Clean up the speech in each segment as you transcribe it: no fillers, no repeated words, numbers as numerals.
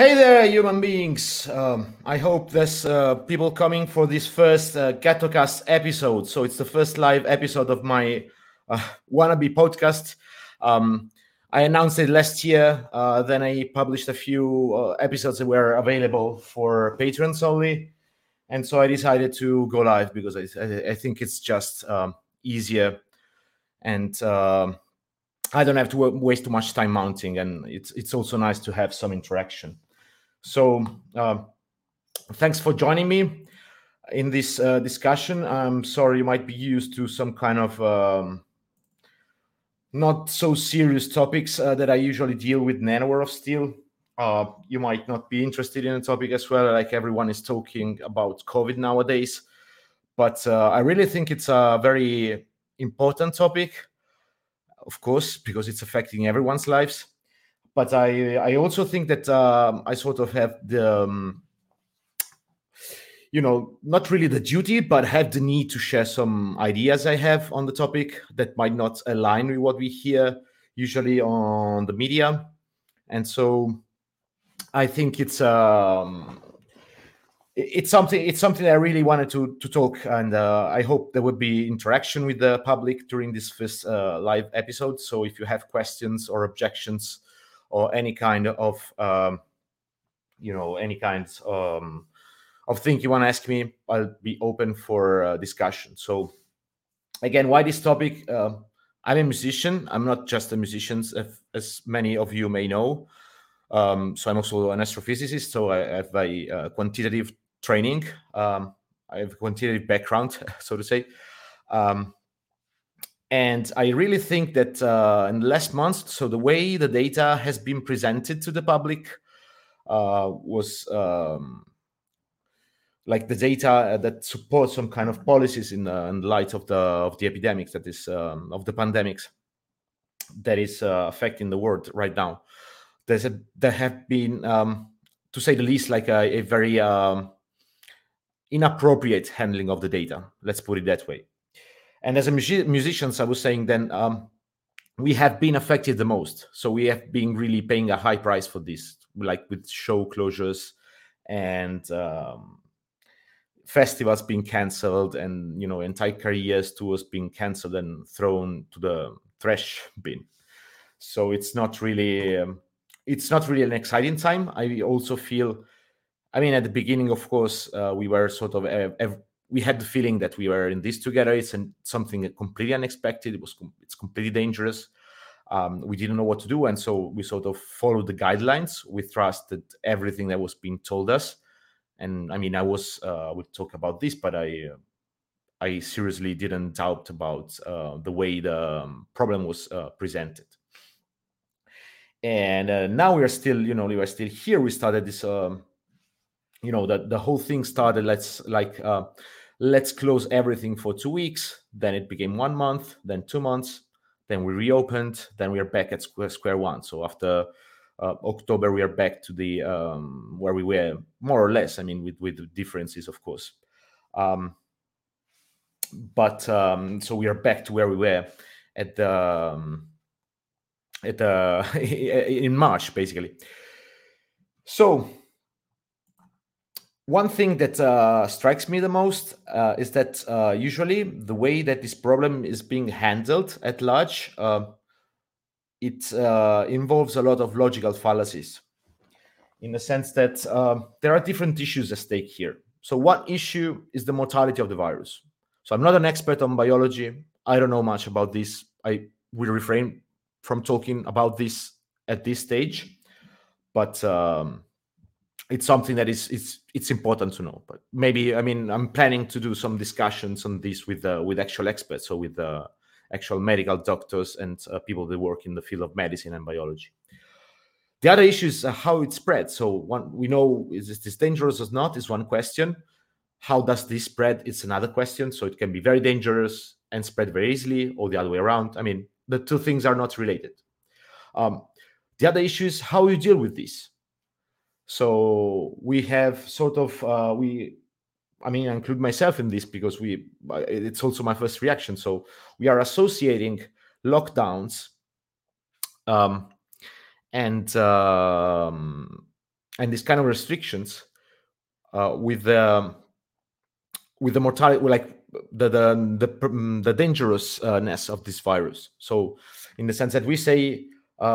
Hey there, human beings. I hope there's people coming for this first GhettoCast episode. So it's the first live episode of my wannabe podcast. I announced it last year. Then I published a few episodes that were available for patrons only. And so I decided to go live because I think it's just easier. And I don't have to waste too much time mounting. And it's also nice to have some interaction. So thanks for joining me in this discussion. I'm sorry you might be used to some kind of not so serious topics that I usually deal with nanoware of steel. You might not be interested in a topic as well, like everyone is talking about COVID nowadays. But I really think it's a very important topic, of course, because it's affecting everyone's lives. But I also think that I sort of have the, not really the duty, but have the need to share some ideas I have on the topic that might not align with what we hear usually on the media. And so I think it's something I really wanted to talk, and I hope there would be interaction with the public during this first live episode. So if you have questions or objections or any kind of of thing you want to ask me, I'll be open for discussion. So again, why this topic? I'm a musician. I'm not just a musician, as many of you may know. So I'm also an astrophysicist, so I have a quantitative training. I have a quantitative background, so to say. And I really think that in the last months, so the way the data has been presented to the public was like the data that supports some kind of policies in light of the epidemics, that is, of the pandemics that is affecting the world right now. There have been, to say the least, like a very inappropriate handling of the data. Let's put it that way. And as a musician, I was saying then, we have been affected the most. So we have been really paying a high price for this, like with show closures and festivals being cancelled and, entire careers, tours being cancelled and thrown to the trash bin. So it's not really... It's not really an exciting time. I also feel, at the beginning, of course, we were sort of, we had the feeling that we were in this together. It's something completely unexpected. It's completely dangerous. We didn't know what to do. And so we sort of followed the guidelines. We trusted everything that was being told us. And I would talk about this, but I seriously didn't doubt about the way the problem was presented. And now we are still here. We started this, the whole thing started. Let's close everything for 2 weeks. Then it became 1 month, then 2 months. Then we reopened. Then we are back at square one. So after October, we are back to the where we were more or less. With differences, of course. So we are back to where we were at the. In March, basically. So one thing that strikes me the most is that usually the way that this problem is being handled at large, it involves a lot of logical fallacies, in the sense that there are different issues at stake here. So one issue is the mortality of the virus. So I'm not an expert on biology. I don't know much about this. I will refrain from talking about this at this stage, but it's something that it's important to know. But maybe I'm planning to do some discussions on this with actual experts, so with actual medical doctors and people that work in the field of medicine and biology. The other issue is how it spreads. So we know, is this dangerous or not? Is one question. How does this spread? It's another question. So it can be very dangerous and spread very easily, or the other way around. The two things are not related. The other issue is how you deal with this. So we have sort of, I include myself in this because it's also my first reaction. So we are associating lockdowns and these kind of restrictions with the mortality, like the dangerousness of this virus. So in the sense that we say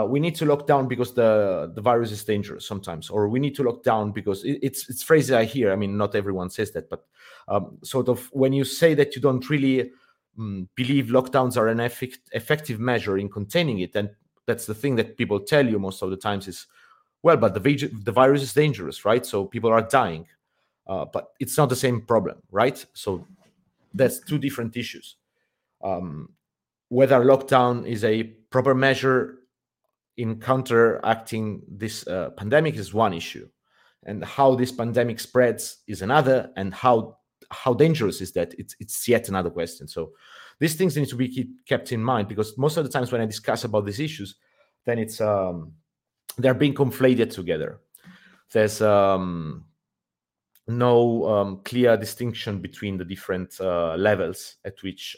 we need to lock down because the virus is dangerous sometimes, or we need to lock down because it's phrases I hear. I mean, not everyone says that, but sort of when you say that you don't really believe lockdowns are an effective measure in containing it, and that's the thing that people tell you most of the times is, well, but the virus is dangerous, right? So people are dying, but it's not the same problem, right? So that's two different issues. Whether lockdown is a proper measure in counteracting this pandemic is one issue, and how this pandemic spreads is another, and how dangerous is that? It's yet another question. So these things need to be kept in mind, because most of the times when I discuss about these issues, then it's they're being conflated together. There's no clear distinction between the different levels at which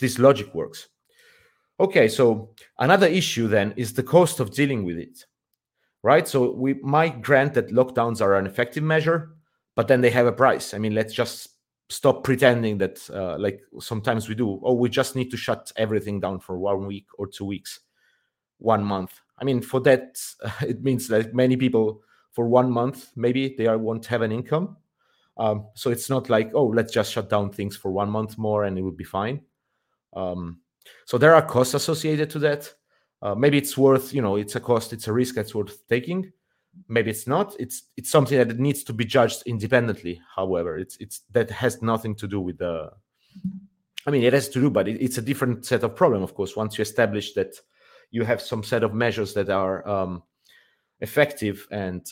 this logic works. Okay, so another issue then is the cost of dealing with it, right? So we might grant that lockdowns are an effective measure, but then they have a price. I mean, let's just stop pretending that, like sometimes we do, oh, we just need to shut everything down for 1 week or 2 weeks, 1 month. I mean, for that, it means that many people for 1 month, maybe they won't have an income. So it's not like, oh, let's just shut down things for 1 month more and it would be fine. So there are costs associated to that. Maybe it's worth, it's a cost, it's a risk that's worth taking. Maybe it's not. It's something that needs to be judged independently. However, it's that has nothing to do with the. I mean, it has to do, but it's a different set of problem. Of course, once you establish that you have some set of measures that are effective and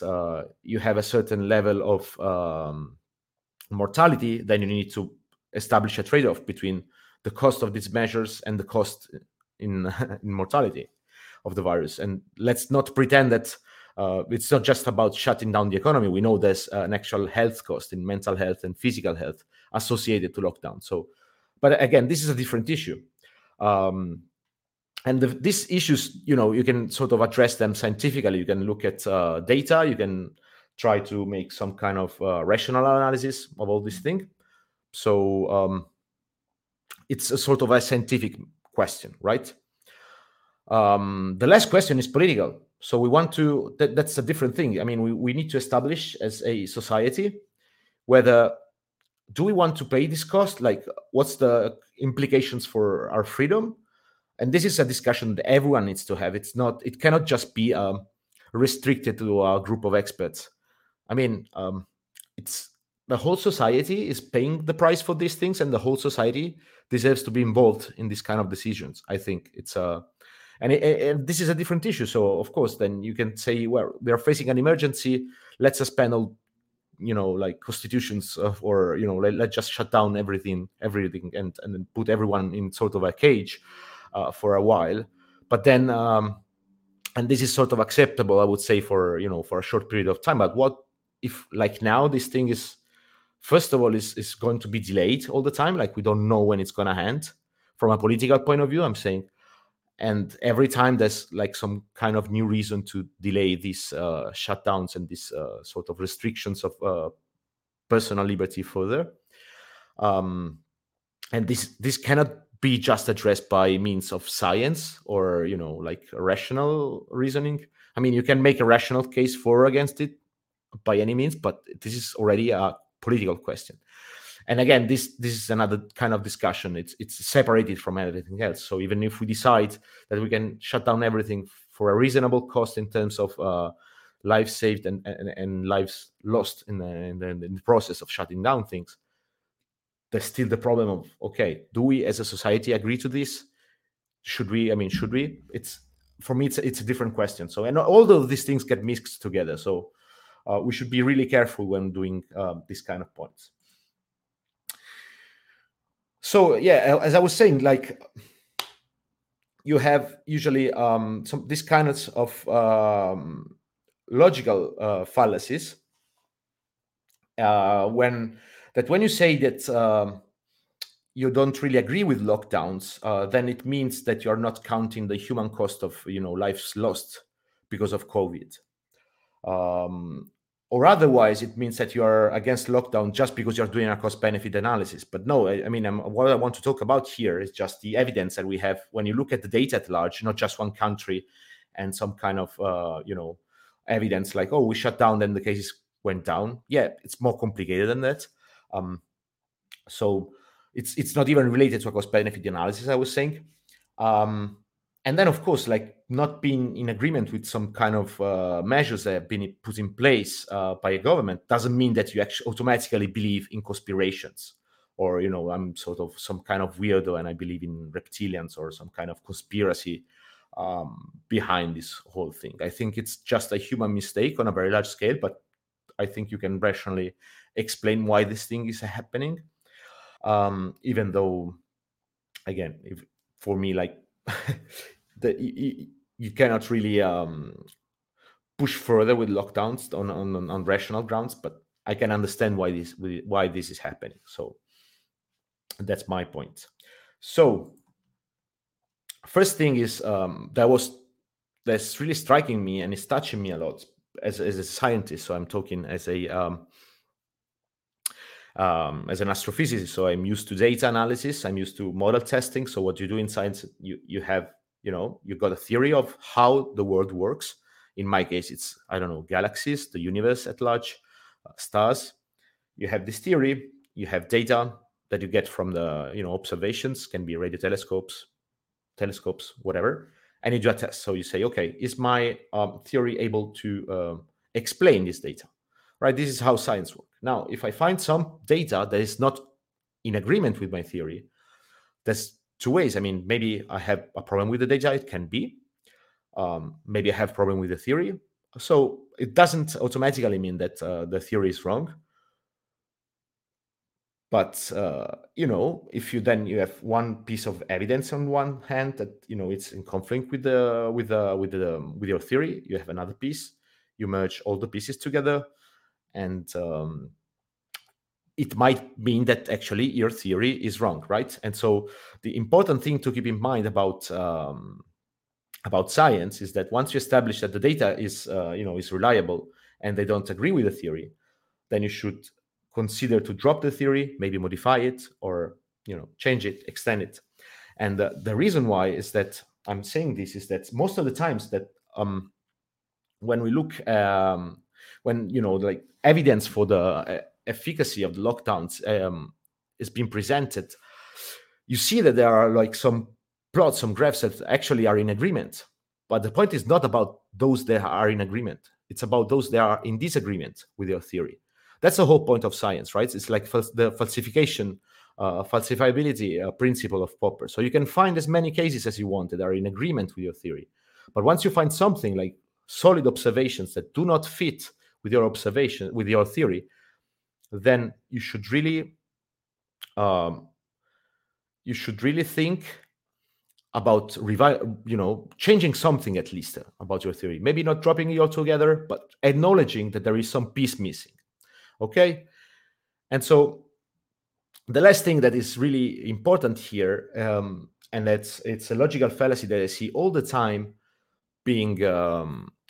you have a certain level of mortality, then you need to establish a trade-off between the cost of these measures and the cost in mortality of the virus. And let's not pretend that. It's not just about shutting down the economy. We know there's an actual health cost in mental health and physical health associated to lockdown. So, but again, this is a different issue. These issues, you can sort of address them scientifically. You can look at data. You can try to make some kind of rational analysis of all this thing. So it's a sort of a scientific question, right? The last question is political. So we want to, that's a different thing. I mean, we need to establish as a society whether, do we want to pay this cost? Like, what's the implications for our freedom? And this is a discussion that everyone needs to have. It cannot just be restricted to a group of experts. I mean, it's the whole society is paying the price for these things, and the whole society deserves to be involved in this kind of decisions. I think it's and this is a different issue. So, of course, then you can say, well, we are facing an emergency. Let's suspend all, like constitutions or, let's just shut down everything and put everyone in sort of a cage for a while. But then, and this is sort of acceptable, I would say, for, for a short period of time. But what if, like now, this thing is, first of all, is going to be delayed all the time? Like, we don't know when it's going to end. From a political point of view, I'm saying. And every time there's like some kind of new reason to delay these shutdowns and these sort of restrictions of personal liberty further. And this cannot be just addressed by means of science or, like rational reasoning. I mean, you can make a rational case for or against it by any means, but this is already a political question. And again, this is another kind of discussion. It's separated from everything else. So even if we decide that we can shut down everything for a reasonable cost in terms of lives saved and lives lost in the process of shutting down things, there's still the problem of, okay, do we as a society agree to this? Should we? For me, it's a different question. So, and all of these things get mixed together. So we should be really careful when doing this kind of points. So yeah, as I was saying, like you have usually some these kinds of logical fallacies when you say that you don't really agree with lockdowns, then it means that you are not counting the human cost of lives lost because of COVID. Or otherwise, it means that you are against lockdown just because you're doing a cost-benefit analysis. But no, what I want to talk about here is just the evidence that we have when you look at the data at large, not just one country and some kind of, evidence like, oh, we shut down, then the cases went down. Yeah, it's more complicated than that. So it's not even related to a cost-benefit analysis, I was saying. And then, of course, like not being in agreement with some kind of measures that have been put in place by a government doesn't mean that you actually automatically believe in conspirations or, I'm sort of some kind of weirdo and I believe in reptilians or some kind of conspiracy behind this whole thing. I think it's just a human mistake on a very large scale, but I think you can rationally explain why this thing is happening. Even though, again, for me, like, you cannot really push further with lockdowns on rational grounds, but I can understand why this is happening. So that's my point. So first thing is that's really striking me and it's touching me a lot as a scientist. So I'm talking as a as an astrophysicist, so I'm used to data analysis, I'm used to model testing. So what you do in science, you have, you've got a theory of how the world works. In my case, it's, galaxies, the universe at large, stars. You have this theory, you have data that you get from the, observations, can be radio telescopes, whatever. And you do a test. So you say, okay, is my theory able to explain this data? Right? This is how science works. Now, if I find some data that is not in agreement with my theory, there's two ways. Maybe I have a problem with the data. It can be. Maybe I have a problem with the theory. So it doesn't automatically mean that the theory is wrong. But, if you have one piece of evidence on one hand that, it's in conflict with your theory, you have another piece, you merge all the pieces together. And it might mean that actually your theory is wrong, right? And so the important thing to keep in mind about science is that once you establish that the data is reliable and they don't agree with the theory, then you should consider to drop the theory, maybe modify it or, change it, extend it. And the reason why is that I'm saying this is that most of the times that when we look... when evidence for the efficacy of the lockdowns is being presented, you see that there are some plots, some graphs that actually are in agreement. But the point is not about those that are in agreement. It's about those that are in disagreement with your theory. That's the whole point of science, right? It's like the falsifiability principle of Popper. So you can find as many cases as you want that are in agreement with your theory. But once you find something like solid observations that do not fit with your observation, with your theory, then you should really think about changing something at least about your theory. Maybe not dropping it altogether, but acknowledging that there is some piece missing. Okay, and so the last thing that is really important here, and it's a logical fallacy that I see all the time being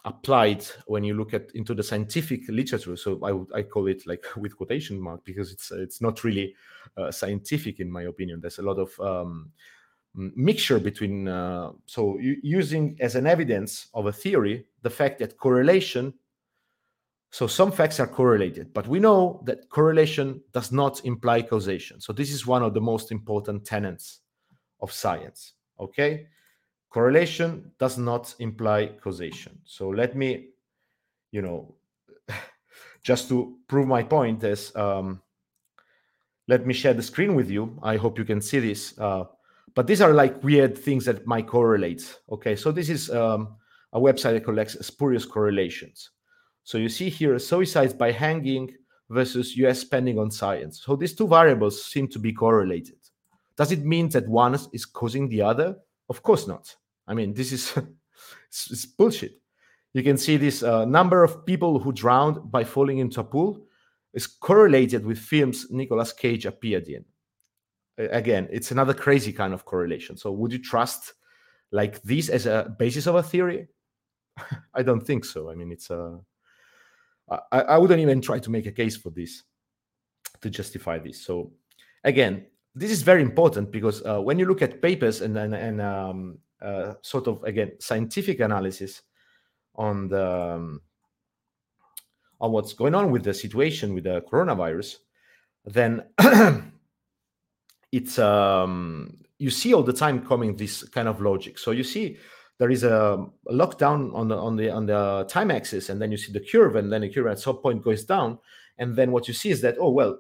applied when you look into the scientific literature. So I call it with quotation mark because it's not really scientific in my opinion. There's a lot of mixture between so using as an evidence of a theory the fact that correlation. So some facts are correlated, but we know that correlation does not imply causation. So this is one of the most important tenets of science. Okay. Correlation does not imply causation. So let me, just to prove my point is, let me share the screen with you. I hope you can see this. But these are weird things that might correlate. Okay, so this is a website that collects spurious correlations. So you see here suicides by hanging versus US spending on science. So these two variables seem to be correlated. Does it mean that one is causing the other? Of course not. This is it's bullshit. You can see this number of people who drowned by falling into a pool is correlated with films Nicolas Cage appeared in. Again, it's another crazy kind of correlation. So would you trust this as a basis of a theory? I don't think so. It's I wouldn't even try to make a case for this, to justify this. So again, this is very important because when you look at papers and sort of, again, scientific analysis on the on what's going on with the situation with the coronavirus, then it's you see all the time coming this kind of logic. So you see there is a lockdown on the time axis, and then you see the curve, and then the curve at some point goes down, and then what you see is that, oh well,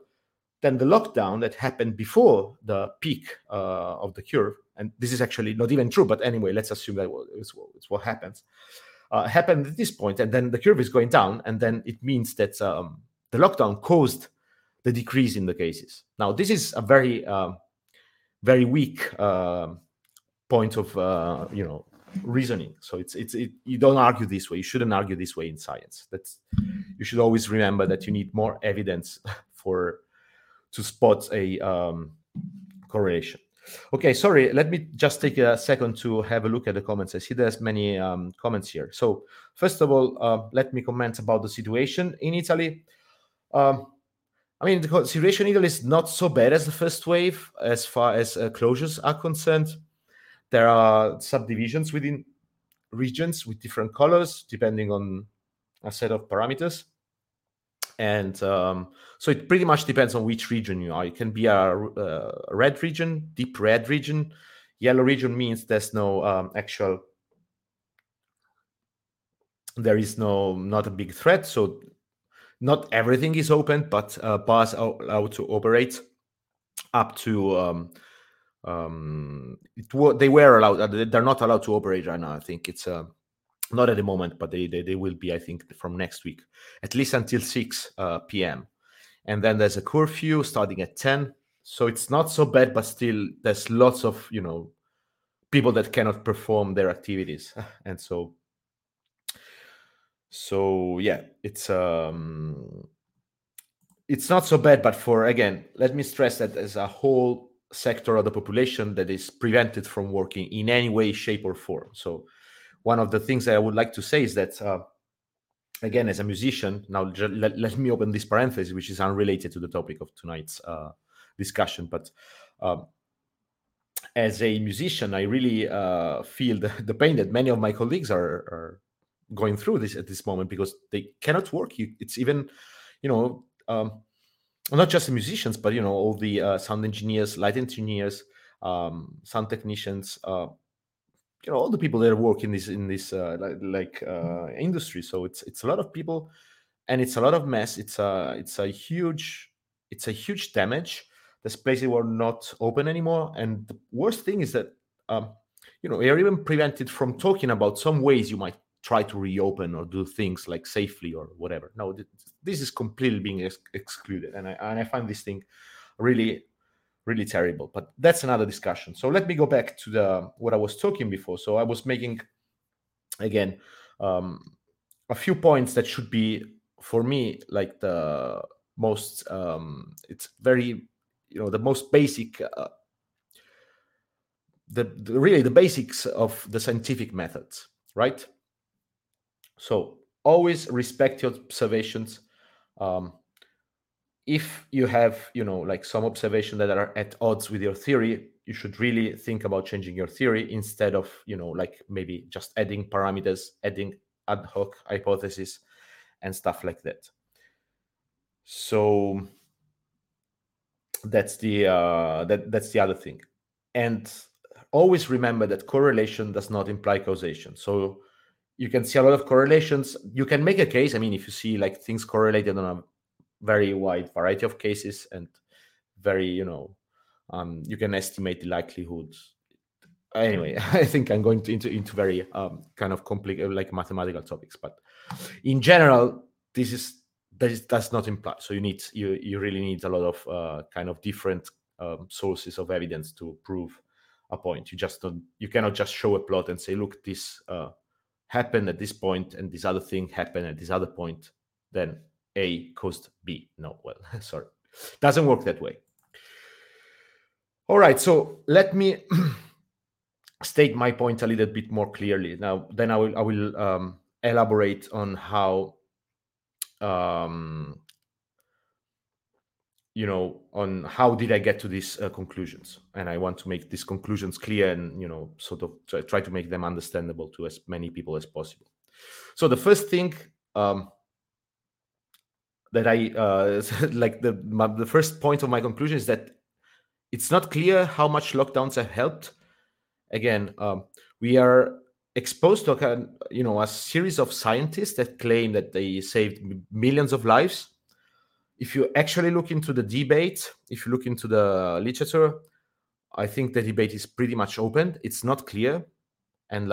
then the lockdown that happened before the peak of the curve, and this is actually not even true, but anyway, let's assume that it's what happens. Happened at this point, and then the curve is going down, and then it means that the lockdown caused the decrease in the cases. Now, this is a very, very weak point of reasoning. So it's you don't argue this way. You shouldn't argue this way in science. You should always remember that you need more evidence to spot a correlation. Okay, sorry. Let me just take a second to have a look at the comments. I see there's many comments here. So first of all, let me comment about the situation in Italy. The situation in Italy is not so bad as the first wave as far as closures are concerned. There are subdivisions within regions with different colors, depending on a set of parameters. And so it pretty much depends on which region you are. It can be a red region, deep red region. Yellow region means there's no not a big threat. So not everything is open, but bars are allowed to operate up to, they were allowed, they're not allowed to operate right now. I think it's not at the moment, but they will be, I think, from next week, at least until 6 p.m. And then there's a curfew starting at 10. So it's not so bad, but still there's lots of, people that cannot perform their activities. And so yeah, it's not so bad, but let me stress that there's a whole sector of the population that is prevented from working in any way, shape, or form. So one of the things that I would like to say is that, again, as a musician, now let me open this parenthesis, which is unrelated to the topic of tonight's discussion, but as a musician, I really feel the pain that many of my colleagues are going through this at this moment, because they cannot work. It's even, not just the musicians, but, all the sound engineers, light engineers, sound technicians, all the people that work in this industry. So it's a lot of people, and it's a lot of mess. It's a huge damage. There's places were not open anymore, and the worst thing is that we are even prevented from talking about some ways you might try to reopen or do things like safely or whatever. No, this is completely being excluded, and I find this thing really terrible, but that's another discussion. So let me go back to what I was talking before. So I was making, again, a few points that should be, for me, like the most, it's very, the most basic, really the basics of the scientific methods, right? So always respect your observations. If you have, some observation that are at odds with your theory, you should really think about changing your theory instead of, maybe just adding parameters, adding ad hoc hypotheses and stuff like that. So that's the that's the other thing. And always remember that correlation does not imply causation. So you can see a lot of correlations. You can make a case. If you see things correlated on a very wide variety of cases, and very, you can estimate the likelihood. Anyway, I think I'm going into very kind of complicated, mathematical topics, but in general, this does not imply. So you really need a lot of kind of different sources of evidence to prove a point. You cannot just show a plot and say, look, this happened at this point, and this other thing happened at this other point, then A caused B. No, well, sorry. Doesn't work that way. All right, so let me state my point a little bit more clearly. Now, then I will elaborate on how on how did I get to these conclusions. And I want to make these conclusions clear and, sort of try to make them understandable to as many people as possible. So the first thing that I, the first point of my conclusion is that it's not clear how much lockdowns have helped. Again, we are exposed to a series of scientists that claim that they saved millions of lives. If you actually look into the debate, if you look into the literature, I think the debate is pretty much open. It's not clear. And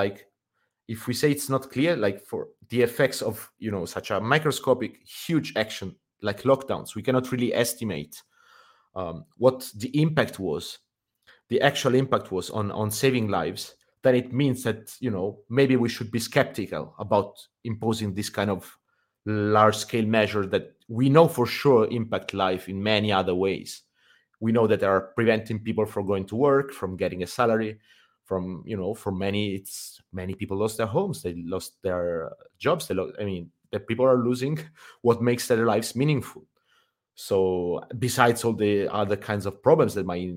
if we say it's not clear, for the effects of, such a microscopic, huge action like lockdowns, we cannot really estimate what the impact was, the actual impact was on saving lives, then it means that, maybe we should be skeptical about imposing this kind of large-scale measure that we know for sure impact life in many other ways. We know that they are preventing people from going to work, from getting a salary, from, for many, many people lost their homes, they lost their jobs. The people are losing what makes their lives meaningful. So besides all the other kinds of problems that might,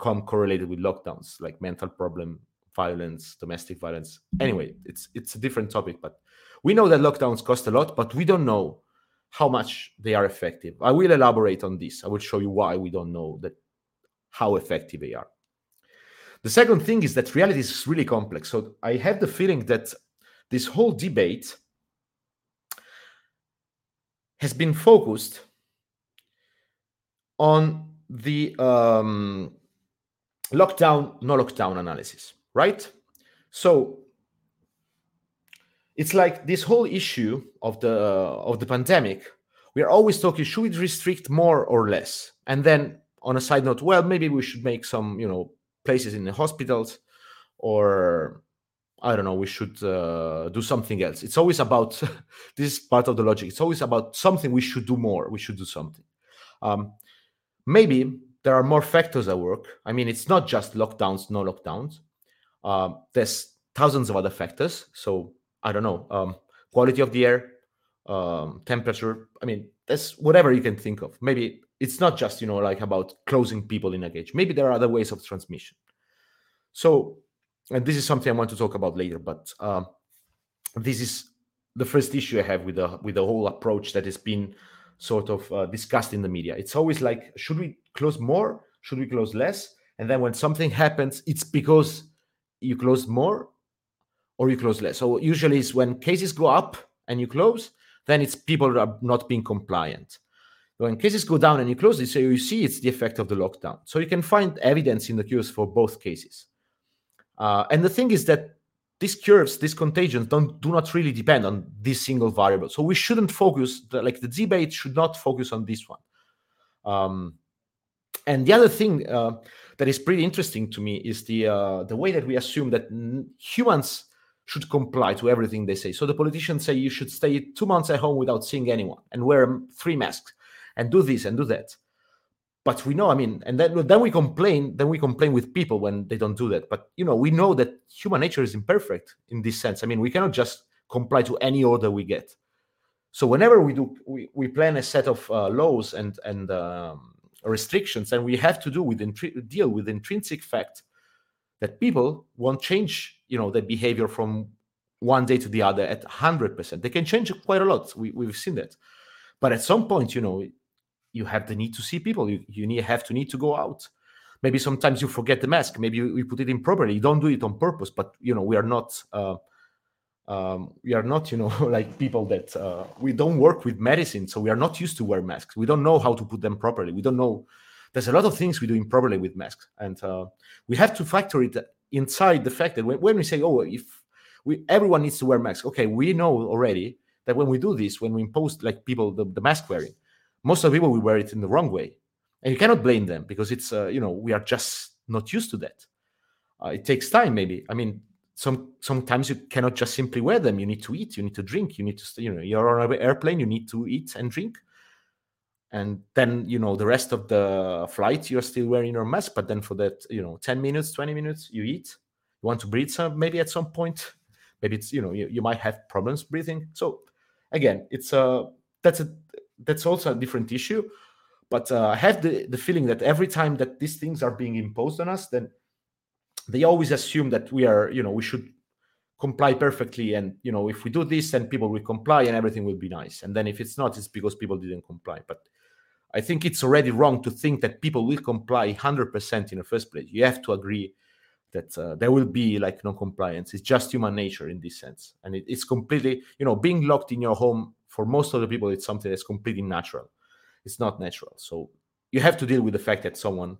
come correlated with lockdowns, like mental problem, violence, domestic violence. Anyway, it's a different topic, but we know that lockdowns cost a lot, but we don't know how much they are effective. I will elaborate on this. I will show you why we don't know how effective they are. The second thing is that reality is really complex. So I have the feeling that this whole debate has been focused on the lockdown, no lockdown analysis, right? So it's like this whole issue of the pandemic, we are always talking, should we restrict more or less? And then on a side note, well, maybe we should make some, places in the hospitals, or I don't know, we should do something else. It's always about this part of the logic. It's always about something we should do more. We should do something. Maybe there are more factors at work. I mean, it's not just lockdowns, no lockdowns. There's thousands of other factors. So I don't know, quality of the air, temperature. I mean, that's whatever you can think of. Maybe it's not just, about closing people in a cage. Maybe there are other ways of transmission. So, and this is something I want to talk about later, but this is the first issue I have with the whole approach that has been sort of discussed in the media. It's always like, should we close more? Should we close less? And then when something happens, it's because you close more or you close less. So usually it's when cases go up and you close, then it's people are not being compliant. When cases go down and you close, so you see it's the effect of the lockdown. So you can find evidence in the cures for both cases. And the thing is that these curves, these contagions do not really depend on this single variable. So we shouldn't focus, the debate should not focus on this one. And the other thing that is pretty interesting to me is the way that we assume that humans should comply to everything they say. So the politicians say you should stay 2 months at home without seeing anyone and wear 3 masks and do this and do that. But we know, and then we complain. Then we complain with people when they don't do that. But we know that human nature is imperfect in this sense. We cannot just comply to any order we get. So whenever we do, we plan a set of laws and restrictions, and we have to deal with the intrinsic fact that people won't change, their behavior from one day to the other at 100%. They can change quite a lot. We've seen that. But at some point, you have the need to see people. You have to go out. Maybe sometimes you forget the mask. Maybe you put it in properly. You don't do it on purpose. But we are not people that we don't work with medicine, so we are not used to wear masks. We don't know how to put them properly. We don't know. There's a lot of things we do improperly with masks, and we have to factor it inside the fact that when we say, oh, everyone needs to wear masks. Okay, we know already that when we do this, when we impose people the mask wearing. Most of the people will wear it in the wrong way, and you cannot blame them because it's we are just not used to that. It takes time, maybe. Sometimes you cannot just simply wear them. You need to eat, you need to drink, you need to you're on an airplane, you need to eat and drink, and then the rest of the flight you are still wearing your mask. But then for that 10 minutes, 20 minutes, you eat, you want to breathe some. Maybe at some point, maybe it's you might have problems breathing. So again, it's that's also a different issue. But I have the feeling that every time that these things are being imposed on us, then they always assume that we are, you know, we should comply perfectly. And, you know, if we do this, then people will comply and everything will be nice. And then if it's not, it's because people didn't comply. But I think it's already wrong to think that people will comply 100% in the first place. You have to agree that there will be like non-compliance. It's just human nature in this sense. And it's completely, you know, being locked in your home for most of the people, it's something that's completely natural. It's not natural. So you have to deal with the fact that someone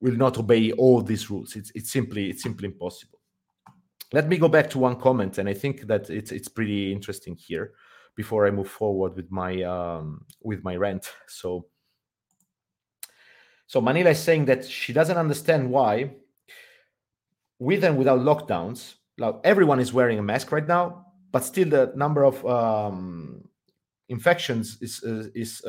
will not obey all these rules. It's simply impossible. Let me go back to one comment, and I think that it's pretty interesting here before I move forward with my rant. So Manila is saying that she doesn't understand why, with and without lockdowns, like everyone is wearing a mask right now, but still the number of infections is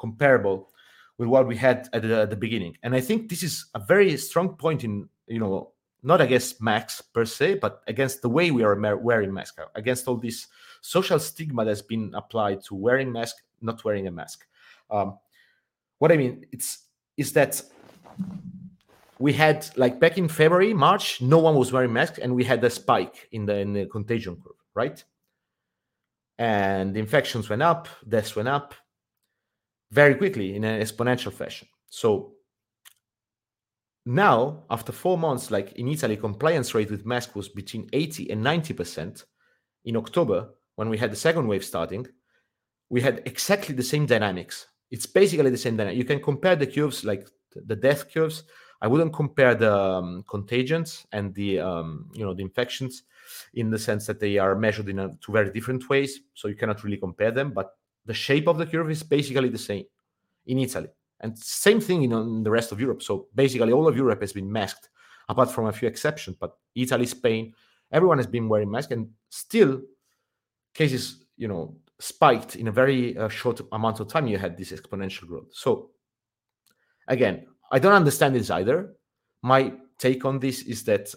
comparable with what we had at the beginning. And I think this is a very strong point in, you know, not against masks per se, but against the way we are wearing masks, against all this social stigma that's been applied to wearing mask, not wearing a mask. What I mean is that we had, like, back in February, March, no one was wearing masks, and we had a spike in the contagion curve, right? And the infections went up, deaths went up very quickly in an exponential fashion. So now, after 4 months, like in Italy, compliance rate with masks was between 80 and 90%. In October, when we had the second wave starting, we had exactly the same dynamics. It's basically the same dynamic. You can compare the curves, like the death curves. I wouldn't compare the contagions and the you know, the infections, in the sense that they are measured in two very different ways. So you cannot really compare them. But the shape of the curve is basically the same in Italy. And same thing in the rest of Europe. So basically all of Europe has been masked, apart from a few exceptions. But Italy, Spain, everyone has been wearing masks. And still cases, you know, spiked in a very short amount of time. You had this exponential growth. So again, I don't understand this either. My take on this is that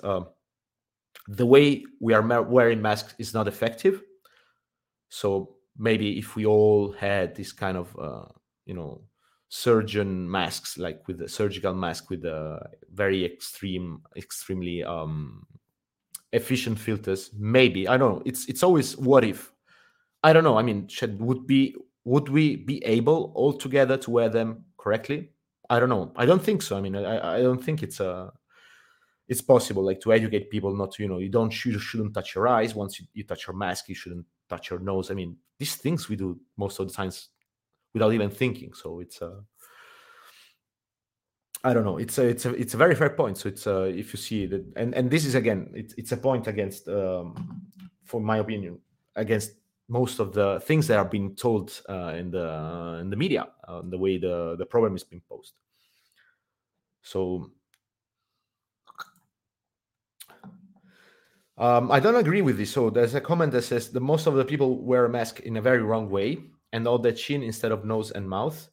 the way we are wearing masks is not effective. So maybe if we all had this kind of, you know, surgeon masks, like with a surgical mask with a very extremely efficient filters, maybe, I don't know, it's always what if. I don't know, I mean, would we be able all together to wear them correctly? I don't know. I don't think so. I mean, I don't think it's possible, like, to educate people not to, you know, you shouldn't touch your eyes. Once you touch your mask, you shouldn't touch your nose. I mean, these things we do most of the times without even thinking. So it's I don't know. It's a very fair point. So it's if you see that, and this is, again, it's a point against, for my opinion, against most of the things that are being told in the media, the way the problem is being posed. So I don't agree with this. So there's a comment that says the most of the people wear a mask in a very wrong way, and all the chin instead of nose and mouth.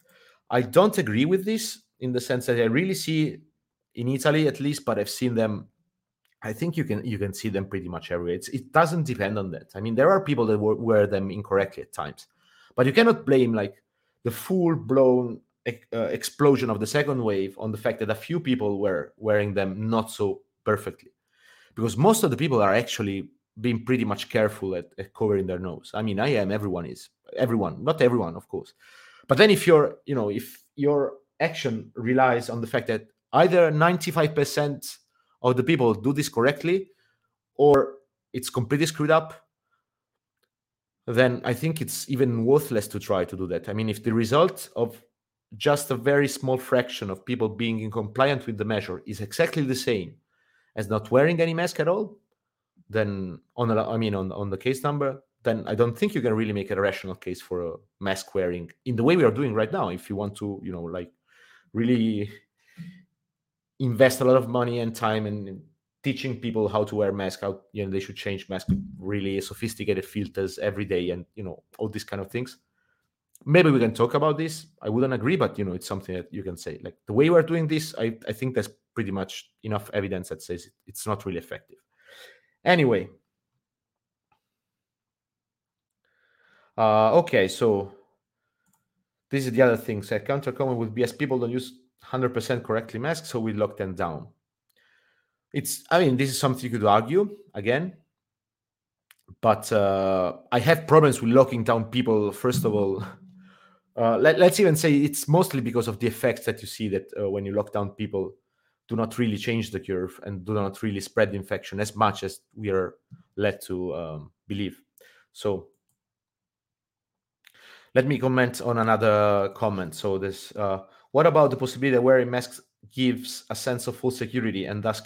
I don't agree with this, in the sense that I really see, in Italy at least, but I've seen them, I think you can see them pretty much everywhere. It doesn't depend on that. I mean, there are people that wear them incorrectly at times, but you cannot blame, like, the full-blown explosion of the second wave on the fact that a few people were wearing them not so perfectly, because most of the people are actually being pretty much careful at covering their nose. I mean, I am, everyone is. Everyone, not everyone, of course. But then if your action relies on the fact that either 95% of the people do this correctly or it's completely screwed up, then I think it's even worthless to try to do that. I mean, if the result of just a very small fraction of people being in compliance with the measure is exactly the same as not wearing any mask at all, then on the case number, then I don't think you can really make a rational case for a mask wearing in the way we are doing right now. If you want to, you know, like, really invest a lot of money and time in teaching people how to wear masks, how, you know, they should change masks, really sophisticated filters every day, and, you know, all these kind of things. Maybe we can talk about this. I wouldn't agree, but, you know, it's something that you can say. Like, the way we're doing this, I think there's pretty much enough evidence that says it's not really effective. Anyway, Okay, so this is the other thing. So counter comment would be, as people don't use 100% correctly masks, so we lock them down. It's, I mean, this is something you could argue again, but I have problems with locking down people. First of all, let's even say it's mostly because of the effects that you see that when you lock down people do not really change the curve and do not really spread the infection as much as we are led to believe. So let me comment on another comment. So this, what about the possibility that wearing masks gives a sense of full security and thus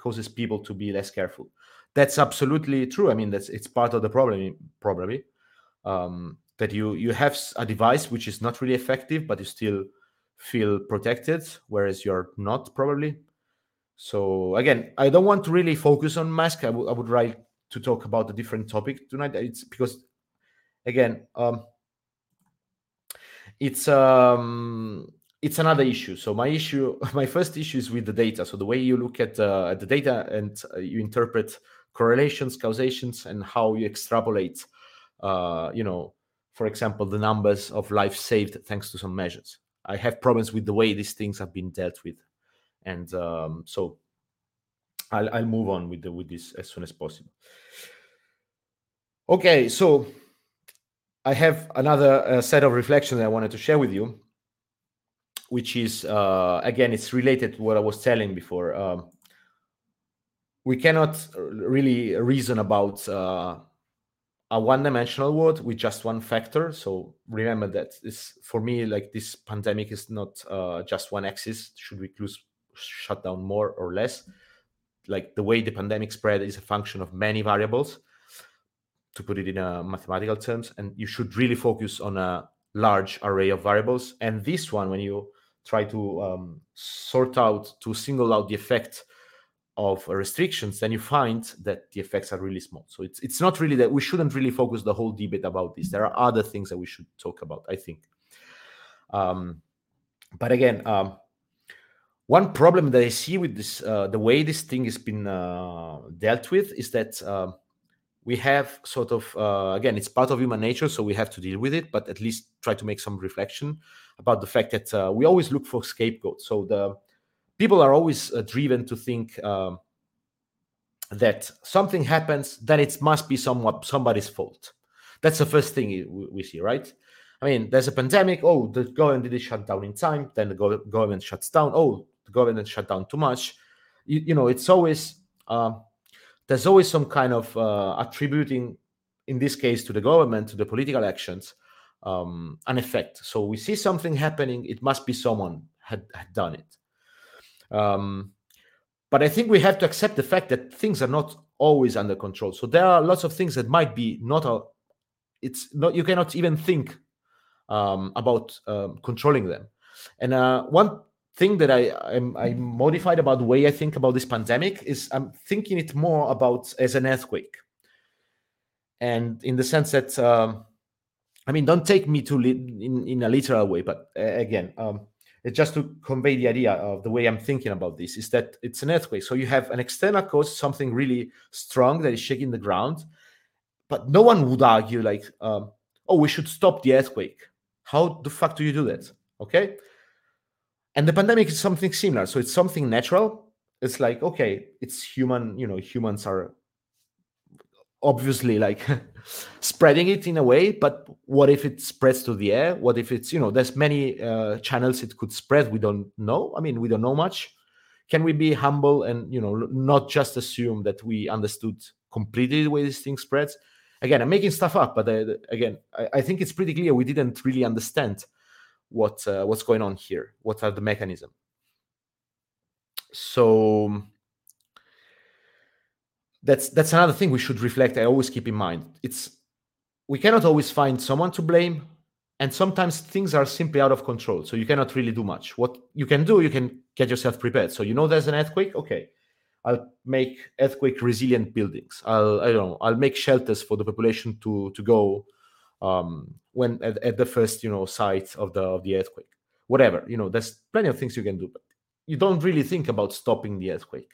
causes people to be less careful? That's absolutely true. I mean, it's part of the problem, probably, that you have a device which is not really effective, but you still feel protected, whereas you're not, probably. So again, I don't want to really focus on masks. I would like to talk about a different topic tonight. It's because, again, it's another issue. So my first issue is with the data. So the way you look at the data and you interpret correlations, causations, and how you extrapolate, for example, the numbers of lives saved thanks to some measures. I have problems with the way these things have been dealt with, and so I'll move on with this as soon as possible. Okay, so I have another set of reflections I wanted to share with you, which is again, it's related to what I was telling before. We cannot really reason about a one-dimensional world with just one factor. So remember that this, for me, like, this pandemic is not just one axis. Should we shut down more or less? Like, the way the pandemic spread is a function of many variables, to put it in mathematical terms, and you should really focus on a large array of variables. And this one, when you try to single out the effect of restrictions, then you find that the effects are really small. So it's not really that we shouldn't really focus the whole debate about this. There are other things that we should talk about, I think. But again, one problem that I see with this, the way this thing has been dealt with, is that we have sort of, again, it's part of human nature, so we have to deal with it, but at least try to make some reflection about the fact that we always look for scapegoats. So the people are always driven to think that something happens, then it must be somebody's fault. That's the first thing we see, right? I mean, there's a pandemic. Oh, the government didn't shut down in time. Then the government shuts down. Oh, the government shut down too much. You know, it's always... there's always some kind of attributing, in this case, to the government, to the political actions, an effect. So we see something happening. It must be someone had done it. But I think we have to accept the fact that things are not always under control. So there are lots of things that might be you cannot even think about controlling them. And one thing that I'm modified about the way I think about this pandemic is I'm thinking it more about as an earthquake. And in the sense that, don't take me to in a literal way, but again, just to convey the idea of the way I'm thinking about this is that it's an earthquake. So you have an external cause, something really strong that is shaking the ground, but no one would argue like, we should stop the earthquake. How the fuck do you do that? Okay. And the pandemic is something similar. So it's something natural. It's like, okay, it's human, humans are obviously like spreading it in a way, but what if it spreads to the air? What if it's, there's many channels it could spread. We don't know. I mean, we don't know much. Can we be humble and, not just assume that we understood completely the way this thing spreads? Again, I'm making stuff up, but I think it's pretty clear we didn't really understand what's going on here. What are the mechanisms? So that's another thing we should reflect. I always keep in mind, we cannot always find someone to blame, and sometimes things are simply out of control, so you cannot really do much. What you can do, you can get yourself prepared. So there's an earthquake. Okay, I'll make earthquake resilient buildings. I'll make shelters for the population to go when at the first site of the earthquake, whatever. There's plenty of things you can do, but you don't really think about stopping the earthquake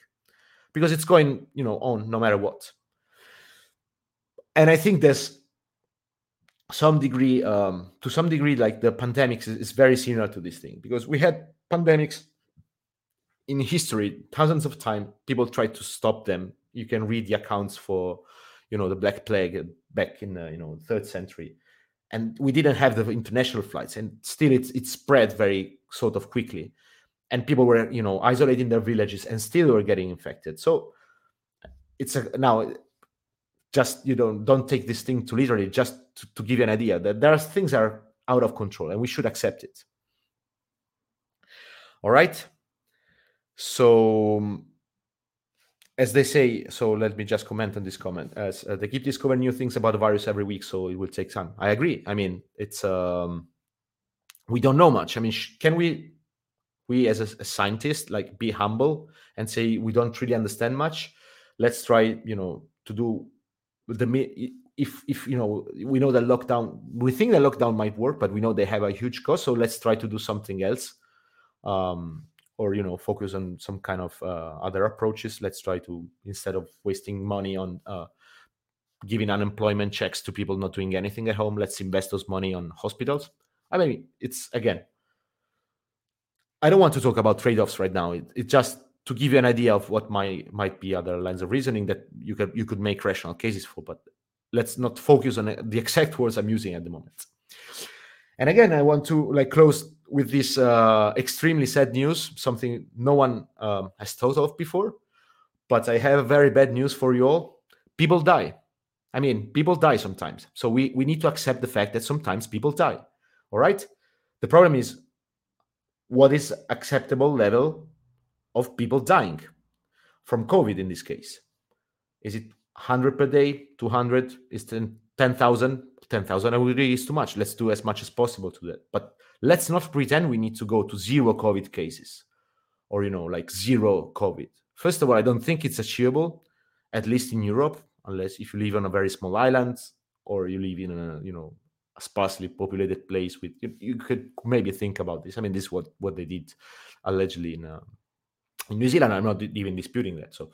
because it's going on no matter what. And I think there's some degree, like the pandemics is very similar to this thing, because we had pandemics in history thousands of times. People tried to stop them. You can read the accounts for, the Black Plague back in third century, and we didn't have the international flights, and still it spread very sort of quickly, and people were isolating their villages and still were getting infected. So it's now. Just don't take this thing too literally, just to give you an idea that there are things that are out of control and we should accept it. All right. So as they say, so let me just comment on this comment. As they keep discovering new things about the virus every week, so it will take time. I agree. I mean, it's we don't know much. I mean, can we as a scientist like be humble and say we don't really understand much? Let's try, to do. If we know that lockdown, we think that lockdown might work, but we know they have a huge cost, so let's try to do something else, or focus on some kind of other approaches. Let's try to, instead of wasting money on giving unemployment checks to people not doing anything at home, let's invest those money on hospitals. I mean, it's, again, I don't want to talk about trade-offs right now. It just to give you an idea of what might be other lines of reasoning that you could make rational cases for, but let's not focus on the exact words I'm using at the moment. And again, I want to close with this extremely sad news, something no one has thought of before, but I have very bad news for you all. People die. I mean, people die sometimes. So we need to accept the fact that sometimes people die, all right? The problem is, what is acceptable level of people dying from COVID in this case? Is it 100 per day, 200, is 10,000? 10,000, I would agree, is too much. Let's do as much as possible to that. But let's not pretend we need to go to zero COVID cases or, zero COVID. First of all, I don't think it's achievable, at least in Europe, unless if you live on a very small island or you live in a sparsely populated place with, you could maybe think about this. I mean, this is what they did allegedly in New Zealand. I'm not even disputing that. So,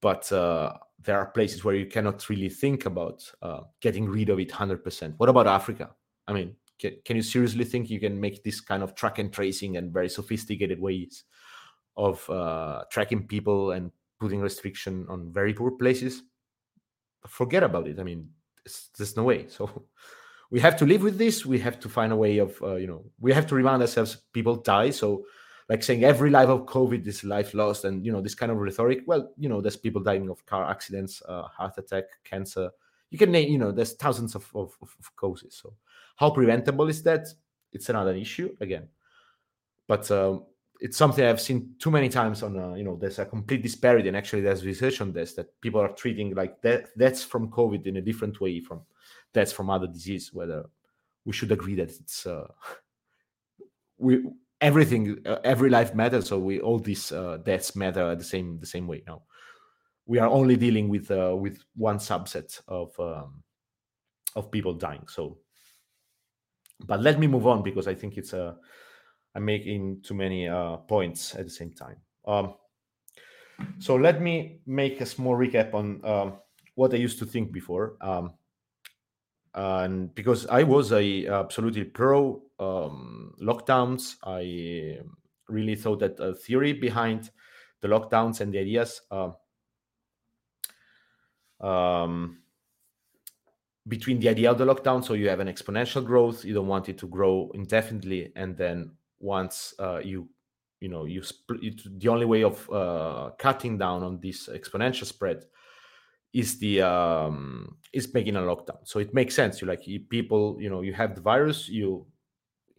but there are places where you cannot really think about getting rid of it 100%. What about Africa? I mean, can you seriously think you can make this kind of track and tracing and very sophisticated ways of tracking people and putting restriction on very poor places? Forget about it. I mean, there's no way. So we have to live with this. We have to find a way of, we have to remind ourselves people die. So saying every life of COVID is life lost and, this kind of rhetoric. Well, there's people dying of car accidents, heart attack, cancer. You can name, there's thousands of causes. So how preventable is that? It's another issue again. But it's something I've seen too many times on, there's a complete disparity. And actually there's research on this, that people are treating deaths from COVID in a different way from deaths from other disease, whether we should agree that it's, everything, every life matters, so all these deaths matter the same way. Now, we are only dealing with one subset of people dying. So, but let me move on, because I think it's I'm making too many points at the same time. So let me make a small recap on what I used to think before, and because I was absolutely pro. Lockdowns. I really thought that a theory behind the lockdowns and the ideas between the idea of the lockdown, so you have an exponential growth, you don't want it to grow indefinitely, and then once you split, the only way of cutting down on this exponential spread is the is making a lockdown. So it makes sense. You people, you have the virus, you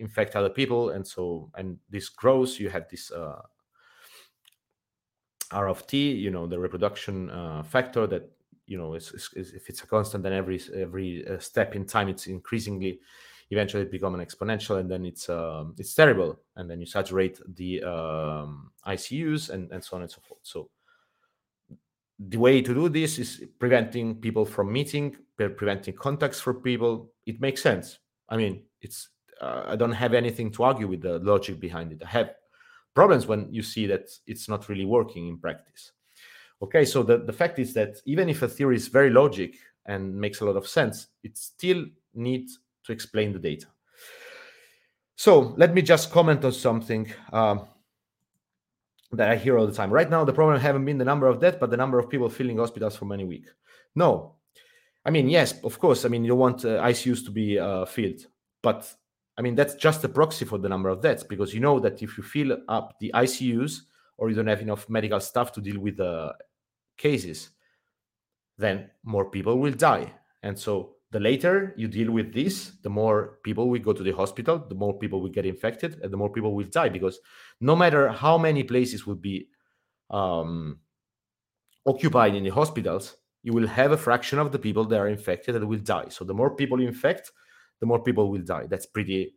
infect other people, and this grows. You have this R of T, the reproduction factor that is, if it's a constant, then every step in time it's increasingly, eventually it becomes an exponential, and then it's terrible, and then you saturate the ICUs and so on and so forth. So the way to do this is preventing people from meeting, preventing contacts for people. It makes sense. I mean, it's. I don't have anything to argue with the logic behind it. I have problems when you see that it's not really working in practice. Okay, so the fact is that even if a theory is very logic and makes a lot of sense, it's still need to explain the data. So let me just comment on something that I hear all the time. Right now, the problem haven't been the number of deaths, but the number of people filling hospitals for many weeks. No, I mean, yes, of course. I mean, you want ICUs to be filled, but I mean, that's just a proxy for the number of deaths, because you know that if you fill up the ICUs or you don't have enough medical staff to deal with the cases, then more people will die. And so the later you deal with this, the more people will go to the hospital, the more people will get infected, and the more people will die, because no matter how many places will be occupied in the hospitals, you will have a fraction of the people that are infected that will die. So the more people you infect, the more people will die. That's pretty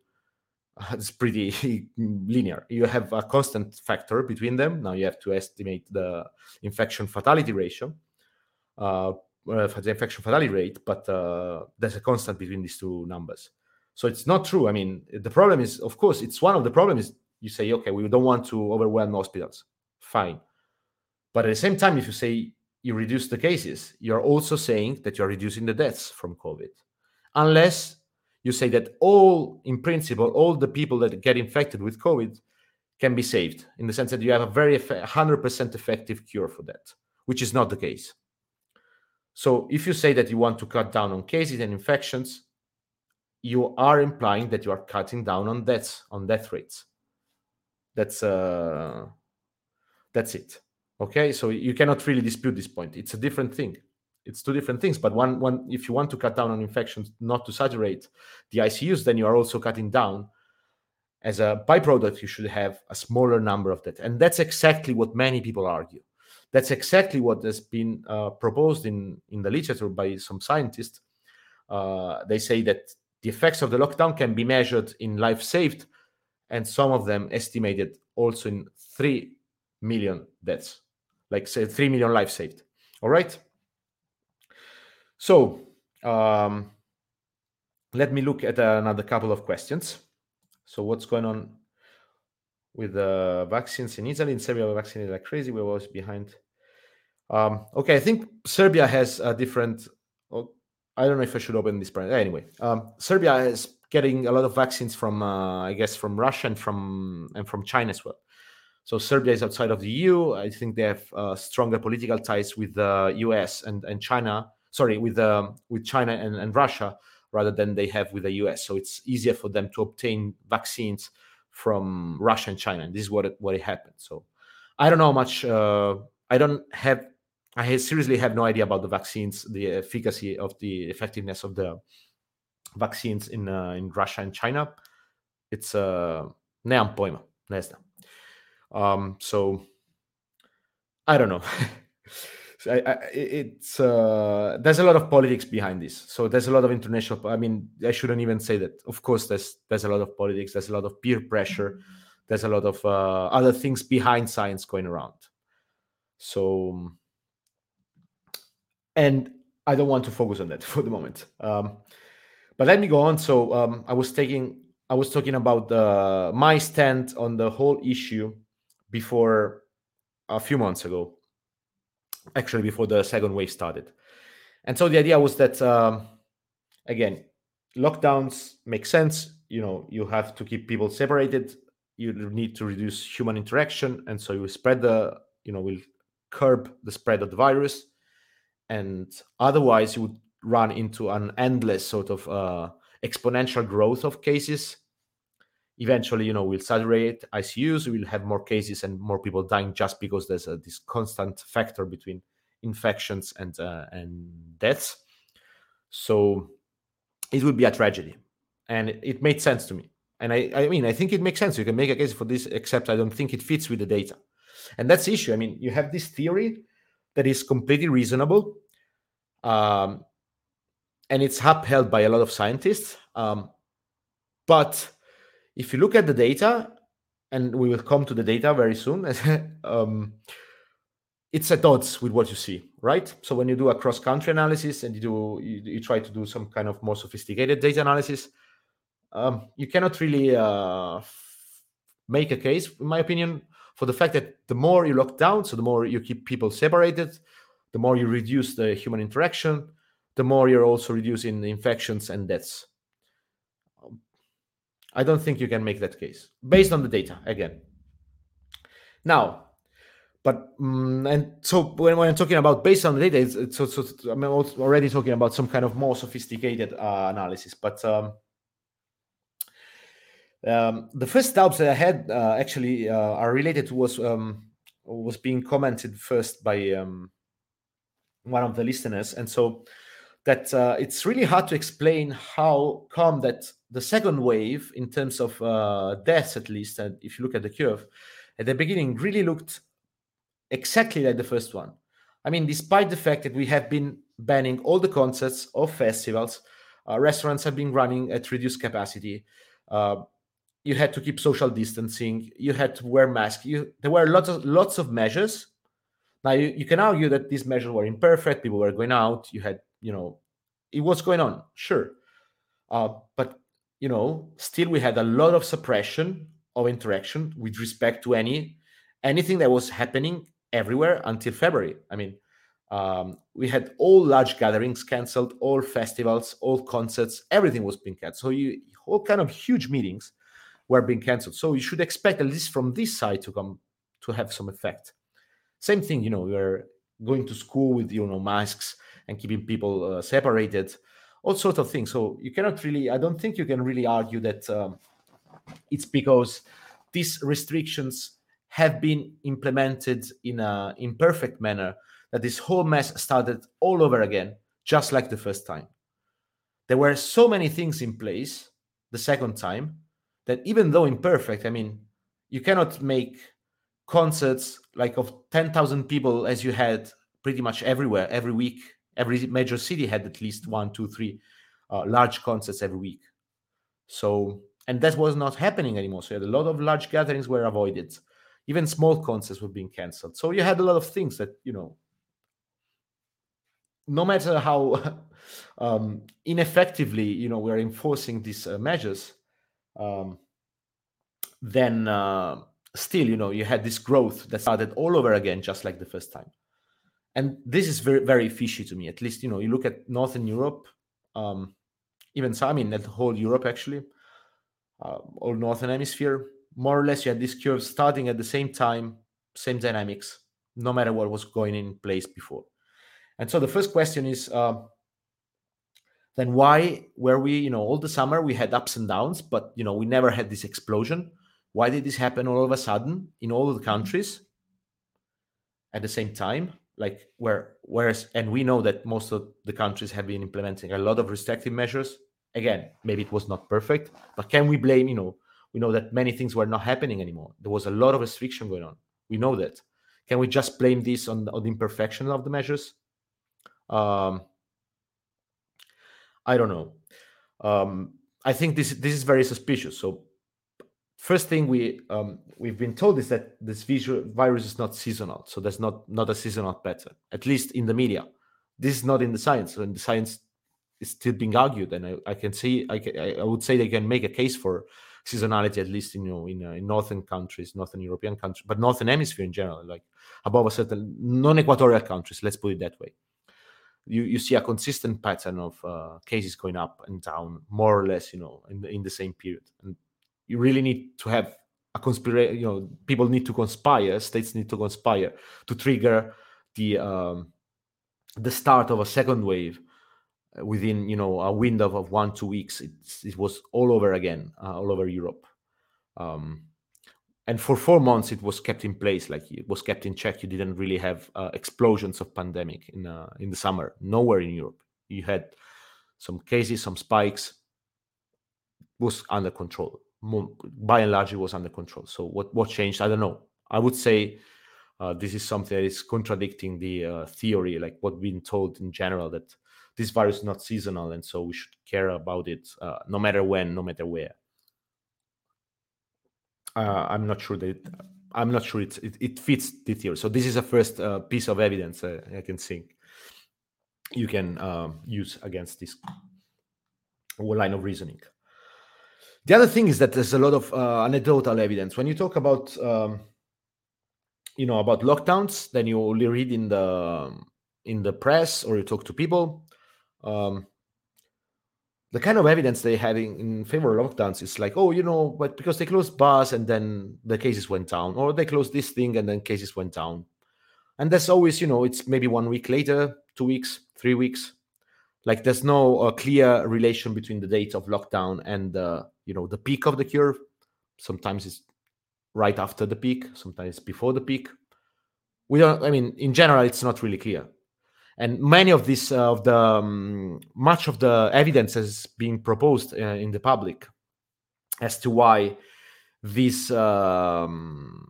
linear. You have a constant factor between them. Now you have to estimate the infection fatality ratio, the infection fatality rate, but there's a constant between these two numbers. So it's not true. I mean, the problem is, of course, it's one of the problems is you say, okay, we don't want to overwhelm hospitals. Fine. But at the same time, if you say you reduce the cases, you're also saying that you're reducing the deaths from COVID. Unless you say that all, in principle, all the people that get infected with COVID can be saved, in the sense that you have a very 100% effective cure for that, which is not the case. So if you say that you want to cut down on cases and infections, you are implying that you are cutting down on deaths, on death rates. That's it. Okay, so you cannot really dispute this point. It's a different thing. It's two different things, but one, if you want to cut down on infections, not to saturate the ICUs, then you are also cutting down. As a byproduct, you should have a smaller number of deaths. And that's exactly what many people argue. That's exactly what has been proposed in the literature by some scientists. They say that the effects of the lockdown can be measured in life saved, and some of them estimated also in 3 million deaths, like say 3 million lives saved. All right? So let me look at another couple of questions. So what's going on with the vaccines in Italy? In Serbia, we're vaccinated like crazy. We're always behind. Okay, I think Serbia has a different... Oh, I don't know if I should open this brand. Anyway, Serbia is getting a lot of vaccines from, I guess, from Russia and from China as well. So Serbia is outside of the EU. I think they have stronger political ties with the US and China. Sorry, with China and Russia, rather than they have with the US. So it's easier for them to obtain vaccines from Russia and China. And this is what it happened. So I don't know how much. I seriously have no idea about the vaccines, the efficacy of the effectiveness of the vaccines in Russia and China. It's nemam pojma, ne znam. So I don't know. There's a lot of politics behind this. So there's a lot of international... I mean, I shouldn't even say that. Of course, there's a lot of politics. There's a lot of peer pressure. There's a lot of other things behind science going around. So... And I don't want to focus on that for the moment. But let me go on. So I was talking about my stand on the whole issue before a few months ago. Actually, before the second wave started. And so the idea was that, again, lockdowns make sense. You know, you have to keep people separated. You need to reduce human interaction. And so you spread will curb the spread of the virus. And otherwise, you would run into an endless sort of exponential growth of cases. Eventually, we'll saturate ICUs, we'll have more cases and more people dying just because there's this constant factor between infections and deaths. So it would be a tragedy. And it made sense to me. And I mean, I think it makes sense. You can make a case for this, except I don't think it fits with the data. And that's the issue. I mean, you have this theory that is completely reasonable. And it's upheld by a lot of scientists. But... if you look at the data, and we will come to the data very soon, it's at odds with what you see, right? So when you do a cross-country analysis and you try to do some kind of more sophisticated data analysis, you cannot really make a case, in my opinion, for the fact that the more you lock down, so the more you keep people separated, the more you reduce the human interaction, the more you're also reducing infections and deaths. I don't think you can make that case based on the data again. Now, but and so when I'm talking about based on the data, it's I'm already talking about some kind of more sophisticated analysis. But the first doubts that I had actually are related to was being commented first by one of the listeners, and so that it's really hard to explain how come that the second wave, in terms of deaths at least, and if you look at the curve, at the beginning really looked exactly like the first one. I mean, despite the fact that we have been banning all the concerts or festivals, restaurants have been running at reduced capacity. You had to keep social distancing. You had to wear masks. There were lots of measures. Now, you can argue that these measures were imperfect. People were going out. You had, it was going on, sure. But, still we had a lot of suppression of interaction with respect to anything that was happening everywhere until February. I mean, we had all large gatherings canceled, all festivals, all concerts, everything was being canceled. So all kind of huge meetings were being canceled. So you should expect at least from this side to have some effect. Same thing, we were going to school with, masks and keeping people separated, all sorts of things. So you cannot really, I don't think you can really argue that it's because these restrictions have been implemented in an imperfect manner that this whole mess started all over again, just like the first time. There were so many things in place the second time that even though imperfect, I mean, you cannot make concerts like of 10,000 people as you had pretty much everywhere, every week. Every major city had at least 1, 2, 3 large concerts every week. So, and that was not happening anymore. So you had a lot of large gatherings were avoided. Even small concerts were being canceled. So you had a lot of things that, no matter how ineffectively, we're enforcing these measures, then still, you had this growth that started all over again, just like the first time. And this is very, very fishy to me. At least, you look at Northern Europe, even so, I mean, that whole Europe, actually, or Northern Hemisphere, more or less you had this curve starting at the same time, same dynamics, no matter what was going in place before. And so the first question is, then why were we, all the summer we had ups and downs, but, we never had this explosion. Why did this happen all of a sudden in all of the countries at the same time? Like whereas, and we know that most of the countries have been implementing a lot of restrictive measures. Again, maybe it was not perfect, but can we blame, we know that many things were not happening anymore. There was a lot of restriction going on. We know that. Can we just blame this on the imperfection of the measures? I don't know. I think this is very suspicious. So first thing we've been told is that this virus is not seasonal. So there's not a seasonal pattern, at least in the media. This is not in the science. So in the science is still being argued. And I would say they can make a case for seasonality, at least in northern countries, Northern European countries, but Northern Hemisphere in general, like above a certain non-equatorial countries, let's put it that way. You see a consistent pattern of cases going up and down, more or less, in the same period. And you really need to have a conspiracy, people need to conspire, states need to conspire to trigger the start of a second wave within, a window of 1-2 weeks. It was all over again, all over Europe. And for 4 months, it was kept in place, like it was kept in check. You didn't really have explosions of pandemic in the summer, nowhere in Europe. You had some cases, some spikes, was under control. By and large, it was under control. So what changed? I don't know. I would say this is something that is contradicting the theory, like what we've been told in general, that this virus is not seasonal, and so we should care about it no matter when, no matter where. I'm not sure that it fits the theory. So this is a first piece of evidence I can think you can use against this line of reasoning. The other thing is that there's a lot of anecdotal evidence. When you talk about, about lockdowns, then you only read in the press or you talk to people. the kind of evidence they had in favor of lockdowns is like, oh, you know, but because they closed bars and then the cases went down, or they closed this thing and then cases went down. And that's always, you know, it's maybe 1 week later, 2 weeks, 3 weeks. Like there's no clear relation between the date of lockdown and, you know, the peak of the curve. Sometimes it's right after the peak, sometimes before the peak. We don't, I mean, in general, it's not really clear. And many of these, much of the evidence has been proposed in the public as to why these, you know,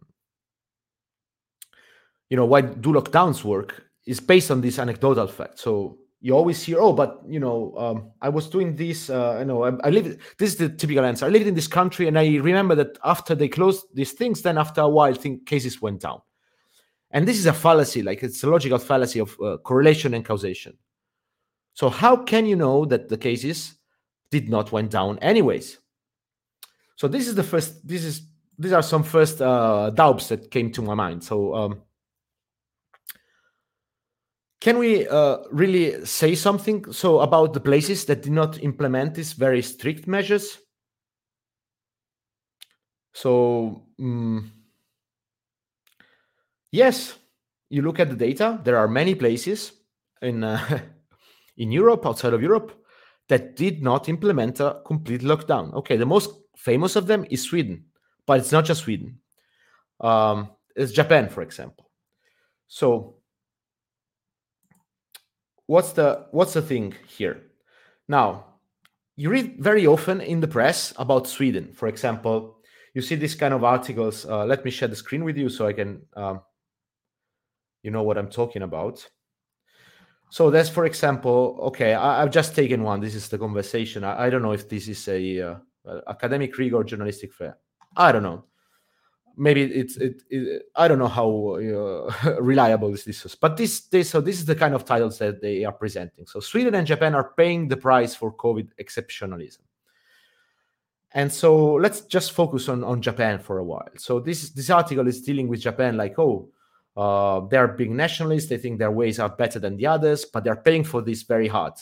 why do lockdowns work is based on this anecdotal fact. So you always hear, oh, but, you know, I was doing this, you know, I lived, this is the typical answer. I lived in this country and I remember that after they closed these things, then after a while, cases went down. And this is a fallacy, like it's a logical fallacy of correlation and causation. So how can you know that the cases did not went down anyways? So this is the first, these are some first doubts that came to my mind. So can we really say something so about the places that did not implement these very strict measures? So... yes, you look at the data, there are many places in Europe, outside of Europe, that did not implement a complete lockdown. Okay, the most famous of them is Sweden, but it's not just Sweden. It's Japan, for example. So what's the thing here? Now, you read very often in the press about Sweden, for example. You see these kind of articles. Let me share the screen with you so I can, you know what I'm talking about. So there's, for example, okay, I've just taken one. This is The Conversation. I don't know if this is a academic rig or journalistic fair. I don't know. Maybe it's I don't know how reliable this is. But this is the kind of titles that they are presenting. So Sweden and Japan are paying the price for COVID exceptionalism. And so let's just focus on Japan for a while. So this article is dealing with Japan like, oh, they're big nationalists. They think their ways are better than the others, but they're paying for this very hard.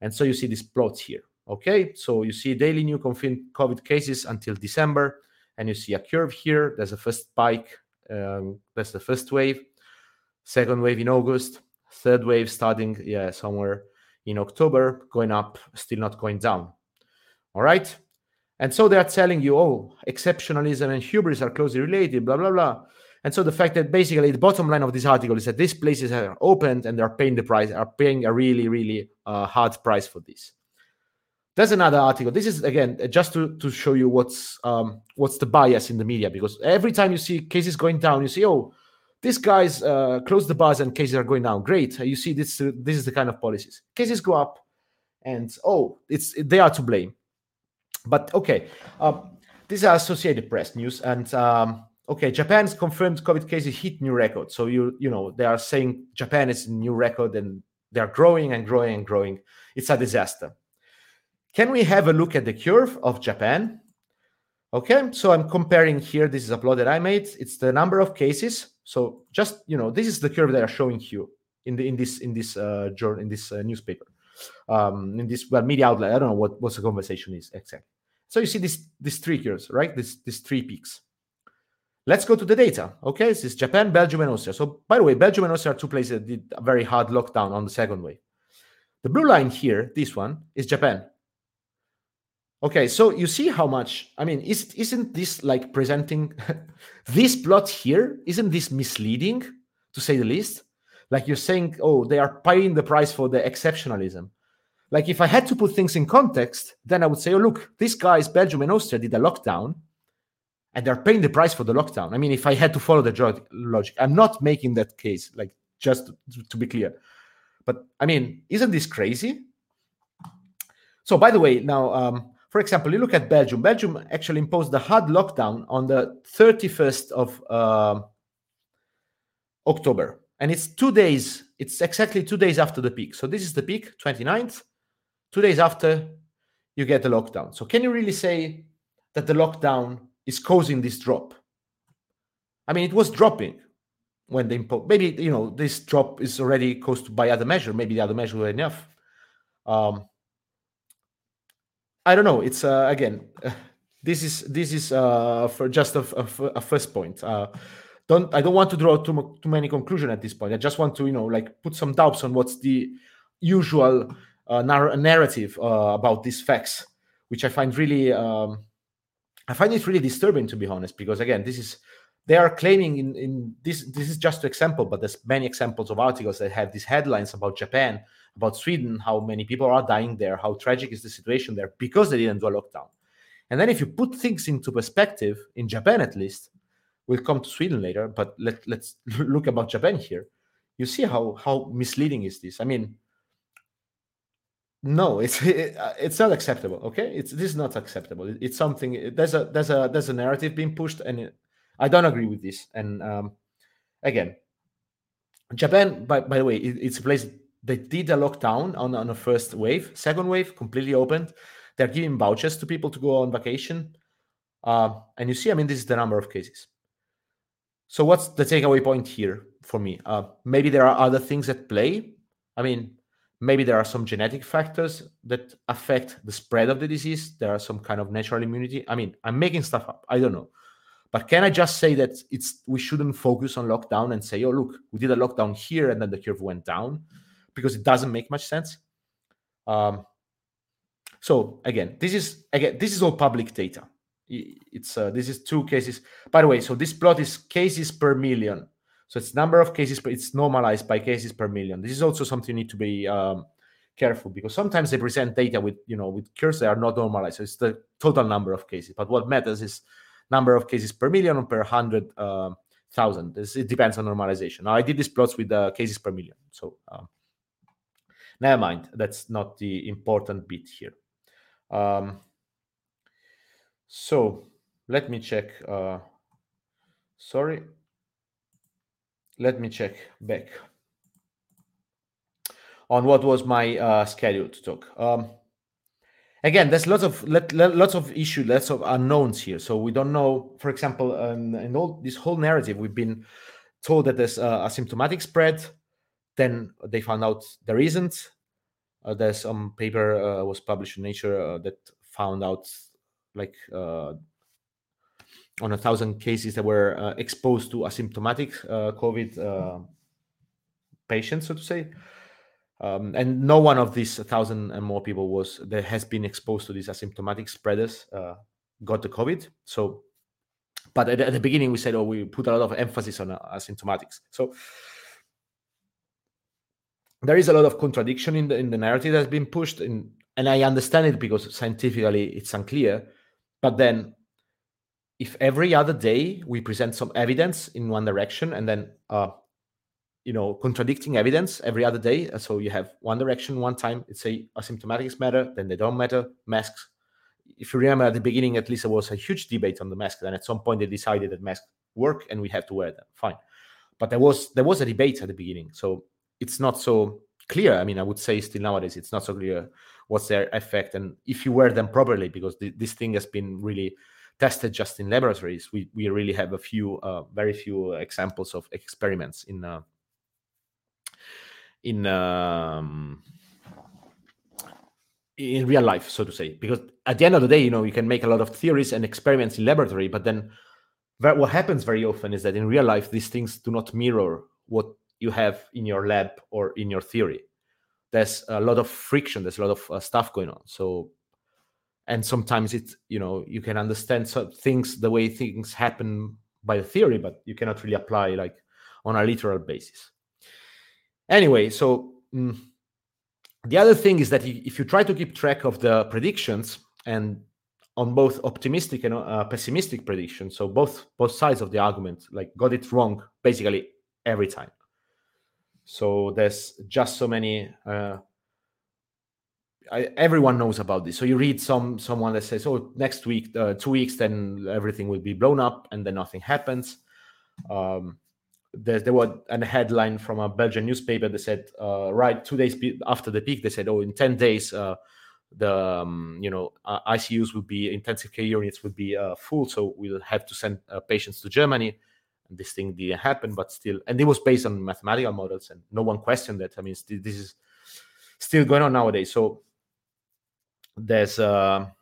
And so you see this plot here, okay? So you see daily new confirmed COVID cases until December, and you see a curve here. There's a first spike. That's the first wave. Second wave in August. Third wave starting somewhere in October, going up, still not going down. All right? And so they are telling you, oh, exceptionalism and hubris are closely related, blah, blah, blah. And so the fact that basically the bottom line of this article is that these places are opened and they're paying the price, are paying a really, really hard price for this. There's another article. This is, again, just to show you what's the bias in the media, because every time you see cases going down, you see, oh, these guys close the bars and cases are going down. Great. You see, this is the kind of policies. Cases go up and, oh, they are to blame. But, okay, these are Associated Press news. And, okay, Japan's confirmed COVID cases hit new record. So, you know, they are saying Japan is a new record and they're growing and growing and growing. It's a disaster. Can we have a look at the curve of Japan? Okay, so I'm comparing here. This is a plot that I made. It's the number of cases. So just, you know, this is the curve that I'm showing you in this journal, in this newspaper. In this media outlet. I don't know what the Conversation is exactly. So you see these three curves, right? These three peaks. Let's go to the data. Okay, this is Japan, Belgium, and Austria. So by the way, Belgium and Austria are two places that did a very hard lockdown on the second wave. The blue line here, this one, is Japan. Okay, so you see how much, I mean, isn't this like presenting this plot here? Isn't this misleading, to say the least? Like you're saying, oh, they are paying the price for the exceptionalism. Like if I had to put things in context, then I would say, oh, look, these guys, Belgium and Austria, did a lockdown, and they're paying the price for the lockdown. I mean, if I had to follow the logic, I'm not making that case, like just to be clear. But I mean, isn't this crazy? So by the way, now, for example, you look at Belgium. Belgium actually imposed the hard lockdown on the 31st of October. And it's exactly 2 days after the peak. So this is the peak, 29th. 2 days after, you get the lockdown. So can you really say that the lockdown is causing this drop? I mean, it was dropping when they imposed. Maybe, you know, this drop is already caused by other measure. Maybe the other measure were enough. I don't know. It's again, this is for just a first point. I don't want to draw too many conclusions at this point. I just want to put some doubts on what's the usual narrative about these facts, which I find really I find it really disturbing, to be honest, because again, this is. They are claiming in this is just an example, but there's many examples of articles that have these headlines about Japan, about Sweden, how many people are dying there, how tragic is the situation there because they didn't do a lockdown. And then if you put things into perspective, in Japan at least, we'll come to Sweden later, but let's look about Japan here. You see how misleading is this? I mean, no, it's not acceptable, okay? This is not acceptable. It's something, there's a narrative being pushed, and I don't agree with this. And again, Japan, by the way, it's a place that did a lockdown on a first wave. Second wave, completely opened. They're giving vouchers to people to go on vacation. And you see, I mean, this is the number of cases. So what's the takeaway point here for me? Maybe there are other things at play. I mean, maybe there are some genetic factors that affect the spread of the disease. There are some kind of natural immunity. I mean, I'm making stuff up. I don't know. But can I just say that we shouldn't focus on lockdown and say, oh, look, we did a lockdown here and then the curve went down, because it doesn't make much sense. So again, this is all public data. This is two cases. By the way, so this plot is cases per million. So it's number of cases, but it's normalized by cases per million. This is also something you need to be careful, because sometimes they present data with curves that are not normalized. So it's the total number of cases. But what matters is number of cases per million or per 100,000. It depends on normalization. Now, I did these plots with cases per million. So never mind. That's not the important bit here. So let me check. Sorry. Let me check back on what was my schedule to talk. Again, there's lots of issues, lots of unknowns here. So we don't know, for example, in all this whole narrative, we've been told that there's asymptomatic spread. Then they found out there isn't. There's some paper was published in Nature that found out on 1,000 cases that were exposed to asymptomatic COVID patients, so to say. And no one of these 1,000 and more people that has been exposed to these asymptomatic spreaders got the COVID. So, but at the beginning we said, we put a lot of emphasis on asymptomatics. So there is a lot of contradiction in the narrative that's been pushed in, and I understand it because scientifically it's unclear. But then, if every other day we present some evidence in one direction, and then contradicting evidence every other day. So you have one direction, one time, it's asymptomatics matter, then they don't matter, masks. If you remember at the beginning, at least there was a huge debate on the mask. Then at some point they decided that masks work and we have to wear them, fine. But there was a debate at the beginning. So it's not so clear. I mean, I would say still nowadays, it's not so clear what's their effect and if you wear them properly, because this thing has been really tested just in laboratories. We really have a few, very few examples of experiments in real life, so to say, because at the end of the day, you can make a lot of theories and experiments in laboratory, but then what happens very often is that in real life, these things do not mirror what you have in your lab or in your theory. There's a lot of friction. There's a lot of stuff going on. So, and sometimes it's, you can understand things, the way things happen by the theory, but you cannot really apply on a literal basis. Anyway, so the other thing is that if you try to keep track of the predictions, and on both optimistic and pessimistic predictions, so both sides of the argument got it wrong basically every time. So there's just so many. Everyone knows about this. So you read someone that says, "Oh, next week, 2 weeks, then everything will be blown up," and then nothing happens. There was a headline from a Belgian newspaper that said, right, 2 days after the peak, they said, in 10 days, ICUs would be, intensive care units would be full, so we'll have to send patients to Germany. And this thing didn't happen, but still, and it was based on mathematical models, and no one questioned that. I mean, this is still going on nowadays. So there's a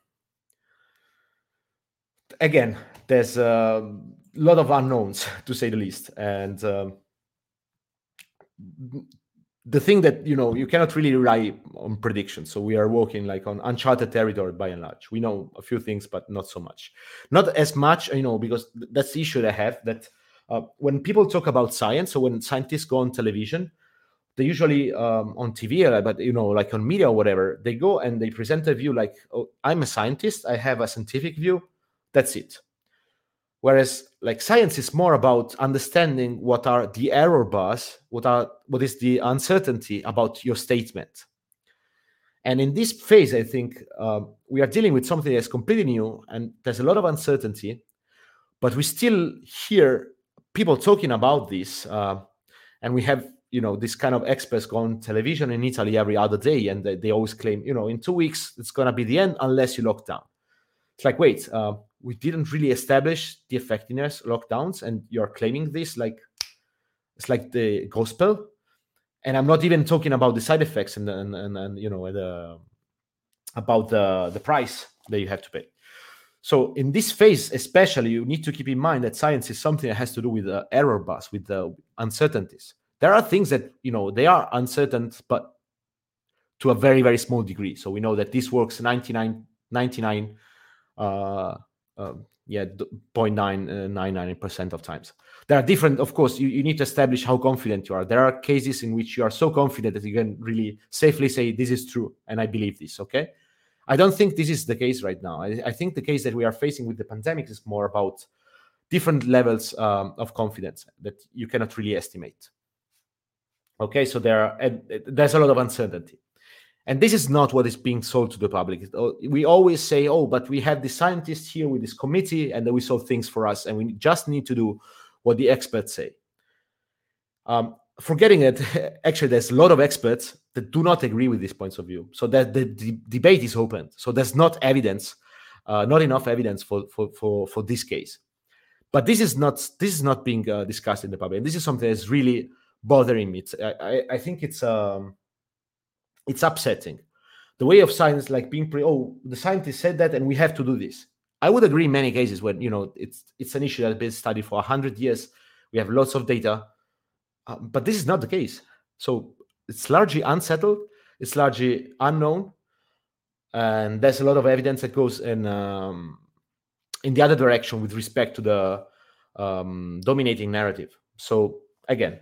lot of unknowns, to say the least. And the thing that, you know, you cannot really rely on predictions. So we are walking like on uncharted territory by and large. We know a few things, but not so much. Not as much, you know, because that's the issue that I have, that when people talk about science, so when scientists go on television, they usually on TV, but, you know, like on media or whatever, they go and they present a view like, oh, I'm a scientist, I have a scientific view, that's it. Whereas like science is more about understanding what are the error bars, what is the uncertainty about your statement. And in this phase, I think we are dealing with something that's completely new, and there's a lot of uncertainty, but we still hear people talking about this. And we have, you know, this kind of experts go on television in Italy every other day, and they always claim, you know, in 2 weeks, it's going to be the end unless you lock down. It's like, wait, we didn't really establish the effectiveness of lockdowns, and you're claiming this like it's like the gospel. And I'm not even talking about the side effects and you know, about the price that you have to pay. So in this phase, especially, you need to keep in mind that science is something that has to do with error bars, with the uncertainties. There are things that, you know, they are uncertain, but to a very, very small degree. So we know that this works 0.999% of times. There are different, of course, you need to establish how confident you are. There are cases in which you are so confident that you can really safely say, this is true, and I believe this, okay? I don't think this is the case right now. I think the case that we are facing with the pandemic is more about different levels of confidence that you cannot really estimate. Okay, so there's a lot of uncertainty. And this is not what is being sold to the public. We always say, oh, but we have the scientists here with this committee, and they will solve things for us, and we just need to do what the experts say. Forgetting that, actually, there's a lot of experts that do not agree with these points of view. So that the debate is open. So there's not enough evidence for this case. But this is not being discussed in the public. This is something that's really bothering me. I think it's upsetting. The way of science, like being the scientist said that, and we have to do this. I would agree in many cases when, you know, it's an issue that has been studied for 100 years. We have lots of data, but this is not the case. So it's largely unsettled. It's largely unknown. And there's a lot of evidence that goes in the other direction with respect to the dominating narrative. So again,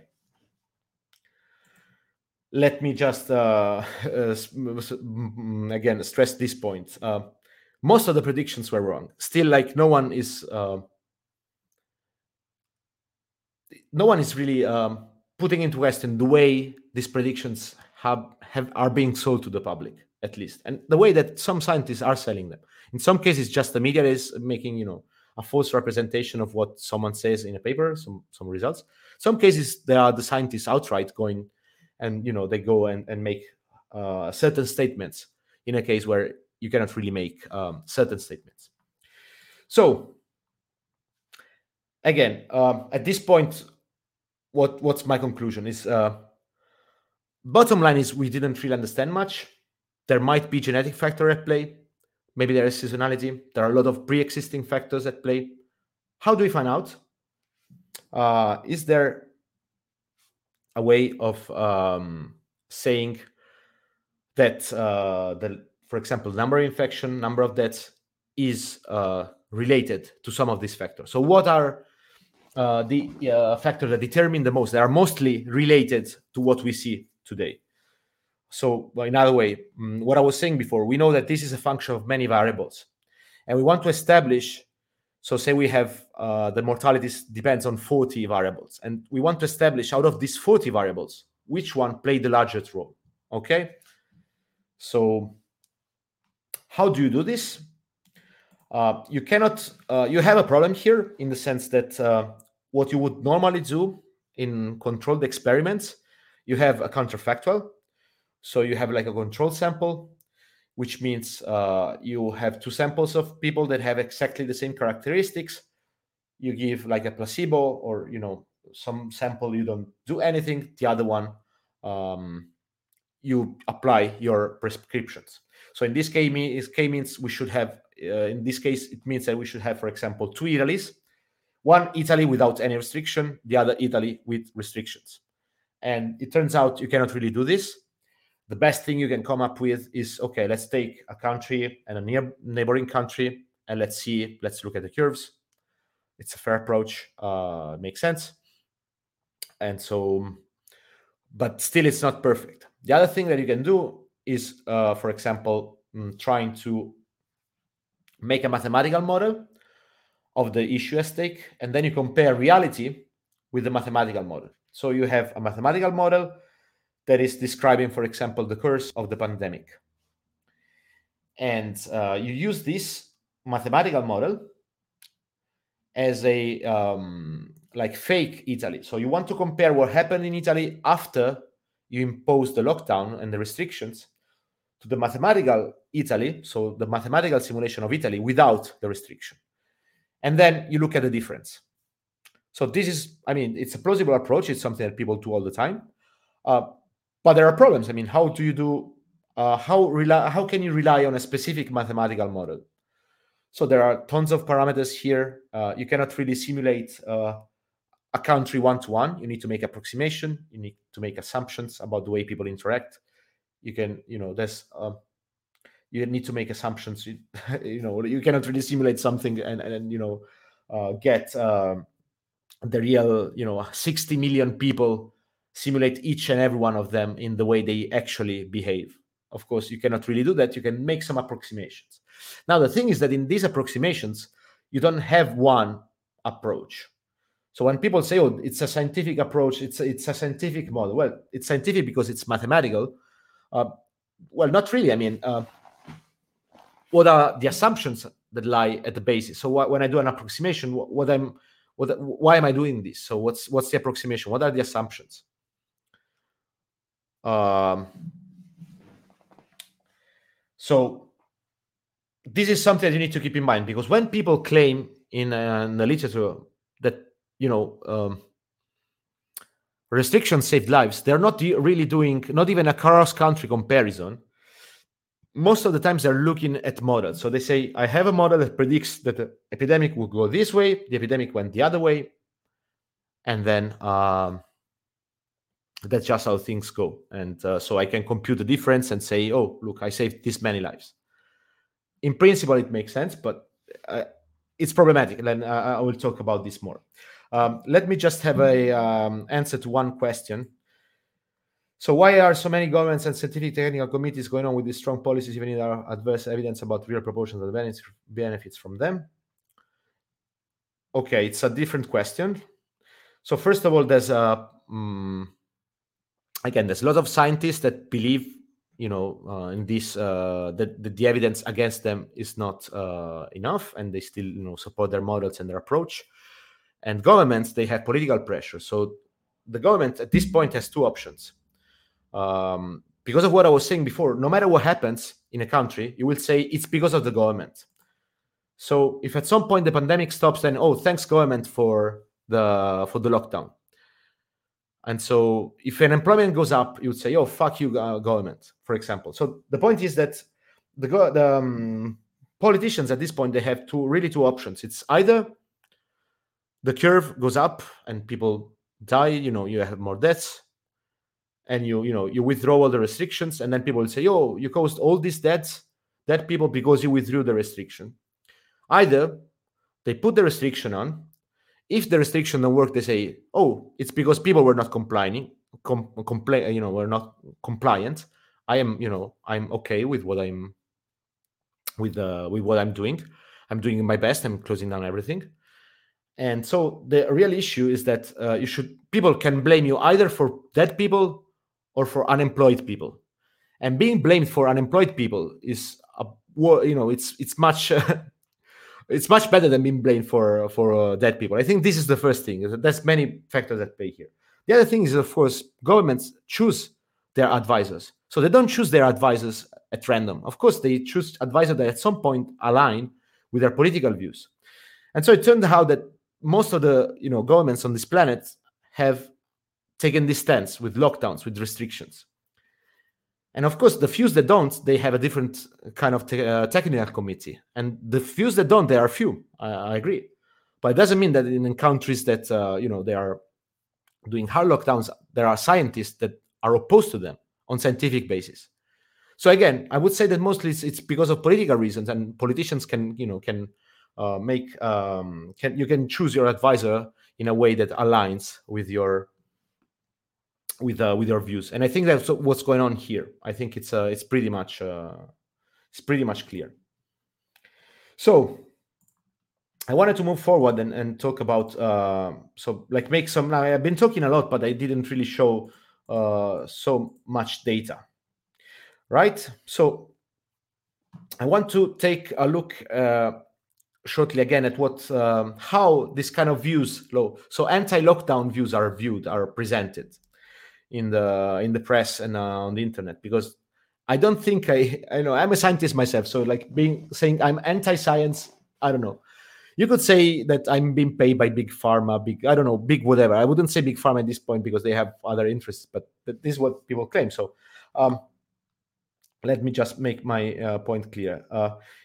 let me just, again, stress this point. Most of the predictions were wrong. Still, like, no one is really putting into question the way these predictions are being sold to the public, at least, and the way that some scientists are selling them. In some cases, just the media is making, you know, a false representation of what someone says in a paper, some results. Some cases, there are the scientists outright going, and, you know, they go and make certain statements in a case where you cannot really make certain statements. So, again, at this point, what's my conclusion is, bottom line is we didn't really understand much. There might be genetic factor at play. Maybe there is seasonality. There are a lot of pre-existing factors at play. How do we find out? Is there a way of saying that, for example, number of infection, number of deaths is related to some of these factors? So what are the factors that determine the most? They are mostly related to what we see today. So in another way, what I was saying before, we know that this is a function of many variables. And we want to establish, so say we have the mortality depends on 40 variables, and we want to establish out of these 40 variables, which one played the largest role, okay? So how do you do this? You cannot, you have a problem here in the sense that what you would normally do in controlled experiments, you have a counterfactual. So you have like a control sample, which means you have two samples of people that have exactly the same characteristics. You give like a placebo, or, you know, some sample you don't do anything. The other one you apply your prescriptions. So in this case means we should have, in this case, it means that we should have, for example, two Italys, one Italy without any restriction, the other Italy with restrictions. And it turns out you cannot really do this. The best thing you can come up with is, okay, let's take a country and a neighboring country and let's look at the curves. It's a fair approach, makes sense. And so, but still it's not perfect. The other thing that you can do is, for example, trying to make a mathematical model of the issue at stake, and then you compare reality with the mathematical model. So you have a mathematical model that is describing, for example, the course of the pandemic. And you use this mathematical model as a like fake Italy. So you want to compare what happened in Italy after you impose the lockdown and the restrictions to the mathematical Italy, so the mathematical simulation of Italy without the restriction. And then you look at the difference. So this is, I mean, it's a plausible approach. It's something that people do all the time. But there are problems. I mean, how do you do, how can you rely on a specific mathematical model? So there are tons of parameters here. You cannot really simulate a country one-to-one. You need to make approximation. You need to make assumptions about the way people interact. You can, you know, there's... you need to make assumptions. You cannot really simulate something and get the real, 60 million people, simulate each and every one of them in the way they actually behave. Of course, you cannot really do that. You can make some approximations. Now, the thing is that in these approximations, you don't have one approach. So when people say, oh, it's a scientific approach, it's a scientific model. Well, it's scientific because it's mathematical. Well, not really. I mean... what are the assumptions that lie at the basis? So when I do an approximation, why am I doing this? So what's the approximation? What are the assumptions? So this is something that you need to keep in mind, because when people claim in the literature that restrictions saved lives, they're not really doing not even a cross-country comparison. Most of the times they're looking at models. So they say, I have a model that predicts that the epidemic will go this way, the epidemic went the other way, and then that's just how things go. And so I can compute the difference and say, oh, look, I saved this many lives. In principle, it makes sense, but it's problematic. And I will talk about this more. Let me just have an answer to one question. So why are so many governments and scientific technical committees going on with these strong policies, even if there are adverse evidence about real proportions of the benefits from them? Okay, it's a different question. So first of all, there's there's a lot of scientists that believe, in this that the evidence against them is not enough, and they still, support their models and their approach. And governments, they have political pressure. So the government at this point has two options. Because of what I was saying before, no matter what happens in a country, you will say it's because of the government. So if at some point the pandemic stops, then, oh, thanks government for the lockdown. And so if unemployment goes up, you would say, oh, fuck you government, for example. So the point is that the politicians at this point, they have two options. It's either the curve goes up and people die, you have more deaths, and you withdraw all the restrictions, and then people will say, oh, you caused all these dead people because you withdrew the restriction. Either they put the restriction on. If the restriction don't work, they say, oh, it's because people were not compliant. I am, I'm okay with what I'm with what I'm doing. I'm doing my best. I'm closing down everything. And so the real issue is that people can blame you either for dead people or for unemployed people, and being blamed for unemployed people is it's much better than being blamed for dead people. I think this is the first thing. There's many factors at play here. The other thing is, of course, governments choose their advisors, so they don't choose their advisors at random. Of course, they choose advisors that at some point align with their political views, and so it turned out that most of the governments on this planet have taken this stance with lockdowns, with restrictions. And of course, the few that don't, they have a different kind of technical committee. And the few that don't, they are few. I agree. But it doesn't mean that in countries that, they are doing hard lockdowns, there are scientists that are opposed to them on scientific basis. So again, I would say that mostly it's because of political reasons, and politicians can choose your advisor in a way that aligns with your views. And I think that's what's going on here. I think it's pretty much clear. So I wanted to move forward and talk about make some. Now I've been talking a lot, but I didn't really show so much data. Right, so I want to take a look shortly again at what how this kind of views, so anti-lockdown views are presented in the press and on the internet, because I don't think I know, I'm a scientist myself, so saying I'm anti-science, I don't know. You could say that I'm being paid by big pharma, big whatever. I wouldn't say big pharma at this point because they have other interests, but this is what people claim. So. Let me just make my point clear.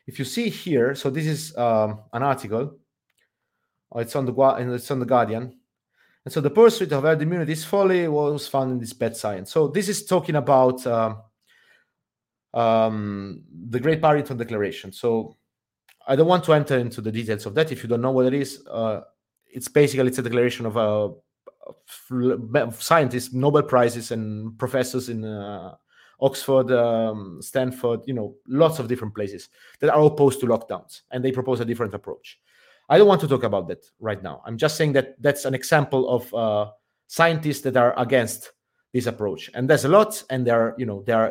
If you see here, so this is an article. It's on The Guardian. And so the pursuit of herd immunity is folly was found in this bad science. So this is talking about the Great Britain Declaration. So I don't want to enter into the details of that. If you don't know what it is, it's a declaration of scientists, Nobel Prizes, and professors in Oxford, Stanford, lots of different places that are opposed to lockdowns, and they propose a different approach. I don't want to talk about that right now. I'm just saying that that's an example of scientists that are against this approach, and there's a lot, and they are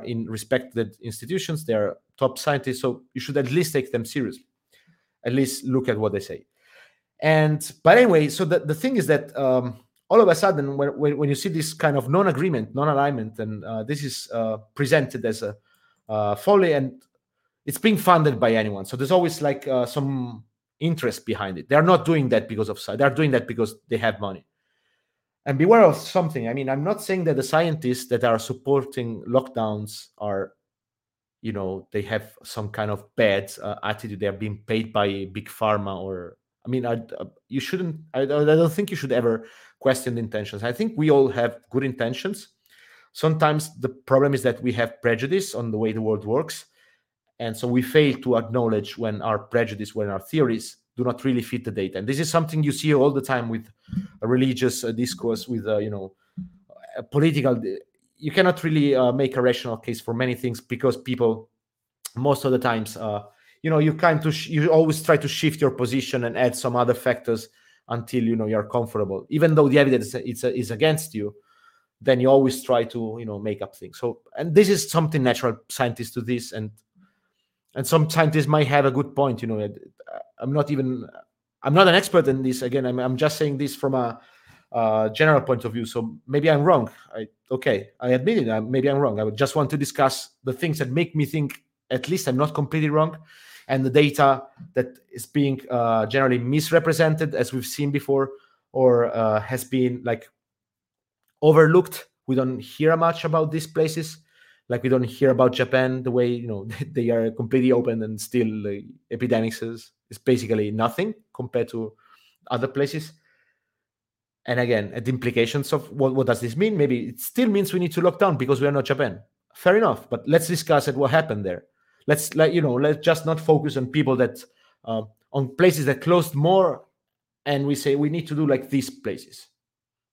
in respected institutions, they are top scientists, so you should at least take them seriously, at least look at what they say. And but anyway, so the thing is that all of a sudden, when you see this kind of non-alignment, and this is presented as a folly, and it's being funded by anyone. So there's always some interest behind it. They're not doing that because of science. They're doing that because they have money. And beware of something. I mean, I'm not saying that the scientists that are supporting lockdowns are, they have some kind of bad attitude. They're being paid by big pharma you shouldn't. I don't think you should ever question the intentions. I think we all have good intentions. Sometimes the problem is that we have prejudice on the way the world works, and so we fail to acknowledge when our prejudice, when our theories do not really fit the data. And this is something you see all the time with a religious discourse, with a political. You cannot really make a rational case for many things because people, most of the times. You always try to shift your position and add some other factors until you're comfortable. Even though the evidence is against you, then you always try to make up things. So, and this is something natural. Scientists do this, and some scientists might have a good point. I'm not an expert in this. Again, I'm just saying this from a general point of view. So maybe I'm wrong. I admit it. Maybe I'm wrong. I would just want to discuss the things that make me think at least I'm not completely wrong. And the data that is being generally misrepresented, as we've seen before, or has been overlooked. We don't hear much about these places. We don't hear about Japan, the way they are completely open and still epidemics is basically nothing compared to other places. And again, the implications of what does this mean? Maybe it still means we need to lock down because we are not Japan. Fair enough, but let's discuss what happened there. Let's just not focus on people that on places that closed more, and we say we need to do like these places.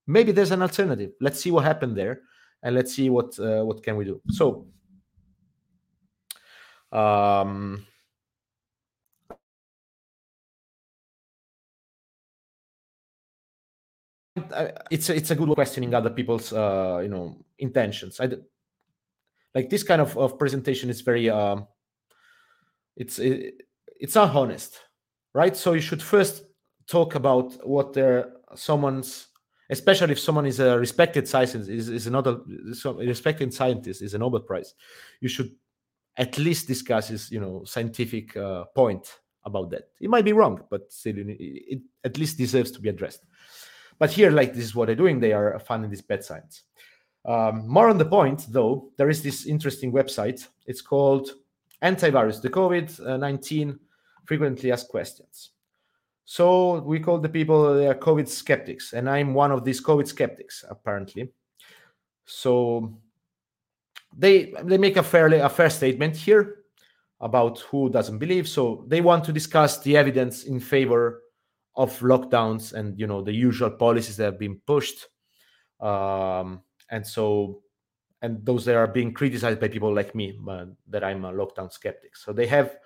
Maybe there's an alternative. Let's see what happened there, and let's see what can we do. So, it's a good questioning other people's intentions. This kind of presentation is very. It's not honest, right? So you should first talk about what someone's, especially if someone is a respected scientist, is a Nobel Prize. You should at least discuss his, scientific point about that. It might be wrong, but still, it at least deserves to be addressed. But here, this is what they're doing. They are funding this bad science. More on the point, though, there is this interesting website. It's called Antivirus, the COVID-19 Frequently Asked Questions. So we call the people, they are COVID skeptics, and I'm one of these COVID skeptics, apparently. So they make a fair statement here about who doesn't believe. So they want to discuss the evidence in favor of lockdowns and, you know, the usual policies that have been pushed. And those that are being criticized by people like me, that I'm a lockdown skeptic. So they have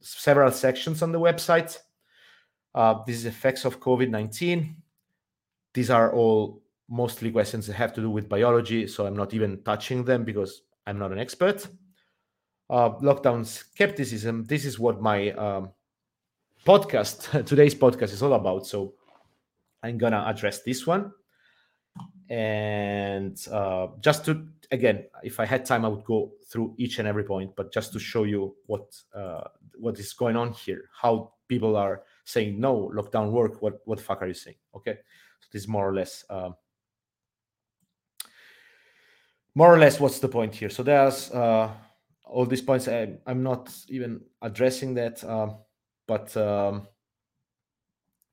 several sections on the website. These effects of COVID-19. These are all mostly questions that have to do with biology, so I'm not even touching them because I'm not an expert. Lockdown skepticism, this is what my today's podcast is all about. So I'm gonna address this one. And just to, again, if I had time, I would go through each and every point, but just to show you what is going on here, how people are saying, no, lockdown work, what the fuck are you saying? Okay, so this is more or less what's the point here. So there's all these points, I'm not even addressing that,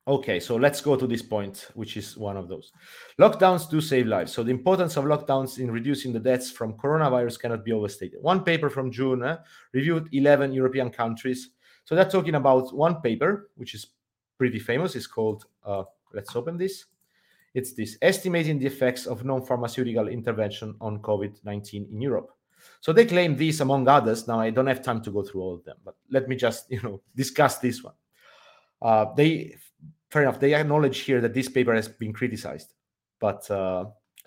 okay, so let's go to this point, which is one of those. Lockdowns do save lives. So the importance of lockdowns in reducing the deaths from coronavirus cannot be overstated. One paper from June reviewed 11 European countries. So they're talking about one paper, which is pretty famous. It's called, let's open this. It's this, Estimating the Effects of Non-Pharmaceutical Intervention on COVID-19 in Europe. So they claim these, among others. Now, I don't have time to go through all of them, but let me just, discuss this one. Fair enough, they acknowledge here that this paper has been criticized, but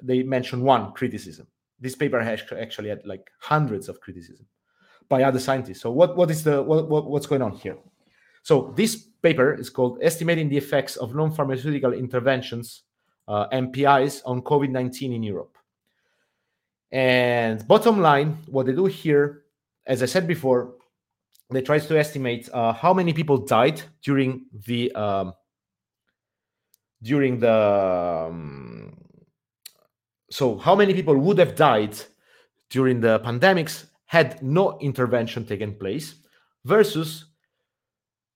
they mention one criticism. This paper has actually had like hundreds of criticism by other scientists. So what's going on here? So this paper is called Estimating the Effects of Non-Pharmaceutical Interventions, NPIs, on COVID-19 in Europe. And bottom line, what they do here, as I said before, they try to estimate how many people died so how many people would have died during the pandemics had no intervention taken place versus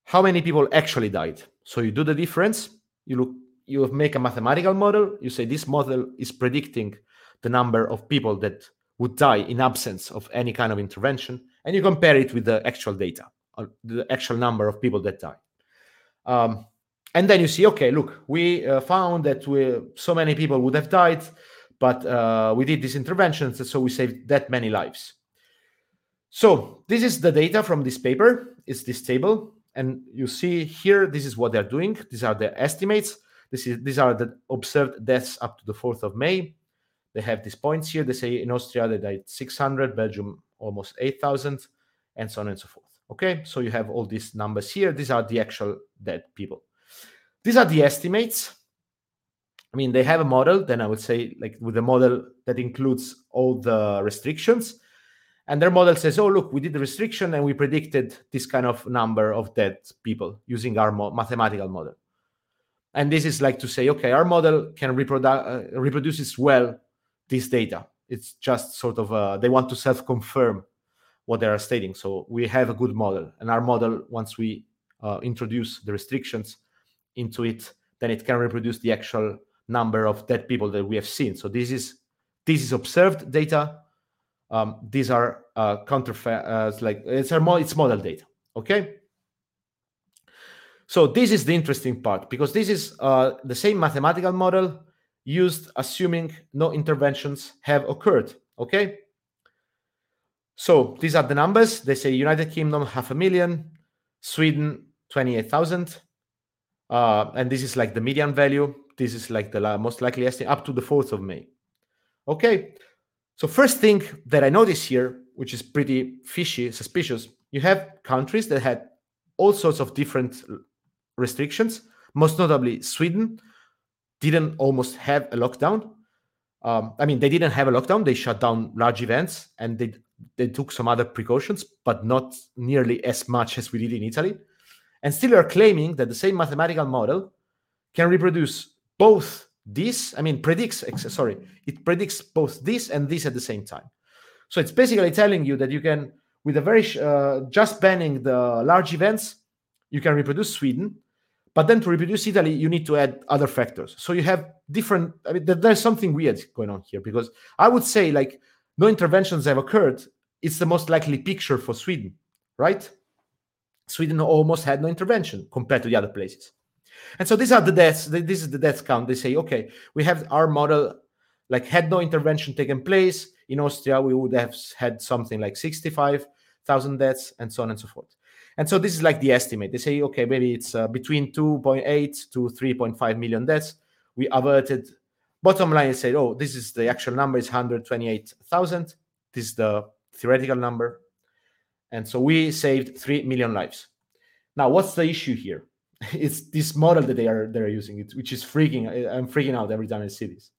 how many people actually died. So you do the difference, you make a mathematical model, you say this model is predicting the number of people that would die in absence of any kind of intervention, and you compare it with the actual data, or the actual number of people that died. And then you see, okay, look, we found that so many people would have died, but we did these interventions, and so we saved that many lives. So this is the data from this paper. It's this table. And you see here, this is what they're doing. These are their estimates. These are the observed deaths up to the 4th of May. They have these points here. They say in Austria, they died 600, Belgium, almost 8,000, and so on and so forth. Okay, so you have all these numbers here. These are the actual dead people. These are the estimates. I mean, they have a model, then I would say, like, with a model that includes all the restrictions. And their model says, oh, look, we did the restriction and we predicted this kind of number of dead people using our mathematical model. And this is like to say, okay, our model can reproduces well this data. It's just sort of, they want to self-confirm what they are stating. So we have a good model. And our model, once we introduce the restrictions into it, then it can reproduce the actual number of dead people that we have seen. So this is observed data. These are counterfeit, it's model data. Okay. So this is the interesting part, because this is the same mathematical model used assuming no interventions have occurred. Okay. So these are the numbers. They say United Kingdom 500,000, Sweden 28,000. And this is like the median value. This is like the most likely estimate up to the 4th of May. Okay. So first thing that I notice here, which is pretty fishy, suspicious, you have countries that had all sorts of different restrictions. Most notably, Sweden didn't almost have a lockdown. They didn't have a lockdown. They shut down large events and they took some other precautions, but not nearly as much as we did in Italy. And still are claiming that the same mathematical model can reproduce both this, I mean, predicts both this and this at the same time. So it's basically telling you that you can, with a very, just banning the large events, you can reproduce Sweden, but then to reproduce Italy, you need to add other factors. So you have different, I mean, there's something weird going on here, because I would say like no interventions have occurred. It's the most likely picture for Sweden, right? Sweden almost had no intervention compared to the other places. And so these are the deaths. This is the death count. They say, okay, we have our model, like had no intervention taken place in Austria, we would have had something like 65,000 deaths and so on and so forth. And so this is like the estimate. They say, okay, maybe it's between 2.8 to 3.5 million deaths. We averted. Bottom line, they say, oh, this is the actual number is 128,000. This is the theoretical number. And so we saved 3 million lives. Now, what's the issue here? It's this model that they're using, it, which is freaking. I'm freaking out every time I see this.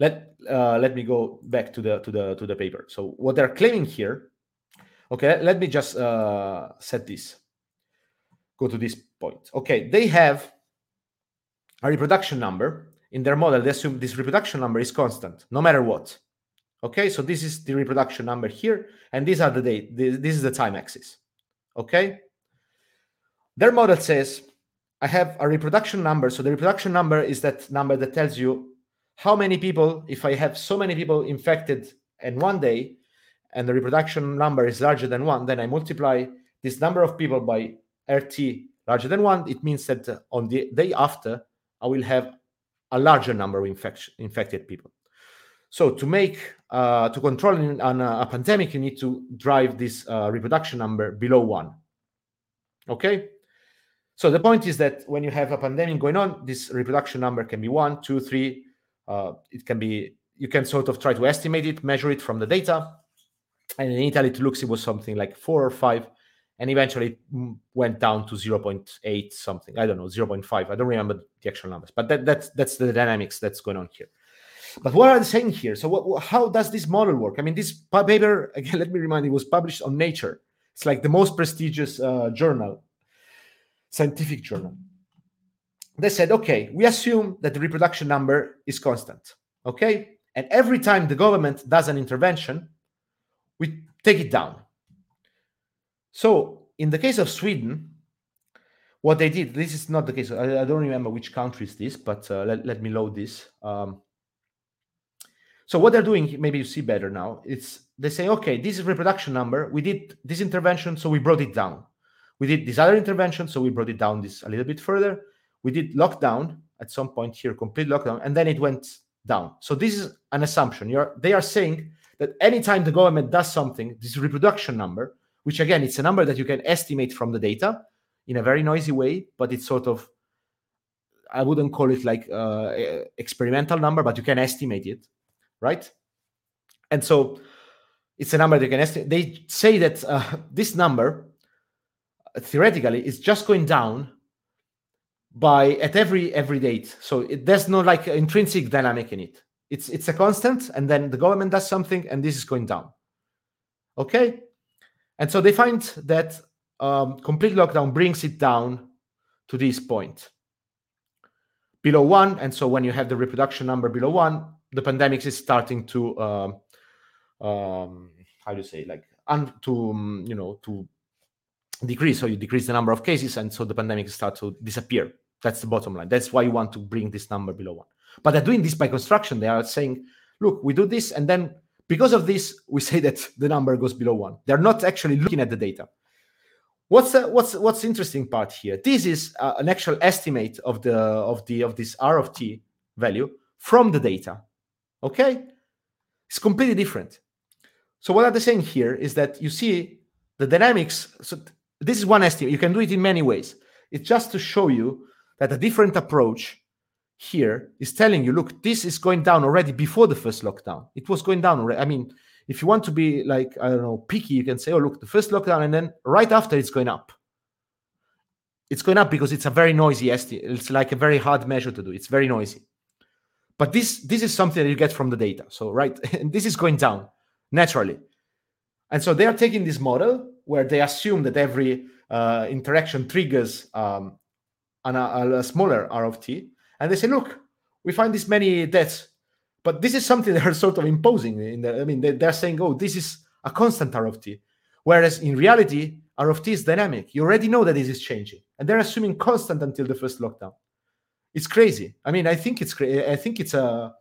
Let me go back to the paper. So what they're claiming here. Okay, let me just set this. Go to this point. Okay, they have a reproduction number in their model. They assume this reproduction number is constant, no matter what. Okay, so this is the reproduction number here, and these are the date. This is the time axis. Okay. Their model says, I have a reproduction number. So the reproduction number is that number that tells you how many people, if I have so many people infected in one day, and the reproduction number is larger than one, then I multiply this number of people by RT larger than one. It means that on the day after, I will have a larger number of infected people. So to make, to control a pandemic, you need to drive this reproduction number below one. Okay? So the point is that when you have a pandemic going on, this reproduction number can be 1, 2, 3. It can be, you can sort of try to estimate it, measure it from the data. And in Italy, it looks, it was something like 4 or 5. And eventually it went down to 0.8 something. I don't know, 0.5. I don't remember the actual numbers. But that's the dynamics that's going on here. But what are they saying here? So how does this model work? I mean, this paper, again, let me remind you, was published on Nature. It's like the most prestigious journal, scientific journal. They said, okay, we assume that the reproduction number is constant, okay? And every time the government does an intervention, we take it down. So in the case of Sweden, what they did, this is not the case. I don't remember which country is this, but let me load this. So what they're doing, maybe you see better now, it's they say, okay, this is reproduction number. We did this intervention, so we brought it down. We did this other intervention, so we brought it down this a little bit further. We did lockdown at some point here, complete lockdown, and then it went down. So this is an assumption. They are saying that anytime the government does something, this reproduction number, which again, it's a number that you can estimate from the data in a very noisy way, but it's sort of, I wouldn't call it like experimental number, but you can estimate it. Right? And so it's a number they can estimate. They say that this number theoretically is just going down by at every date. So there's no like intrinsic dynamic in it. It's a constant, and then the government does something, and this is going down. Okay? And so they find that complete lockdown brings it down to this point, below one. And so when you have the reproduction number below one, the pandemic is starting to, to decrease. So you decrease the number of cases, and so the pandemic starts to disappear. That's the bottom line. That's why you want to bring this number below one. But they're doing this by construction. They are saying, look, we do this, and then because of this, we say that the number goes below one. They're not actually looking at the data. What's the interesting part here? This is an actual estimate of this R of T value from the data. Okay? It's completely different. So what I'm saying here is that you see the dynamics. So this is one estimate. You can do it in many ways. It's just to show you that a different approach here is telling you, look, this is going down already before the first lockdown. It was going down already. I mean, if you want to be like, I don't know, picky, you can say, oh, look, the first lockdown, and then right after it's going up. It's going up because it's a very noisy estimate. It's like a very hard measure to do. It's very noisy. But this is something that you get from the data. So, right, and this is going down naturally. And so they are taking this model where they assume that every interaction triggers a smaller R of T. And they say, look, we find this many deaths. But this is something they're sort of imposing. They're saying, oh, this is a constant R of T. Whereas in reality, R of T is dynamic. You already know that this is changing. And they're assuming constant until the first lockdown. It's crazy. I mean, I think it's crazy. I think it's a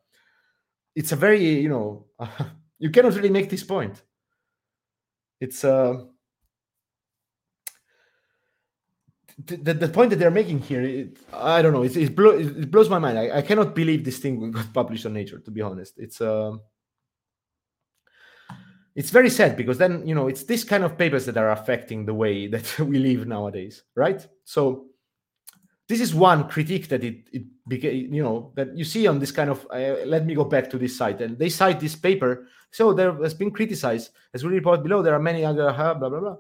very, you cannot really make this point. The point that they're making here, I don't know. It blows my mind. I cannot believe this thing got published on Nature, to be honest. It's very sad, because then, it's this kind of papers that are affecting the way that we live nowadays, right? So this is one critique that it became, that you see on this kind of, let me go back to this site. And they cite this paper. So there has been criticized. As we report below, there are many other, blah, blah, blah.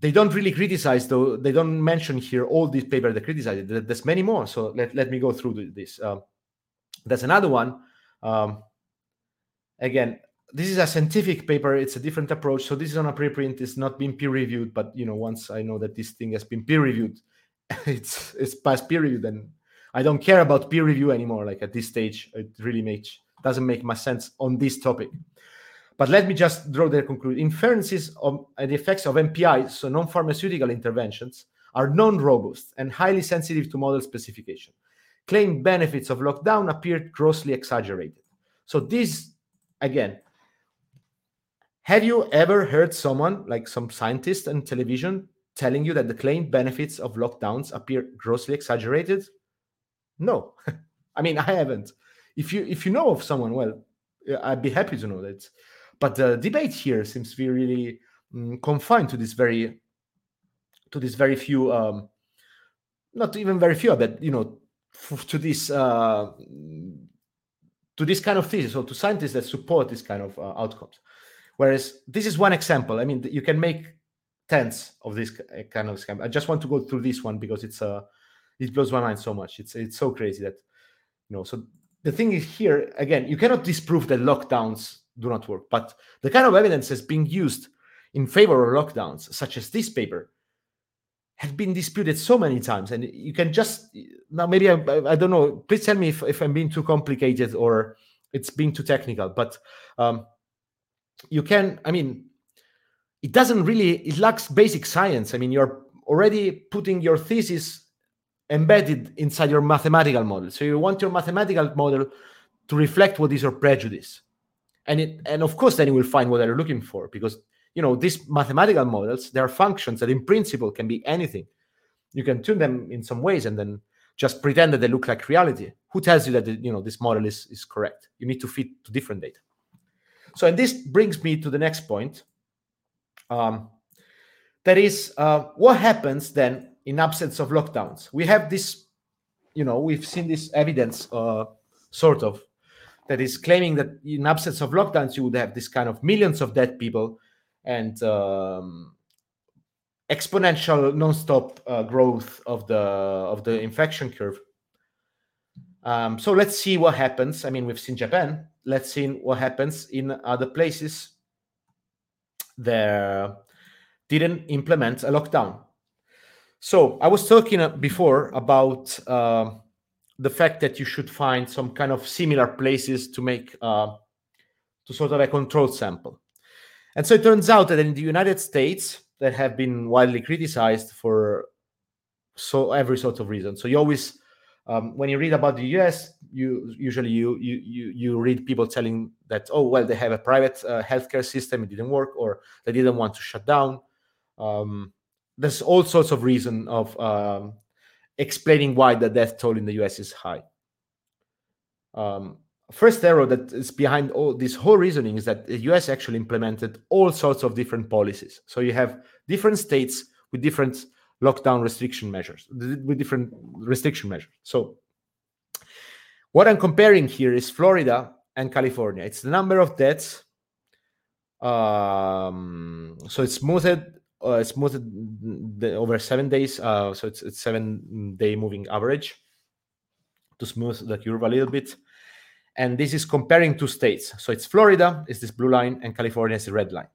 They don't really criticize, though. They don't mention here all these papers that criticize it. There's many more. So let me go through this. That's another one. Again, this is a scientific paper. It's a different approach. So this is on a preprint. It's not been peer reviewed. But once I know that this thing has been peer reviewed, it's past peer review. Then I don't care about peer review anymore. Like at this stage, it really doesn't make much sense on this topic. But let me just draw their conclusion. Inferences of the effects of NPI, so non-pharmaceutical interventions, are non-robust and highly sensitive to model specification. Claimed benefits of lockdown appeared grossly exaggerated. So this, again, have you ever heard someone, like some scientist on television, telling you that the claimed benefits of lockdowns appear grossly exaggerated? No. I mean, I haven't. If you know of someone, well, I'd be happy to know that. But the debate here seems to be really confined to this very few, not even very few, but to this kind of thesis, or to scientists that support this kind of outcomes. Whereas this is one example. I mean, you can make tens of this kind of scam. I just want to go through this one because it blows my mind so much. It's so crazy that so. The thing is here, again, you cannot disprove that lockdowns do not work, but the kind of evidence that's being used in favor of lockdowns, such as this paper, has been disputed so many times. And you can just, now maybe, I don't know, please tell me if I'm being too complicated or it's being too technical, but it doesn't really, it lacks basic science. I mean, you're already putting your thesis embedded inside your mathematical model. So you want your mathematical model to reflect what is your prejudice. And of course, then you will find what you're looking for, because, these mathematical models, they are functions that in principle can be anything. You can tune them in some ways and then just pretend that they look like reality. Who tells you that, this model is correct? You need to fit to different data. So, and this brings me to the next point. That is, what happens then in absence of lockdowns? We have this, we've seen this evidence, sort of, that is claiming that in absence of lockdowns, you would have this kind of millions of dead people and exponential nonstop growth of the infection curve. So let's see what happens. I mean, we've seen Japan. Let's see what happens in other places that didn't implement a lockdown. So I was talking before about the fact that you should find some kind of similar places to make, to sort of a controlled sample. And so it turns out that in the United States, that have been widely criticized for every sort of reason. So you always, when you read about the US, you usually read people telling that, oh, well, they have a private healthcare system, it didn't work, or they didn't want to shut down. There's all sorts of reason of explaining why the death toll in the US is high. First error that is behind all this whole reasoning is that the US actually implemented all sorts of different policies. So you have different states with different lockdown restriction measures, So what I'm comparing here is Florida and California. It's the number of deaths. So it's smoothed over 7 days, so it's 7 day moving average to smooth the curve a little bit. And this is comparing two states. So it's Florida, is this blue line, and California is the red line.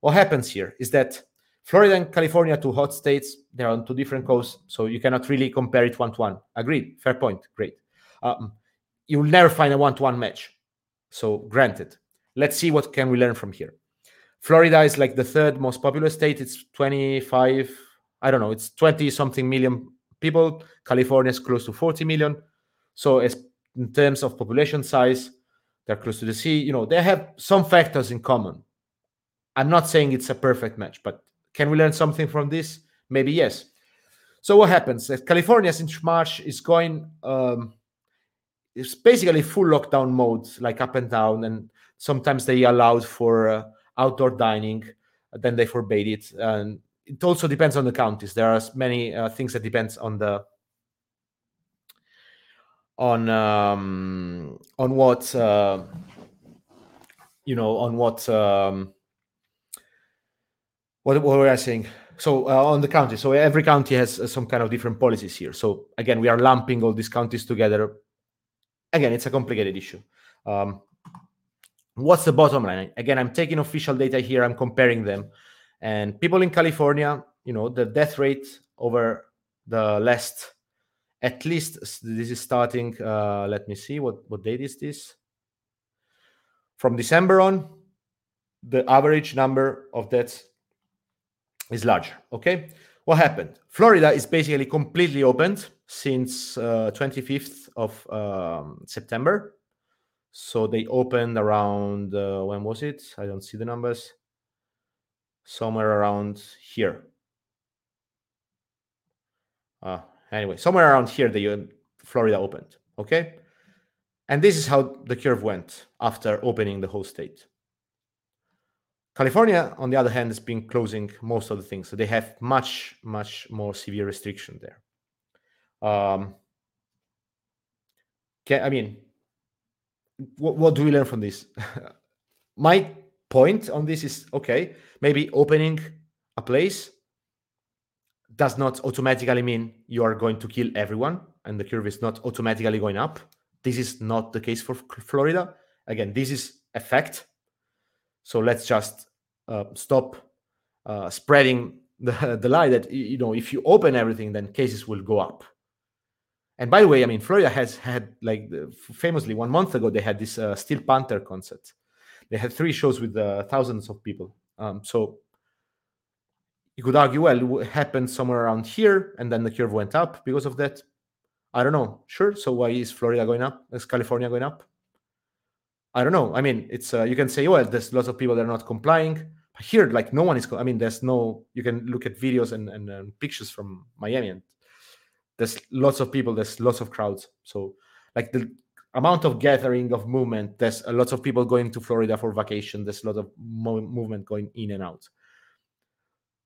What happens here is that Florida and California, two hot states, they're on two different coasts, so you cannot really compare it one-to-one. Agreed, fair point, great. You'll never find a one-to-one match, so granted. Let's see what can we learn from here. Florida is like the third most populous state. It's 25, I don't know, it's 20-something million people. California is close to 40 million. So as in terms of population size, they're close to the sea. You know, they have some factors in common. I'm not saying it's a perfect match, but can we learn something from this? Maybe yes. So what happens? California since March is going, it's basically full lockdown mode, like up and down. And sometimes they allowed for outdoor dining, then they forbade it. And it also depends on the counties. There are many things that depends on the on what you know, on what were I saying? So on the county. So every county has some kind of different policies here. So again, we are lumping all these counties together. Again, it's a complicated issue. What's the bottom line? Again, I'm taking official data here. I'm comparing them. And people in California, you know, the death rate over the last, at least this is starting, let me see, what date is this? From December on, the average number of deaths is larger, okay? What happened? Florida is basically completely opened since 25th of September. So they opened around, when was it? I don't see the numbers. Somewhere around here. Anyway, somewhere around here, Florida opened, okay? And this is how the curve went after opening the whole state. California, on the other hand, has been closing most of the things. So they have much, much more severe restriction there. What do we learn from this? My point on this is, okay, maybe opening a place does not automatically mean you are going to kill everyone and the curve is not automatically going up. This is not the case for Florida. Again, this is a fact. So let's just stop spreading the lie that, you know, if you open everything, then cases will go up. And by the way, I mean, Florida has had, like, famously 1 month ago, they had this Steel Panther concert. They had 3 shows with thousands of people. So you could argue, well, it happened somewhere around here, and then the curve went up because of that. I don't know. Sure. So why is Florida going up? Is California going up? I don't know. I mean, it's you can say, well, there's lots of people that are not complying. But here, like, no one is. There's no. You can look at videos and pictures from Miami, and there's lots of people. There's lots of crowds. So, like, the amount of gathering of movement, there's a lot of people going to Florida for vacation. There's a lot of movement going in and out.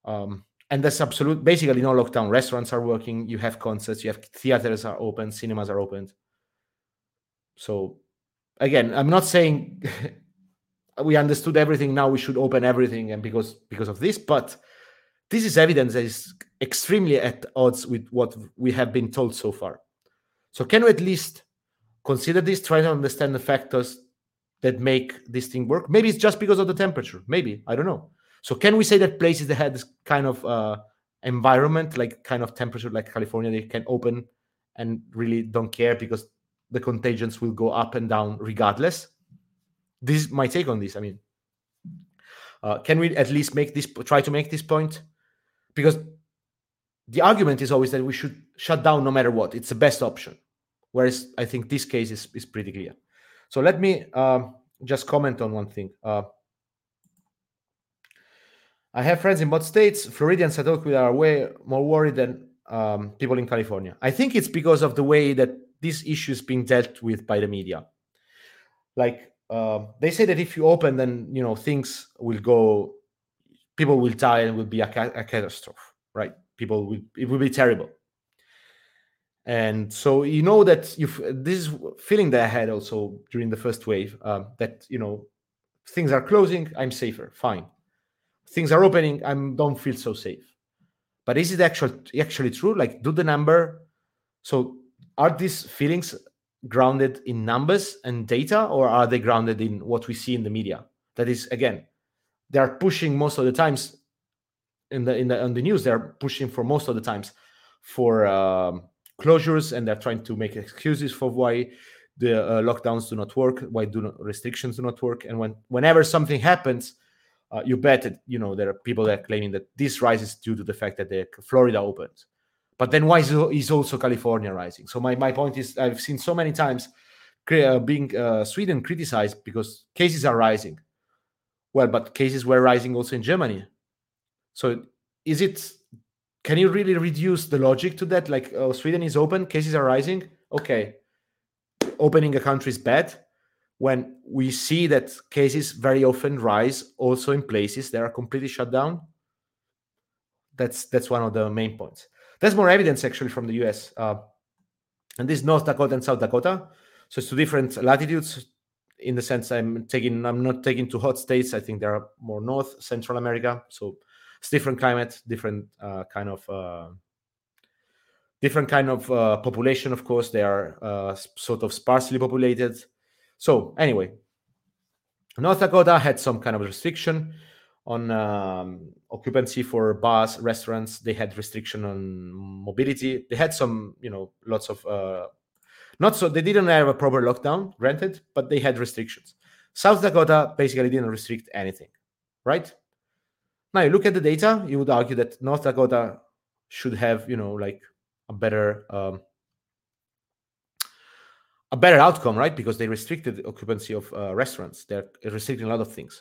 And there's basically no lockdown. Restaurants are working. You have concerts. You have theaters are open. Cinemas are opened. So again, I'm not saying we understood everything. Now we should open everything. And because of this, but this is evidence that is extremely at odds with what we have been told so far. So can we at least consider this, try to understand the factors that make this thing work? Maybe it's just because of the temperature. Maybe, I don't know. So can we say that places that had this kind of environment, like kind of temperature like California, they can open and really don't care because the contagions will go up and down regardless? This is my take on this. I mean, can we at least try to make this point? Because the argument is always that we should shut down no matter what. It's the best option. Whereas I think this case is pretty clear. So let me just comment on one thing. I have friends in both states. Florida and South Dakota are way more worried than people in California. I think it's because of the way that this issue is being dealt with by the media. Like, they say that if you open, then, you know, things will go, people will die and it will be a catastrophe, right? It will be terrible. And so, you know, that this is feeling that I had also during the first wave, that, you know, things are closing, I'm safer, fine. Things are opening, I don't feel so safe. But is it actually true? Like, so are these feelings grounded in numbers and data, or are they grounded in what we see in the media? That is, again, they are pushing most of the times on the news, they're pushing for most of the times for closures, and they're trying to make excuses for why the lockdowns do not work, why restrictions do not work. And whenever something happens, you bet that, you know, there are people that are claiming that this rise is due to the fact that Florida opened. But then why is also California rising? So my point is, I've seen so many times Sweden criticized because cases are rising. Well, but cases were rising also in Germany. So can you really reduce the logic to that? Like, oh, Sweden is open, cases are rising. Okay, opening a country is bad when we see that cases very often rise also in places that are completely shut down. That's one of the main points. There's more evidence actually from the US. And this is North Dakota and South Dakota. So it's two different latitudes in the sense I'm not taking two hot states. I think there are more North, Central America. So it's different climate, different kind of population. Of course, they are sort of sparsely populated. So anyway, North Dakota had some kind of restriction on occupancy for bars, restaurants. They had restriction on mobility. They had some, lots of they didn't have a proper lockdown, granted, but they had restrictions. South Dakota basically didn't restrict anything, right? Now you look at the data, you would argue that North Dakota should have, a better outcome, right? Because they restricted the occupancy of restaurants. They're restricting a lot of things.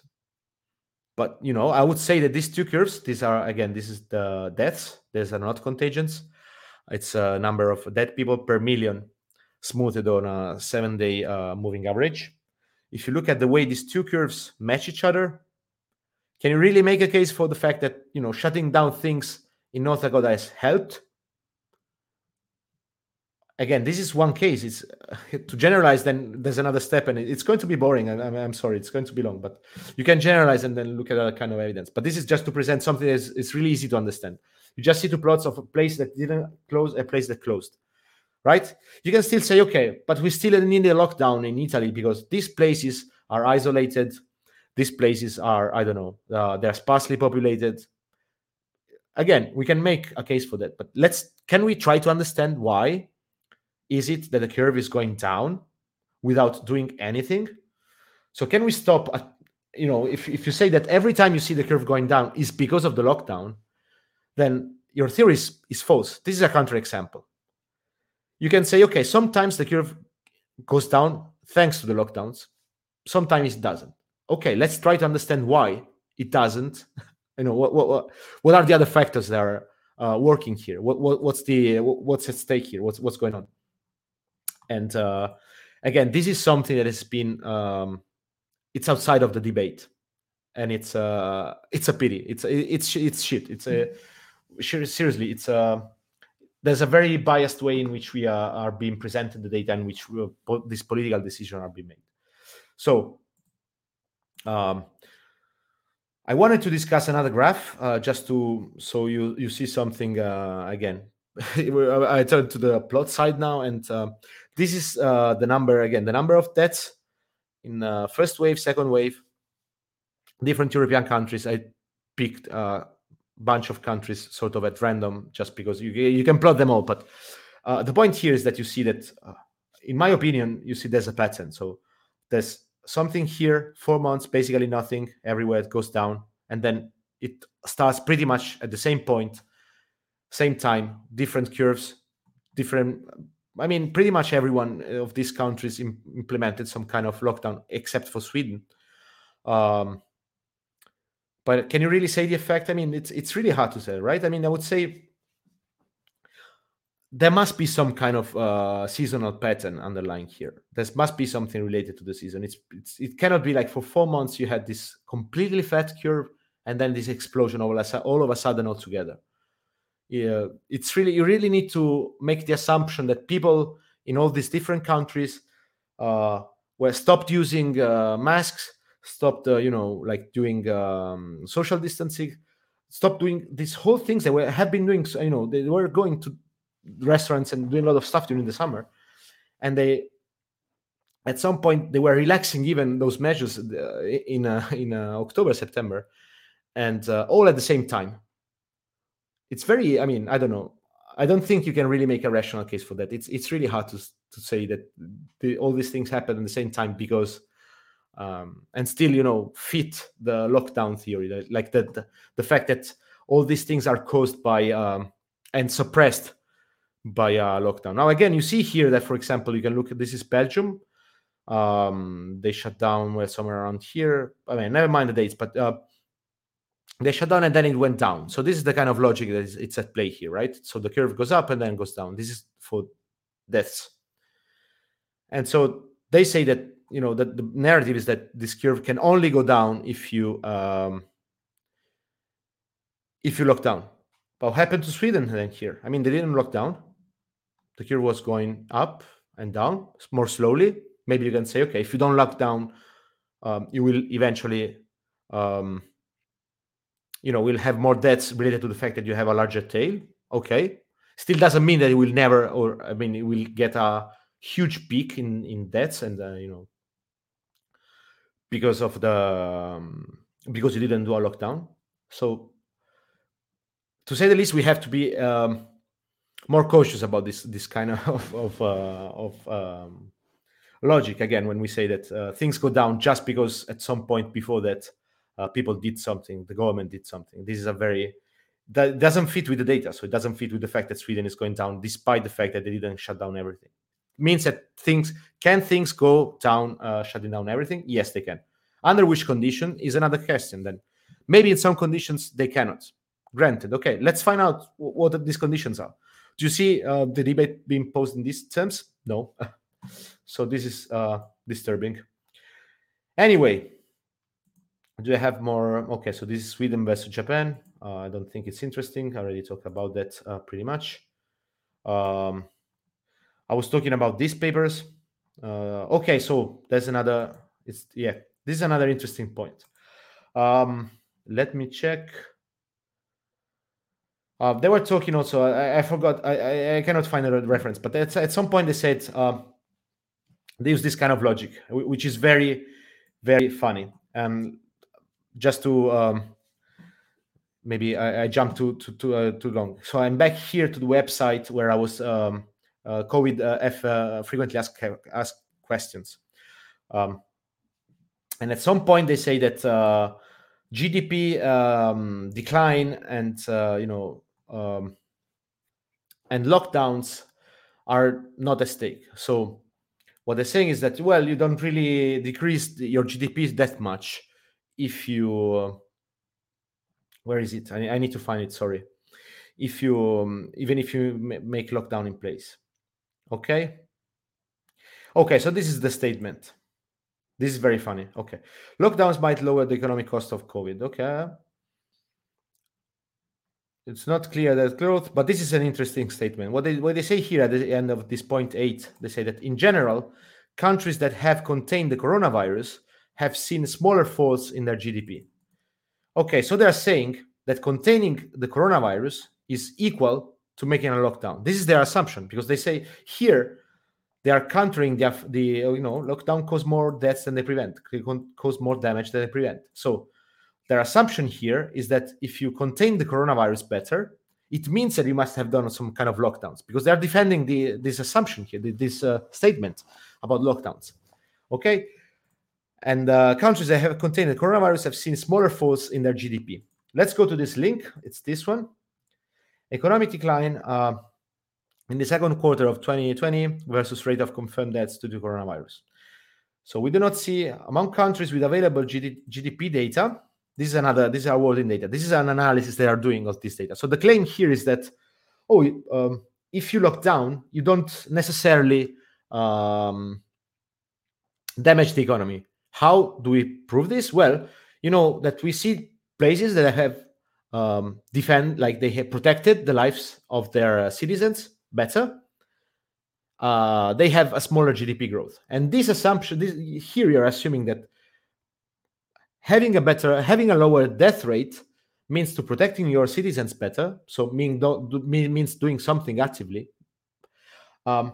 But, I would say that these two curves, this is the deaths. These are not contagions. It's a number of dead people per million smoothed on a 7-day moving average. If you look at the way these two curves match each other, can you really make a case for the fact that, shutting down things in North Dakota has helped? Again, this is one case. It's to generalize, then there's another step, and it's going to be boring. I'm sorry, it's going to be long, but you can generalize and then look at other kind of evidence. But this is just to present something that it's really easy to understand. You just see two plots of a place that didn't close, a place that closed, right? You can still say, okay, but we still need a lockdown in Italy because these places are isolated. These places are, they're sparsely populated. Again, we can make a case for that, but can we try to understand why is it that the curve is going down without doing anything? So can we stop, if you say that every time you see the curve going down is because of the lockdown, then your theory is false. This is a counterexample. You can say, okay, sometimes the curve goes down thanks to the lockdowns. Sometimes it doesn't. Okay, let's try to understand why it doesn't. What are the other factors that are working here? What's at stake here? What's going on? And again, this is something that has been it's outside of the debate, and it's a pity. It's shit. Seriously, there's a very biased way in which we are being presented the data, in which this political decision are being made. So. I wanted to discuss another graph just to so you see something again. I turn to the plot side now, and this is the number of deaths in first wave, second wave, different European countries. I picked a bunch of countries sort of at random just because you can plot them all. But the point here is that you see that, in my opinion, you see there's a pattern. So there's something here, 4 months, basically nothing, everywhere it goes down. And then it starts pretty much at the same point, same time, different curves, pretty much everyone of these countries implemented some kind of lockdown, except for Sweden. But can you really say the effect? It's really hard to say, right? I would say there must be some kind of seasonal pattern underlying here. There must be something related to the season. It cannot be like for 4 months you had this completely flat curve and then this explosion all of a sudden altogether. Yeah, it's really, you really need to make the assumption that people in all these different countries were stopped using masks, stopped doing social distancing, stopped doing these whole things they have been doing. They were going to restaurants and doing a lot of stuff during the summer, and they at some point they were relaxing even those measures in October, September, and all at the same time. it's very, I mean, I don't know. I don't think you can really make a rational case for that. It's really hard to say that all these things happen at the same time because, and still, you know, fit the lockdown theory, that, like the fact that all these things are caused by and suppressed by lockdown. Now, again, you see here that, for example, you can look at, this is Belgium. They shut down somewhere around here. I mean, never mind the dates, but they shut down and then it went down. So this is the kind of logic that it's at play here, right? So the curve goes up and then goes down. This is for deaths. And so they say that, you know, that the narrative is that this curve can only go down if you lock down. But what happened to Sweden then here? I mean, they didn't lock down. The curve was going up and down more slowly. Maybe you can say, okay, if you don't lock down, you will eventually... you know, we'll have more deaths related to the fact that you have a larger tail. Okay. Still doesn't mean that it will never, or I mean, it will get a huge peak in deaths and, you know, because of the, because you didn't do a lockdown. So to say the least, we have to be more cautious about this kind of logic. Again, when we say that things go down just because at some point before that, people did something, the government did something. This is that doesn't fit with the data. So it doesn't fit with the fact that Sweden is going down, despite the fact that they didn't shut down everything. It means that things go down, shutting down everything? Yes, they can. Under which condition is another question then. Maybe in some conditions they cannot. Granted, okay, let's find out what these conditions are. Do you see the debate being posed in these terms? No. So this is disturbing. Anyway. Do I have more? Okay, so this is Sweden versus Japan. I don't think it's interesting. I already talked about that pretty much. I was talking about these papers. Okay, so there's another. This is another interesting point. Let me check. They were talking also. I forgot. I cannot find a reference, but at some point they said they use this kind of logic, which is very, very funny. Just to maybe I jumped too long. So I'm back here to the website where I was COVID frequently asked questions. And at some point they say that GDP decline and and lockdowns are not at stake. So what they're saying is that, well, you don't really decrease your GDP that much. If you, where is it? I need to find it. Sorry. If you, even if you make lockdown in place. Okay. Okay. So this is the statement. This is very funny. Okay. Lockdowns might lower the economic cost of COVID. Okay. It's not clear that growth, but this is an interesting statement. What they say here at the end of this point 8, they say that in general, countries that have contained the coronavirus have seen smaller falls in their GDP. Okay, so they are saying that containing the coronavirus is equal to making a lockdown. This is their assumption, because they say here they are countering lockdown cause more deaths than they prevent, cause more damage than they prevent. So their assumption here is that if you contain the coronavirus better, it means that you must have done some kind of lockdowns, because they are defending this assumption here, this statement about lockdowns. Okay. And countries that have contained the coronavirus have seen smaller falls in their GDP. Let's go to this link. It's this one. Economic decline in the second quarter of 2020 versus rate of confirmed deaths due to coronavirus. So we do not see among countries with available GDP data. This is our world in data. This is an analysis they are doing of this data. So the claim here is that, if you lock down, you don't necessarily damage the economy. How do we prove this? Well, you know that we see places that have they have protected the lives of their citizens better. They have a smaller GDP growth, and this assumption here you're assuming that having a lower death rate means to protecting your citizens better. So means doing something actively. And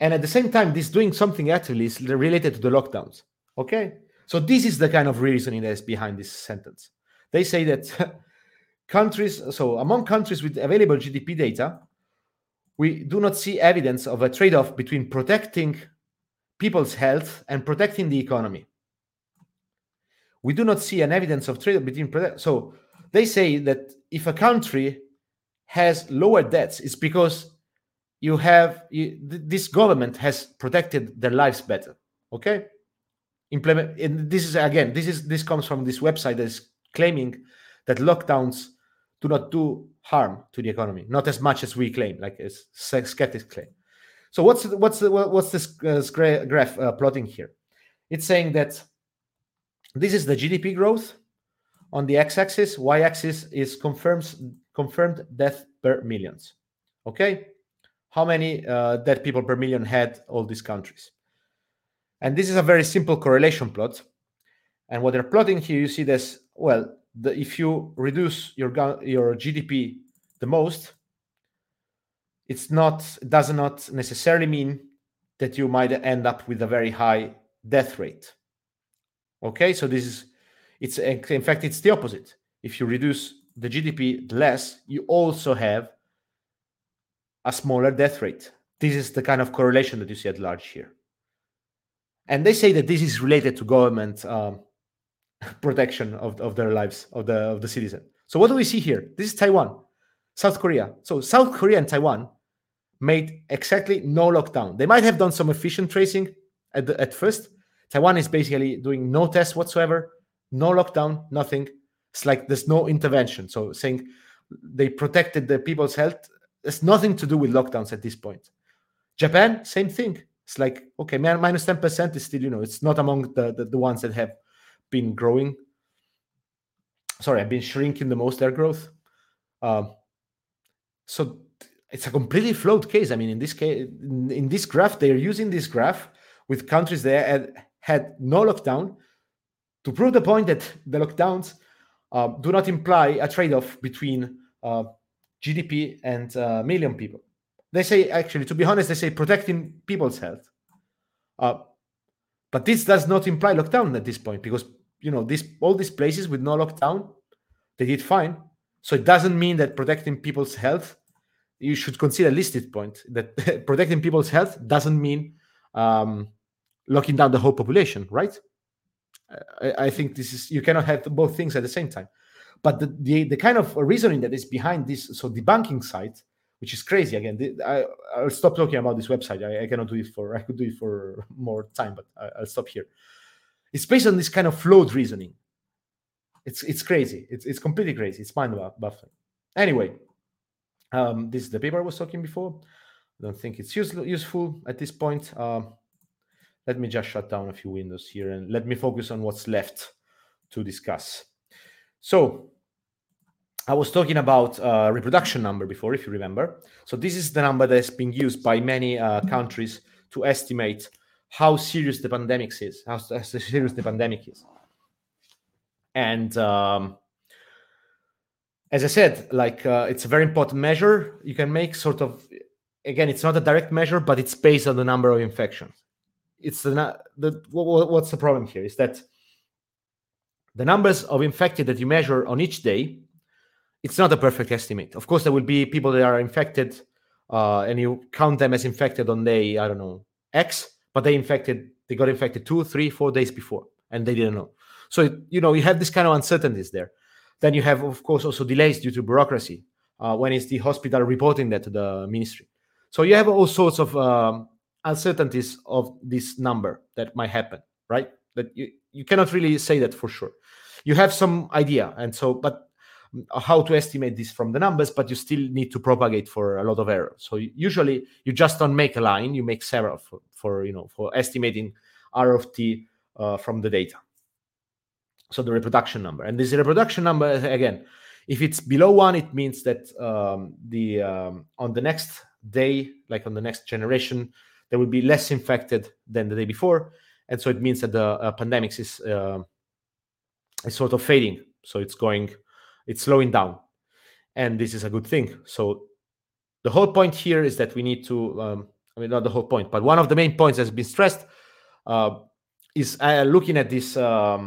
at the same time, this doing something actively is related to the lockdowns. Okay, so this is the kind of reasoning that is behind this sentence. They say that Countries, so among countries with available GDP data, we do not see evidence of a trade-off between protecting people's health and protecting the economy. We do not see an evidence of trade-off between... So they say that if a country has lower debts, it's because you have... this government has protected their lives better, okay? And this is, again, this comes from this website that is claiming that lockdowns do not do harm to the economy, not as much as we claim, like it's skeptics claim. So what's this graph plotting here? It's saying that this is the GDP growth on the x-axis, y-axis is confirmed death per millions. Okay, how many dead people per million had all these countries? And this is a very simple correlation plot. And what they're plotting here, you see this, well, if you reduce your GDP the most, it does not necessarily mean that you might end up with a very high death rate. Okay, so it's in fact it's the opposite. If you reduce the GDP less, you also have a smaller death rate. This is the kind of correlation that you see at large here. And they say that this is related to government protection of their lives, of the citizen. So what do we see here? This is Taiwan, South Korea. So South Korea and Taiwan made exactly no lockdown. They might have done some efficient tracing at first. Taiwan is basically doing no tests whatsoever, no lockdown, nothing. It's like there's no intervention. So saying they protected the people's health. There's nothing to do with lockdowns at this point. Japan, same thing. It's like, okay, minus 10% is still, it's not among the ones that have been growing. Sorry, I've been shrinking the most their growth. So it's a completely flawed case. I mean, in this graph, they're using this graph with countries that had no lockdown to prove the point that the lockdowns do not imply a trade-off between GDP and million people. They say, actually, to be honest, they say protecting people's health. But this does not imply lockdown at this point because, all these places with no lockdown, they did fine. So it doesn't mean that protecting people's health, you should consider listed point, that protecting people's health doesn't mean locking down the whole population, right? I think this is, you cannot have both things at the same time. But the kind of reasoning that is behind this, so debunking site, which is crazy. Again, I'll stop talking about this website. I cannot do it for, I could do it for more time, but I'll stop here. It's based on this kind of flawed reasoning. It's crazy. It's completely crazy. It's mind-baffling. Anyway, this is the paper I was talking before. I don't think it's useful at this point. Let me just shut down a few windows here and let me focus on what's left to discuss. So, I was talking about reproduction number before, if you remember. So this is the number that's being used by many countries to estimate how serious the pandemic is. And as I said, it's a very important measure. You can make sort of, again, it's not a direct measure, but it's based on the number of infections. What's the problem here is that the numbers of infected that you measure on each day, it's not a perfect estimate. Of course, there will be people that are infected and you count them as infected on day, I don't know, X, but they got infected 2, 3, 4 days before and they didn't know. So, you have this kind of uncertainties there. Then you have, of course, also delays due to bureaucracy when it's the hospital reporting that to the ministry. So you have all sorts of uncertainties of this number that might happen, right? That you cannot really say that for sure. You have some idea and so, but how to estimate this from the numbers, but you still need to propagate for a lot of error. So usually you just don't make a line, you make several for estimating R of T from the data. So the reproduction number. And this reproduction number, again, if it's below 1, it means that on the next day, like on the next generation, there will be less infected than the day before. And so it means that the pandemic is sort of fading. So it's slowing down, and this is a good thing. So the whole point here is that we need to, not the whole point, but one of the main points that's been stressed is looking at this R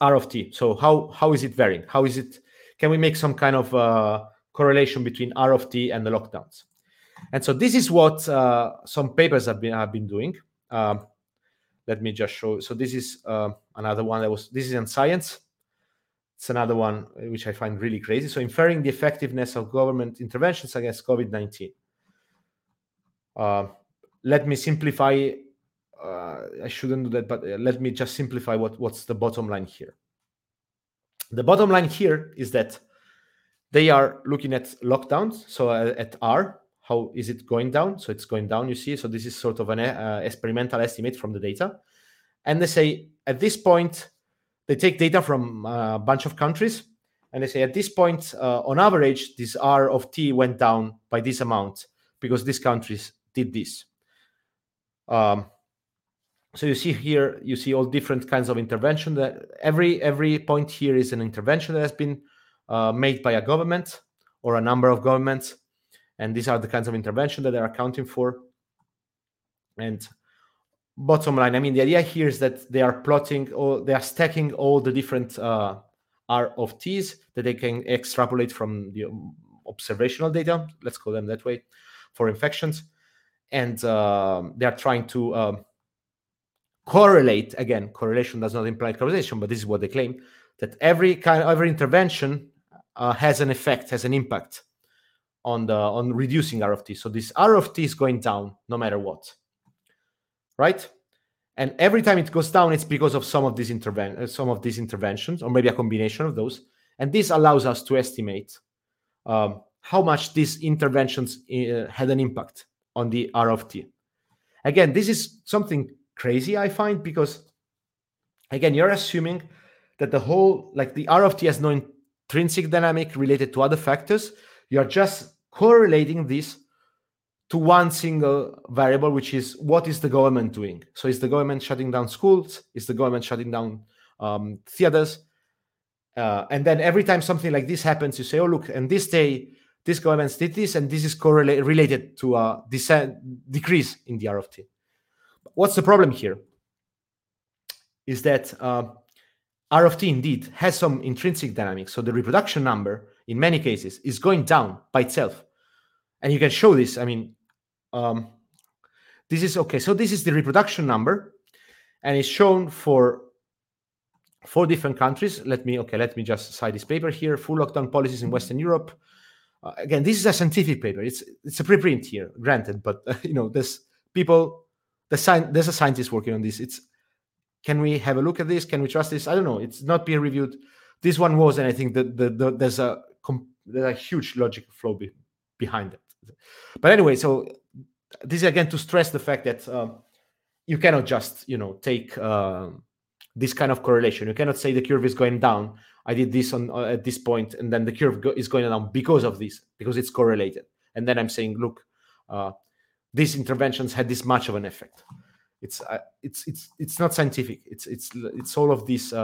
of T. So how is it varying? How is it? Can we make some kind of correlation between R of T and the lockdowns? And so this is what some papers have been doing. Let me just show. So this is another one that was. This is in Science. It's another one which I find really crazy. So inferring the effectiveness of government interventions against COVID-19. Let me simplify. I shouldn't do that, but let me just simplify what's the bottom line here. The bottom line here is that they are looking at lockdowns. So at R, how is it going down? So it's going down, you see. So this is sort of an experimental estimate from the data. And they say at this point, they take data from a bunch of countries, and they say at this point, on average, this R of T went down by this amount because these countries did this. So you see here, you see all different kinds of intervention. That every point here is an intervention that has been made by a government or a number of governments. And these are the kinds of intervention that they're accounting for. And bottom line, I mean, the idea here is that they are plotting, or they are stacking all the different R of T's that they can extrapolate from the observational data, let's call them that way, for infections. And they are trying to correlate. Again, correlation does not imply causation, but this is what they claim, that every intervention has an effect, has an impact on reducing R of T. So this R of T is going down no matter what, right? And every time it goes down, it's because of some of these interventions, or maybe a combination of those. And this allows us to estimate how much these interventions had an impact on the R of T. Again, this is something crazy, I find, because, again, you're assuming that the whole, like the R of T has no intrinsic dynamic related to other factors. You're just correlating this to one single variable, which is what is the government doing? So is the government shutting down schools? Is the government shutting down theaters? And then every time something like this happens, you say, oh, look, and this day, this government did this, and this is related to a decrease in the R of T. What's the problem here? Is that R of T indeed has some intrinsic dynamics. So the reproduction number, in many cases, is going down by itself. And you can show this. I mean, this is okay. So this is the reproduction number, and it's shown for 4 different countries. Let me just cite this paper here. Full lockdown policies in Western Europe. Again, this is a scientific paper. It's a preprint here, granted, but there's people. There's a scientist working on this. Can we have a look at this? Can we trust this? I don't know. It's not peer reviewed. This one was, and I think that there's a huge logical flow behind it. But anyway, so this is again to stress the fact that you cannot just take this kind of correlation. You cannot say the curve is going down. I did this on at this point, and then the curve is going down because of this, because it's correlated. And then I'm saying, look, these interventions had this much of an effect. It's not scientific. It's all of this.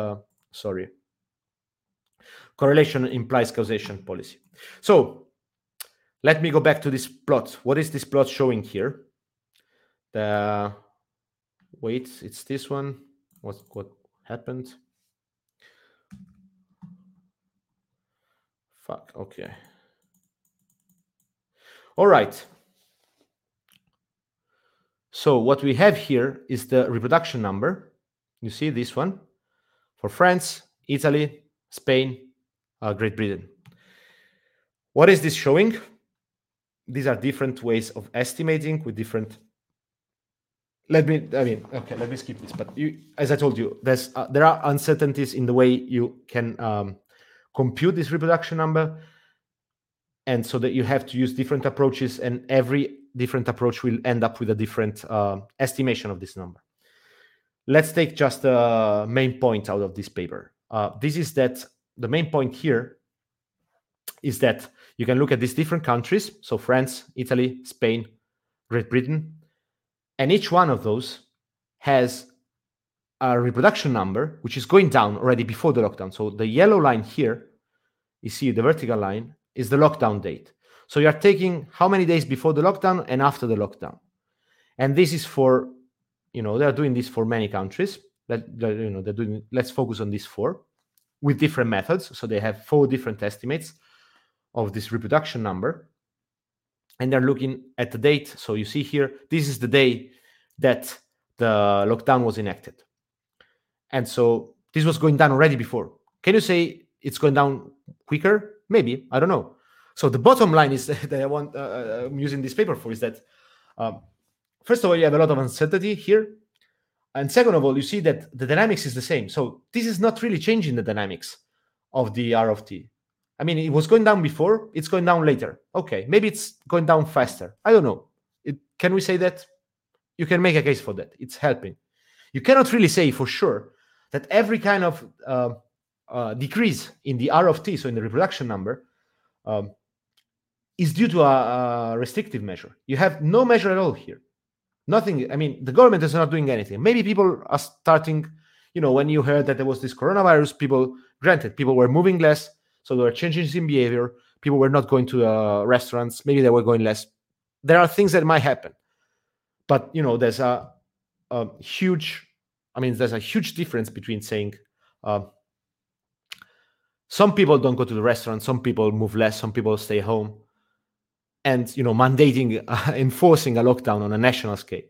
Correlation implies causation policy. So let me go back to this plot. What is this plot showing here? It's this one. What happened? Fuck, okay. All right. So what we have here is the reproduction number. You see this one for France, Italy, Spain, Great Britain. What is this showing? These are different ways of estimating with different. Let me skip this. But as I told you, there are uncertainties in the way you can compute this reproduction number, and so that you have to use different approaches, and every different approach will end up with a different estimation of this number. Let's take just the main point out of this paper. This is that the main point here is that you can look at these different countries. So France, Italy, Spain, Great Britain. And each one of those has a reproduction number, which is going down already before the lockdown. So the yellow line here, you see the vertical line, is the lockdown date. So you're taking how many days before the lockdown and after the lockdown. And this is for, they're doing this for many countries. Let's focus on these 4 with different methods. So they have four different estimates of this reproduction number. And they're looking at the date. So you see here, this is the day that the lockdown was enacted. And so this was going down already before. Can you say it's going down quicker? Maybe, I don't know. So the bottom line is that I'm using this paper for is that, first of all, you have a lot of uncertainty here. And second of all, you see that the dynamics is the same. So this is not really changing the dynamics of the R of T. I mean, it was going down before, it's going down later. Okay, maybe it's going down faster. I don't know. Can we say that? You can make a case for that. It's helping. You cannot really say for sure that every kind of decrease in the R of T, so in the reproduction number, is due to a restrictive measure. You have no measure at all here. Nothing. I mean, the government is not doing anything. Maybe people are starting, you know, when you heard that there was this coronavirus, people were moving less, so there were changes in behavior. People were not going to restaurants. Maybe they were going less. There are things that might happen, but you know, there's a huge difference between saying some people don't go to the restaurant, some people move less, some people stay home, and you know, mandating, enforcing a lockdown on a national scale.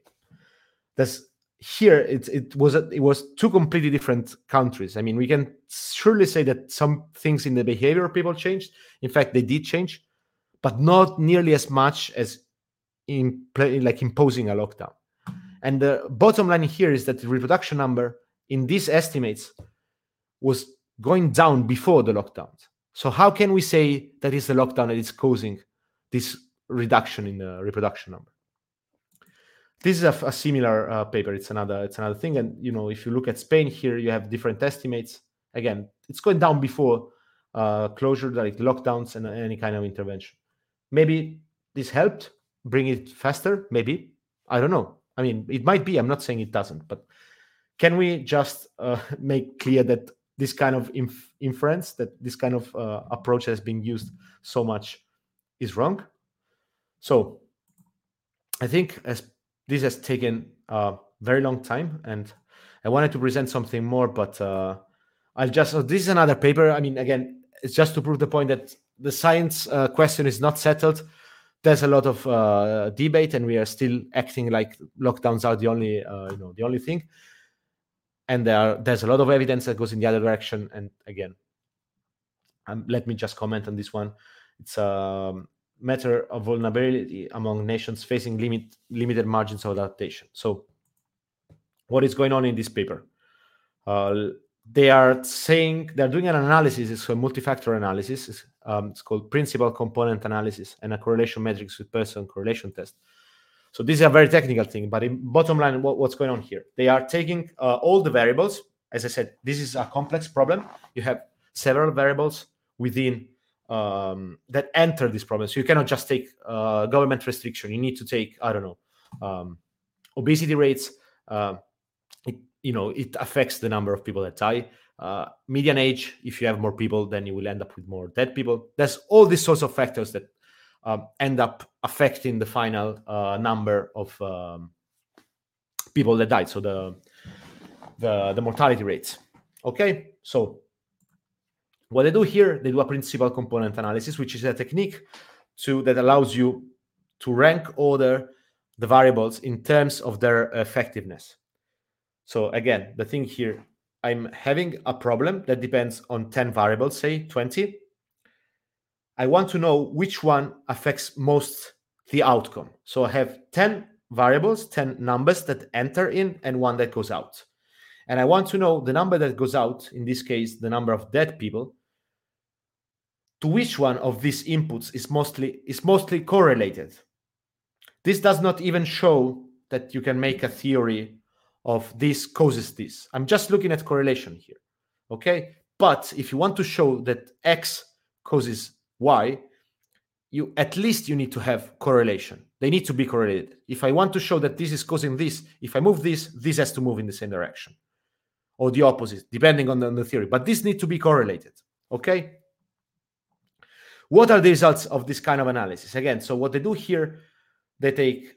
That's here. It was two completely different countries. I mean, we can surely say that some things in the behavior of people changed. In fact, they did change, but not nearly as much as in imposing a lockdown. And the bottom line here is that the reproduction number in these estimates was going down before the lockdowns. So how can we say that it's the lockdown that is causing this reduction in the reproduction number? This is a similar paper. It's another thing. And you know, if you look at Spain here, you have different estimates. Again, it's going down before closure, like lockdowns and any kind of intervention. Maybe this helped bring it faster. Maybe, I don't know. I mean, it might be. I'm not saying it doesn't. But can we just make clear that this kind of inference, that this kind of approach has been used so much, is wrong? So I think this has taken a very long time, and I wanted to present something more, but this is another paper. I mean, again, it's just to prove the point that the science question is not settled. There's a lot of debate, and we are still acting like lockdowns are the only thing. And there's a lot of evidence that goes in the other direction. And again, let me just comment on this one. It's a matter of vulnerability among nations facing limited margins of adaptation. So what is going on in this paper? They are saying they're doing an analysis. It's a multi-factor analysis. It's called principal component analysis and a correlation matrix with person correlation test. So this is a very technical thing, but in bottom line, what's going on here? They are taking all the variables. As I said, this is a complex problem. You have several variables within that enter this problem. So you cannot just take government restriction. You need to take, I don't know, obesity rates. It affects the number of people that die. Median age, if you have more people, then you will end up with more dead people. There's all these sorts of factors that end up affecting the final number of people that died. So the mortality rates. Okay, so what they do here, they do a principal component analysis, which is a technique that allows you to rank order the variables in terms of their effectiveness. So again, the thing here, I'm having a problem that depends on 10 variables, say 20. I want to know which one affects most the outcome. So I have 10 variables, 10 numbers that enter in and one that goes out. And I want to know the number that goes out, in this case, the number of dead people, to which one of these inputs is mostly correlated. This does not even show that you can make a theory of this causes this. I'm just looking at correlation here, okay? But if you want to show that X causes Y, you need to have correlation. They need to be correlated. If I want to show that this is causing this, if I move this, this has to move in the same direction, or the opposite, depending on the theory. But this needs to be correlated, okay? What are the results of this kind of analysis? Again, so what they do here, they take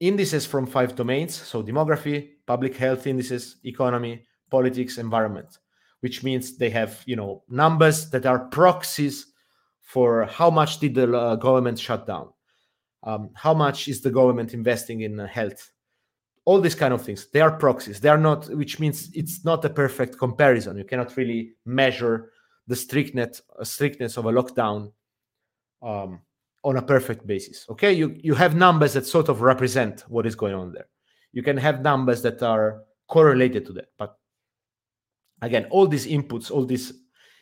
indices from 5 domains, so demography, public health indices, economy, politics, environment. which means they have, you know, numbers that are proxies for how much did the government shut down, how much is the government investing in health, all these kind of things. They are proxies. They are not, which means it's not a perfect comparison. You cannot really measure the strictness of a lockdown on a perfect basis. Okay, you have numbers that sort of represent what is going on there. You can have numbers that are correlated to that, but again, all these inputs, all these,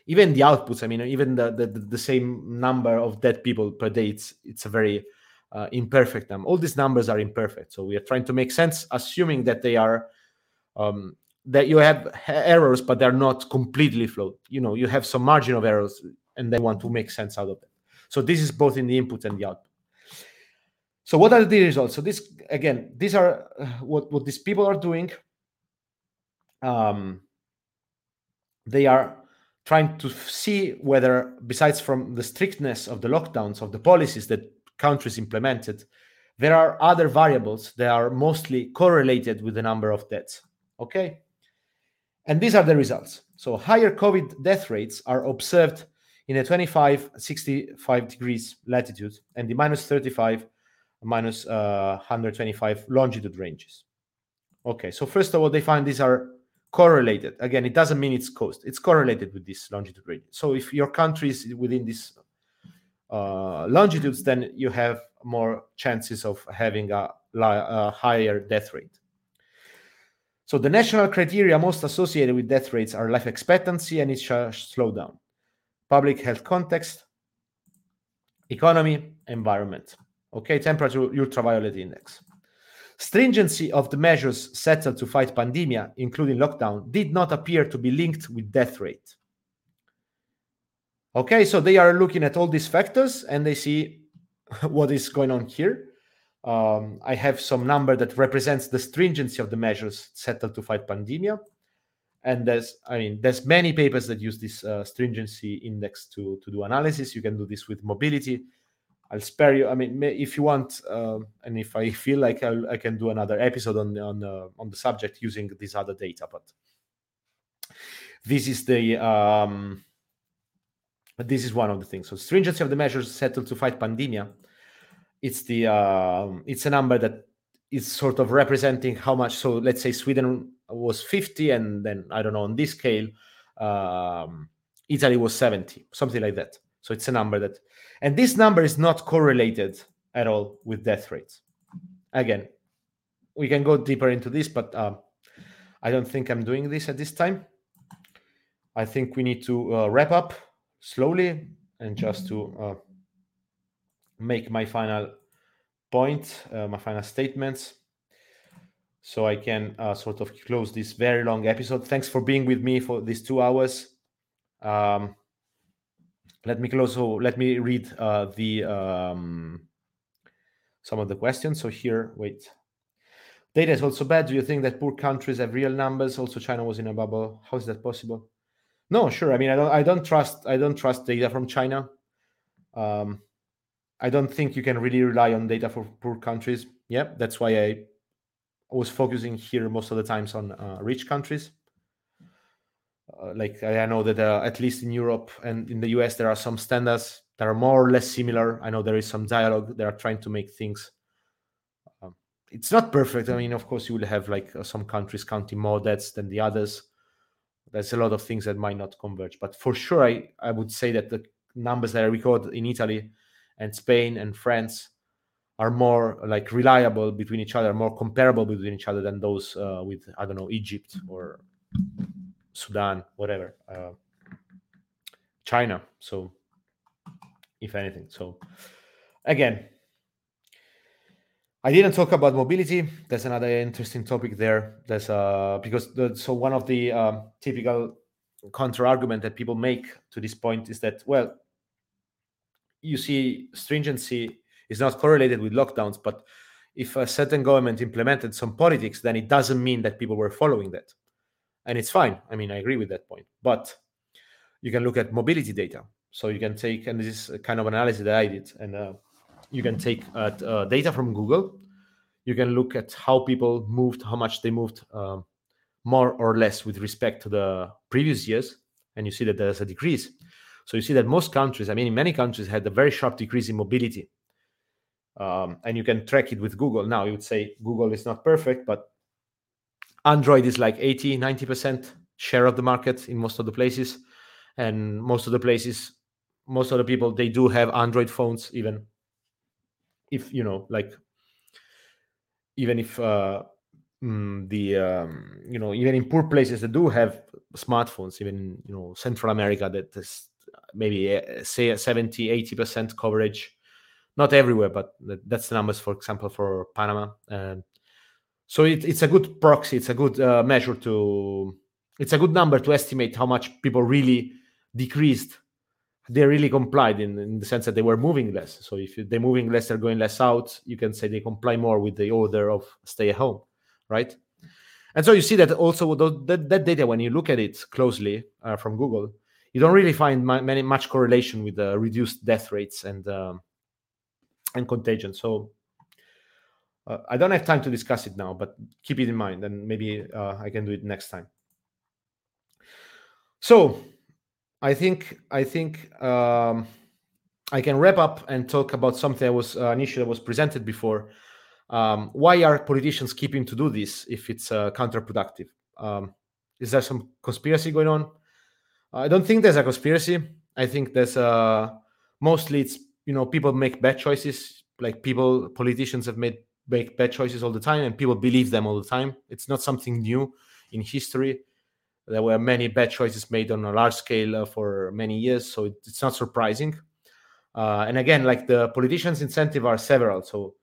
even the outputs. I mean, even the same number of dead people per day. It's a very imperfect number. All these numbers are imperfect, so we are trying to make sense, assuming that they are that you have errors, but they're not completely flawed. You know, you have some margin of errors, and they want to make sense out of that. So this is both in the input and the output. So what are the results? So this, again, these are what these people are doing. They are trying to see whether, besides from the strictness of the lockdowns, of the policies that countries implemented, there are other variables that are mostly correlated with the number of deaths. Okay? And these are the results. So higher COVID death rates are observed in the 25-65 degrees latitude and the -35, -125 longitude ranges. Okay, so first of all, they find these are correlated. Again, it doesn't mean it's caused. It's correlated with this longitude range. So if your country is within these longitudes, then you have more chances of having a higher death rate. So the national criteria most associated with death rates are life expectancy and its slowdown, public health context, economy, environment. Okay, temperature, ultraviolet index. Stringency of the measures settled to fight pandemia, including lockdown, did not appear to be linked with death rate. Okay, so they are looking at all these factors and they see what is going on here. I have some number that represents the stringency of the measures settled to fight pandemia. And there's many papers that use this stringency index to do analysis. You can do this with mobility. I'll spare you. I mean, if you want, and if I feel like I can do another episode on the subject using these other data. But this is one of the things. So stringency of the measures settled to fight pandemia. It's a number that is sort of representing how much. So let's say Sweden was 50, and then I don't know, on this scale, Italy was 70, something like that. So it's a number that, and this number is not correlated at all with death rates. Again, we can go deeper into this, but I don't think I'm doing this at this time. I think we need to wrap up slowly and just to make my final point, my final statements, so I can sort of close this very long episode. Thanks for being with me for these 2 hours. Let me close. So let me read some of the questions. So here, wait. Data is also bad. Do you think that poor countries have real numbers? Also, China was in a bubble. How is that possible? No, sure. I mean, I don't trust data from China. I don't think you can really rely on data for poor countries. Yeah, that's why I was focusing here most of the times on rich countries. Like I know that at least in Europe and in the US, there are some standards that are more or less similar. I know there is some dialogue. They are trying to make things. It's not perfect. I mean, of course, you will have like some countries counting more deaths than the others. There's a lot of things that might not converge. But for sure, I would say that the numbers that I record in Italy and Spain and France are more like reliable between each other, more comparable between each other than those with, I don't know, Egypt or Sudan, whatever, China. So if anything, so again, I didn't talk about mobility. There's another interesting topic there. There's because one of the typical counter argument that people make to this point is that, well, you see, stringency is not correlated with lockdowns, but if a certain government implemented some politics, then it doesn't mean that people were following that. And it's fine. I mean, I agree with that point. But you can look at mobility data. So you can take, and this is kind of analysis that I did, and you can take data from Google. You can look at how people moved, how much they moved more or less with respect to the previous years, and you see that there's a decrease. So you see that most countries, I mean, many countries had a very sharp decrease in mobility. And you can track it with Google. Now, you would say Google is not perfect, but Android is like 80, 90% share of the market in most of the places. And most of the places, most of the people, they do have Android phones, even if, you know, like, even if you know, even in poor places that do have smartphones, even, you know, Central America, that is maybe say 70, 80% coverage. Not everywhere, but that's the numbers, for example, for Panama. So it's a good proxy. It's a good measure to, it's a good number to estimate how much people really decreased. They really complied in the sense that they were moving less. So if they're moving less, they're going less out, you can say they comply more with the order of stay at home, right? And so you see that also that data, when you look at it closely from Google, you don't really find much correlation with the reduced death rates and contagion. So I don't have time to discuss it now, but keep it in mind, and maybe I can do it next time. So I think I can wrap up and talk about something that was an issue that was presented before. Why are politicians keeping to do this if it's counterproductive? Is there some conspiracy going on? I don't think there's a conspiracy. I think there's mostly it's, you know, people make bad choices. Like politicians have make bad choices all the time, and people believe them all the time. It's not something new in history. There were many bad choices made on a large scale for many years, so it's not surprising. And again, like the politicians' incentive are several. So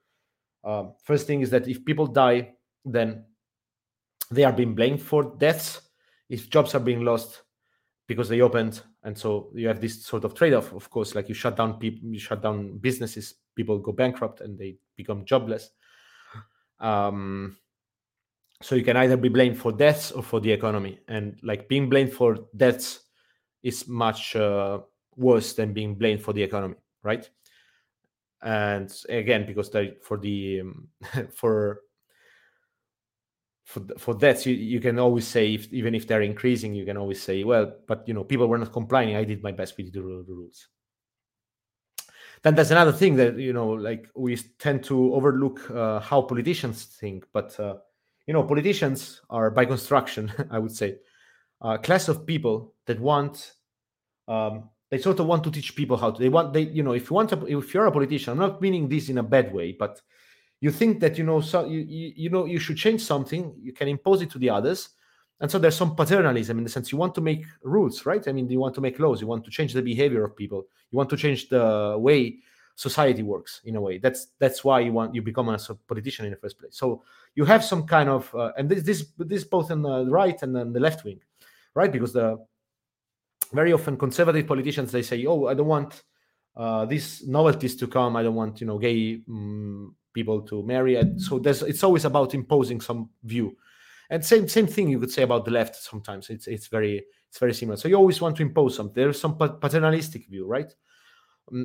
first thing is that if people die, then they are being blamed for deaths. If jobs are being lost because they opened, and so you have this sort of trade-off, of course, like you shut down people, you shut down businesses, people go bankrupt and they become jobless. So you can either be blamed for deaths or for the economy. And like being blamed for deaths is much worse than being blamed for the economy, right? And again, because for deaths, you can always say, even if they're increasing, you can always say, well, but, you know, people were not complying. I did my best with the rules. Then there's another thing that, you know, like we tend to overlook how politicians think, but you know, politicians are, by construction, I would say, a class of people that want to teach people how to. If you're a politician, I'm not meaning this in a bad way, but you think that, you know, so you know, you should change something, you can impose it to the others, and so there's some paternalism in the sense you want to make rules, right? I mean, you want to make laws, you want to change the behavior of people, you want to change the way society works in a way. That's why you become a politician in the first place. So you have some kind of and this both on the right and then the left wing, right? Because the very often conservative politicians, they say, oh, I don't want these novelties to come. I don't want, you know, gay people to marry. So it's always about imposing some view. And same thing you could say about the left sometimes. It's very similar. So you always want to impose something. There's some paternalistic view, right?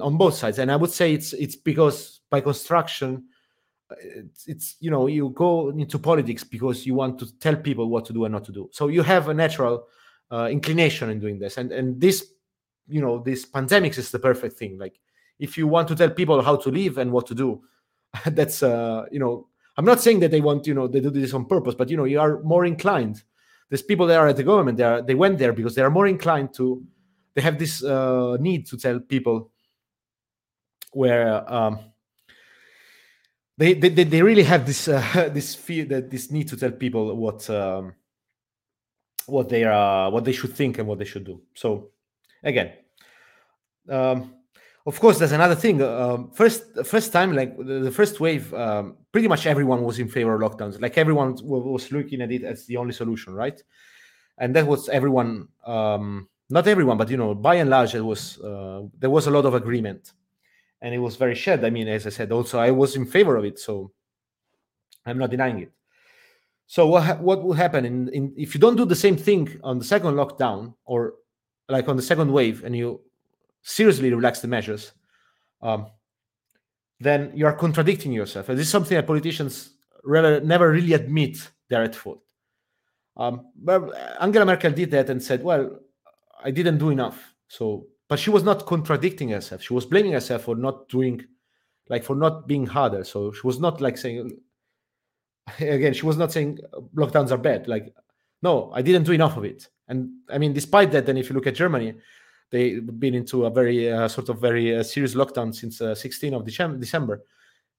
On both sides. And I would say it's because by construction, it's you know, you go into politics because you want to tell people what to do and not to do. So you have a natural inclination in doing this. And this, you know, this pandemics is the perfect thing. Like if you want to tell people how to live and what to do, that's you know, I'm not saying that they want, you know, they do this on purpose, but you know, you are more inclined. There's people that are at the government, they went there because they are more inclined to, they have this need to tell people where they really have this this fear, that this need to tell people what they should think and what they should do. So again, of course, there's another thing. First time, like the first wave, pretty much everyone was in favor of lockdowns. Like everyone was looking at it as the only solution, right? And that was everyone, not everyone, but you know, by and large, it was there was a lot of agreement. And it was very shared. I mean, as I said, also, I was in favor of it, so I'm not denying it. So what will happen if you don't do the same thing on the second lockdown or like on the second wave and you seriously relax the measures, then you are contradicting yourself. And this is something that politicians never really admit they're at fault. But Angela Merkel did that and said, well, I didn't do enough. So, but she was not contradicting herself. She was blaming herself for not doing, like for not being harder. So she was not like saying, again, she was not saying lockdowns are bad. Like, no, I didn't do enough of it. And I mean, despite that, then if you look at Germany, they've been into a very serious lockdown since 16th of December.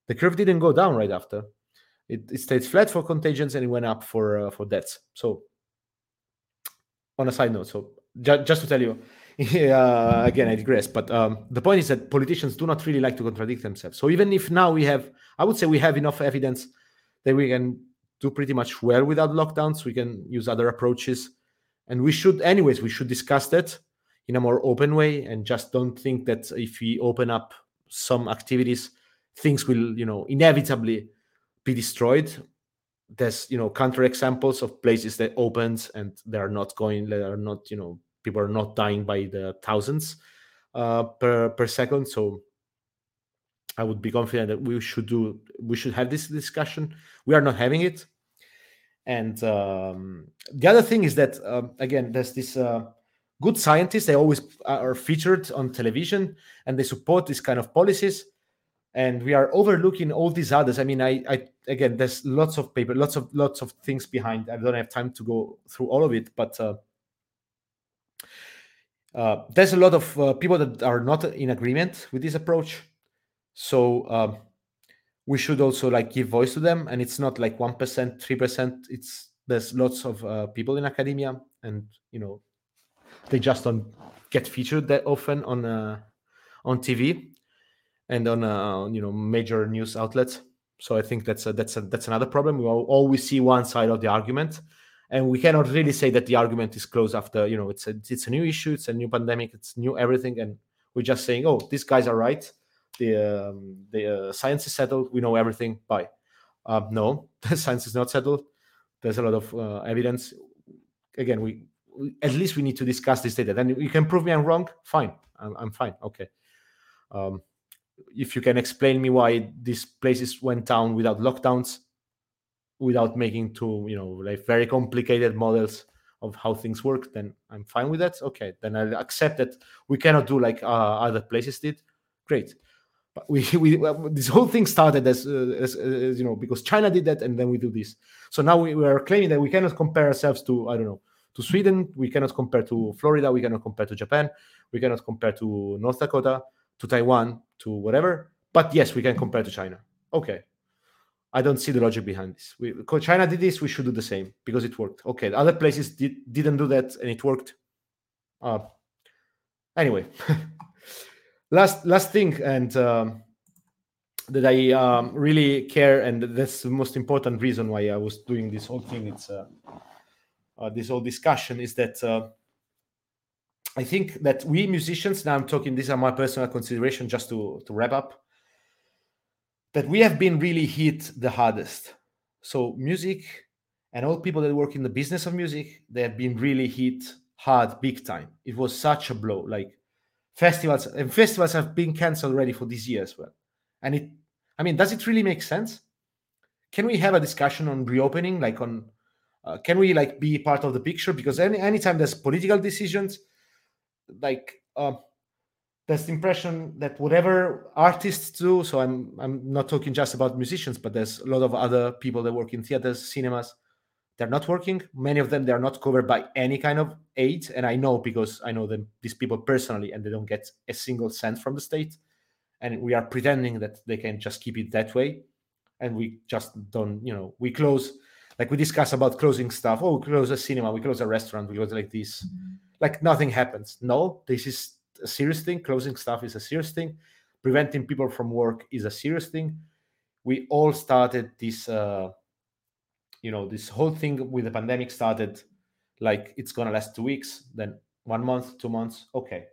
The curve didn't go down right after. It stayed flat for contagions and it went up for deaths. So, on a side note, so just to tell you, again, I digress, but the point is that politicians do not really like to contradict themselves. So even if now we have, I would say we have enough evidence that we can do pretty much well without lockdowns, we can use other approaches, and we should, anyways, we should discuss that in a more open way, and just don't think that if we open up some activities, things will, you know, inevitably be destroyed. There's, you know, counter examples of places that opened and they are not, you know, people are not dying by the thousands per second. So I would be confident that we should have this discussion. We are not having it. And the other thing is that again, there's this good scientists. They always are featured on television and they support this kind of policies. And we are overlooking all these others. I mean, I again, there's lots of paper, lots of things behind. I don't have time to go through all of it, but there's a lot of people that are not in agreement with this approach. So we should also like give voice to them. And it's not like 1%, 3%. There's lots of people in academia, and you know, they just don't get featured that often on TV. And on you know, major news outlets. So I think that's another problem. We always see one side of the argument, and we cannot really say that the argument is closed after, you know, it's a new issue, it's a new pandemic, it's new everything, and we're just saying, oh, these guys are right, the science is settled, we know everything. Bye. No, the science is not settled. There's a lot of evidence. Again, we at least we need to discuss this data. Then you can prove me I'm wrong. Fine, I'm fine. Okay. If you can explain me why these places went down without lockdowns, without making too, you know, like very complicated models of how things work, then I'm fine with that. Okay, then I'll accept that we cannot do like other places did. Great. But well, this whole thing started as you know, because China did that, and then we do this. So now we are claiming that we cannot compare ourselves to, I don't know, to Sweden. We cannot compare to Florida. We cannot compare to Japan. We cannot compare to North Dakota, to Taiwan, to whatever, but yes, we can compare to China. Okay, I don't see the logic behind this. China did this, we should do the same because it worked. Okay, the other places didn't do that and it worked. Anyway, last thing, and that I really care, and that's the most important reason why I was doing this whole thing. It's this whole discussion is that. I think that we musicians, now I'm talking, these are my personal considerations just to wrap up, that we have been really hit the hardest. So music and all people that work in the business of music, they have been really hit hard, big time. It was such a blow, like festivals have been canceled already for this year as well. And does it really make sense? Can we have a discussion on reopening? Like on, can we like be part of the picture? Because anytime there's political decisions, like there's the impression that whatever artists do, so I'm not talking just about musicians, but there's a lot of other people that work in theaters, cinemas, they're not working. Many of them, they're not covered by any kind of aid. And I know, because I know them, these people personally, and they don't get a single cent from the state. And we are pretending that they can just keep it that way. And we just don't, you know, we close, like we discuss about closing stuff. Oh, we close a cinema, we close a restaurant, we close like this. Mm-hmm. Like nothing happens. No, this is a serious thing. Closing stuff is a serious thing. Preventing people from work is a serious thing. We all started this, you know, this whole thing with the pandemic started like it's going to last 2 weeks, then 1 month, 2 months. Okay.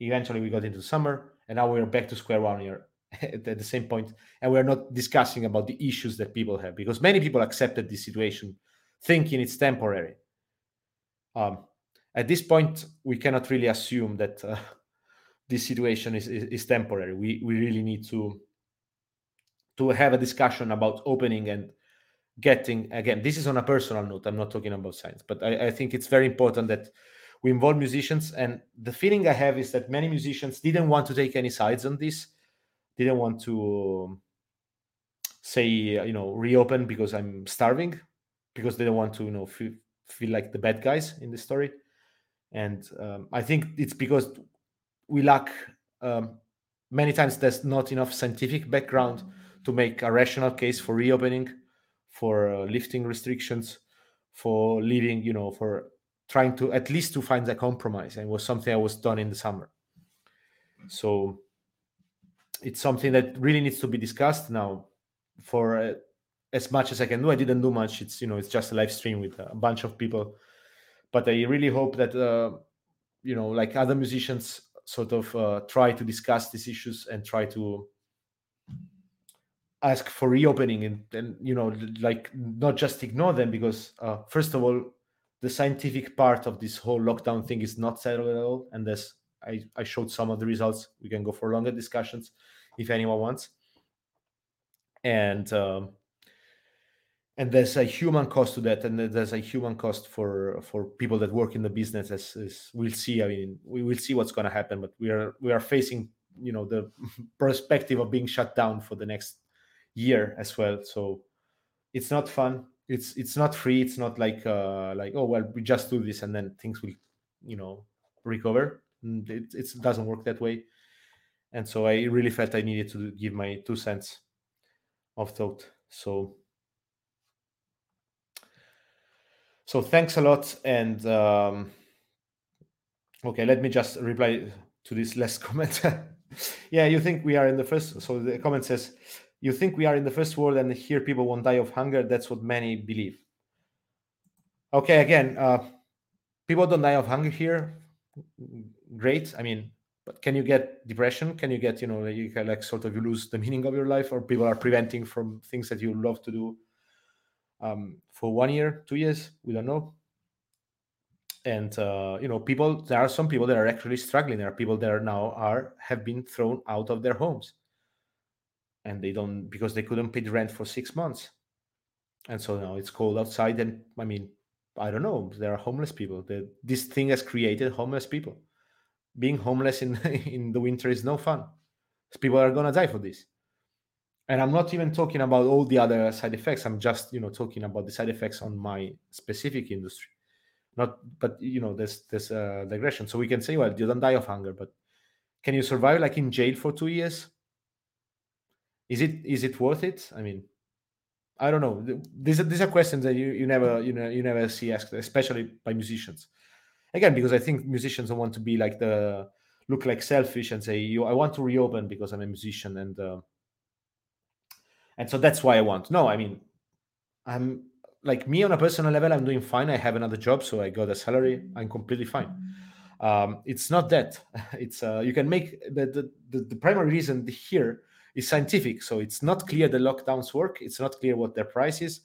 Eventually we got into summer and now we're back to square one here at the same point. And we're not discussing about the issues that people have, because many people accepted this situation thinking it's temporary. At this point, we cannot really assume that this situation is temporary. We really need to have a discussion about opening and getting, again, this is on a personal note, I'm not talking about science, but I think it's very important that we involve musicians. And the feeling I have is that many musicians didn't want to take any sides on this, didn't want to say, you know, reopen because I'm starving, because they don't want to, you know, feel like the bad guys in the story. And I think it's because we lack, many times there's not enough scientific background to make a rational case for reopening, for lifting restrictions, for leaving, you know, for trying to at least to find a compromise. And it was something I was done in the summer. So it's something that really needs to be discussed now. For as much as I can do, I didn't do much. It's, you know, it's just a live stream with a bunch of people. But I really hope that, you know, like other musicians sort of try to discuss these issues and try to ask for reopening and you know, like not just ignore them, because first of all, the scientific part of this whole lockdown thing is not settled at all. And there's, I showed some of the results. We can go for longer discussions if anyone wants. And there's a human cost to that, and there's a human cost for people that work in the business. As we'll see, I mean, we will see what's going to happen, but we are facing, you know, the perspective of being shut down for the next year as well. So it's not fun. It's not free. It's not like like, oh well, we just do this and then things will, you know, recover. It doesn't work that way. And so I really felt I needed to give my 2 cents of thought. So thanks a lot. And okay, let me just reply to this last comment. Yeah, you think we are in the first. So the comment says, "You think we are in the first world, and here people won't die of hunger. That's what many believe." Okay, again, people don't die of hunger here. Great. I mean, but can you get depression? Can you get, you know, you can like sort of you lose the meaning of your life, or people are preventing from things that you love to do? For 1 year, 2 years, we don't know. And, you know, people, there are some people that are actually struggling. There are people that are now have been thrown out of their homes, and they don't, because they couldn't pay the rent for 6 months. And so now it's cold outside. And I mean, I don't know, there are homeless people. This thing has created homeless people. Being homeless in the winter is no fun. People are going to die for this. And I'm not even talking about all the other side effects. I'm just, you know, talking about the side effects on my specific industry. But you know, there's a digression. So we can say, well, you don't die of hunger, but can you survive like in jail for 2 years? Is it worth it? I mean, I don't know. These are questions that you never see asked, especially by musicians. Again, because I think musicians don't want to be like look like selfish and say, I want to reopen because I'm a musician and so that's why I want. No, I mean, I'm like me on a personal level, I'm doing fine. I have another job, so I got a salary. I'm completely fine. It's not that. It's you can make the primary reason here is scientific. So it's not clear the lockdowns work. It's not clear what their price is.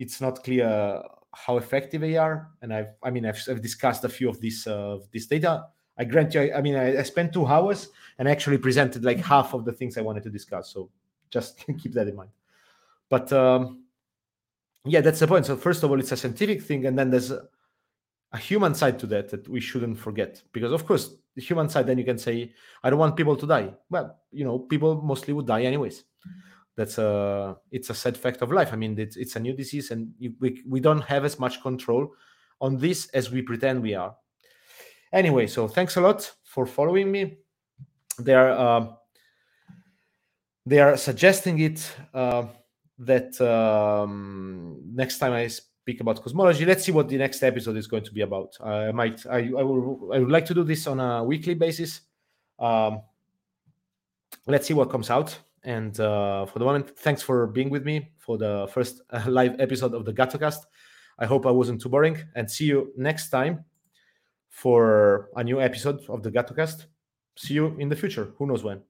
It's not clear how effective they are. And I've discussed a few of this data. I grant you, I spent 2 hours and actually presented like half of the things I wanted to discuss. So just keep that in mind. But yeah, that's the point. So first of all, it's a scientific thing. And then there's a human side to that we shouldn't forget. Because of course, the human side, then you can say, I don't want people to die. Well, you know, people mostly would die anyways. That's it's a sad fact of life. I mean, it's a new disease, and we don't have as much control on this as we pretend we are. Anyway, so thanks a lot for following me. They are suggesting it that next time I speak about cosmology, let's see what the next episode is going to be about. I would like to do this on a weekly basis. Let's see what comes out. And for the moment, thanks for being with me for the first live episode of the GhettoCast. I hope I wasn't too boring, and see you next time for a new episode of the GhettoCast. See you in the future. Who knows when.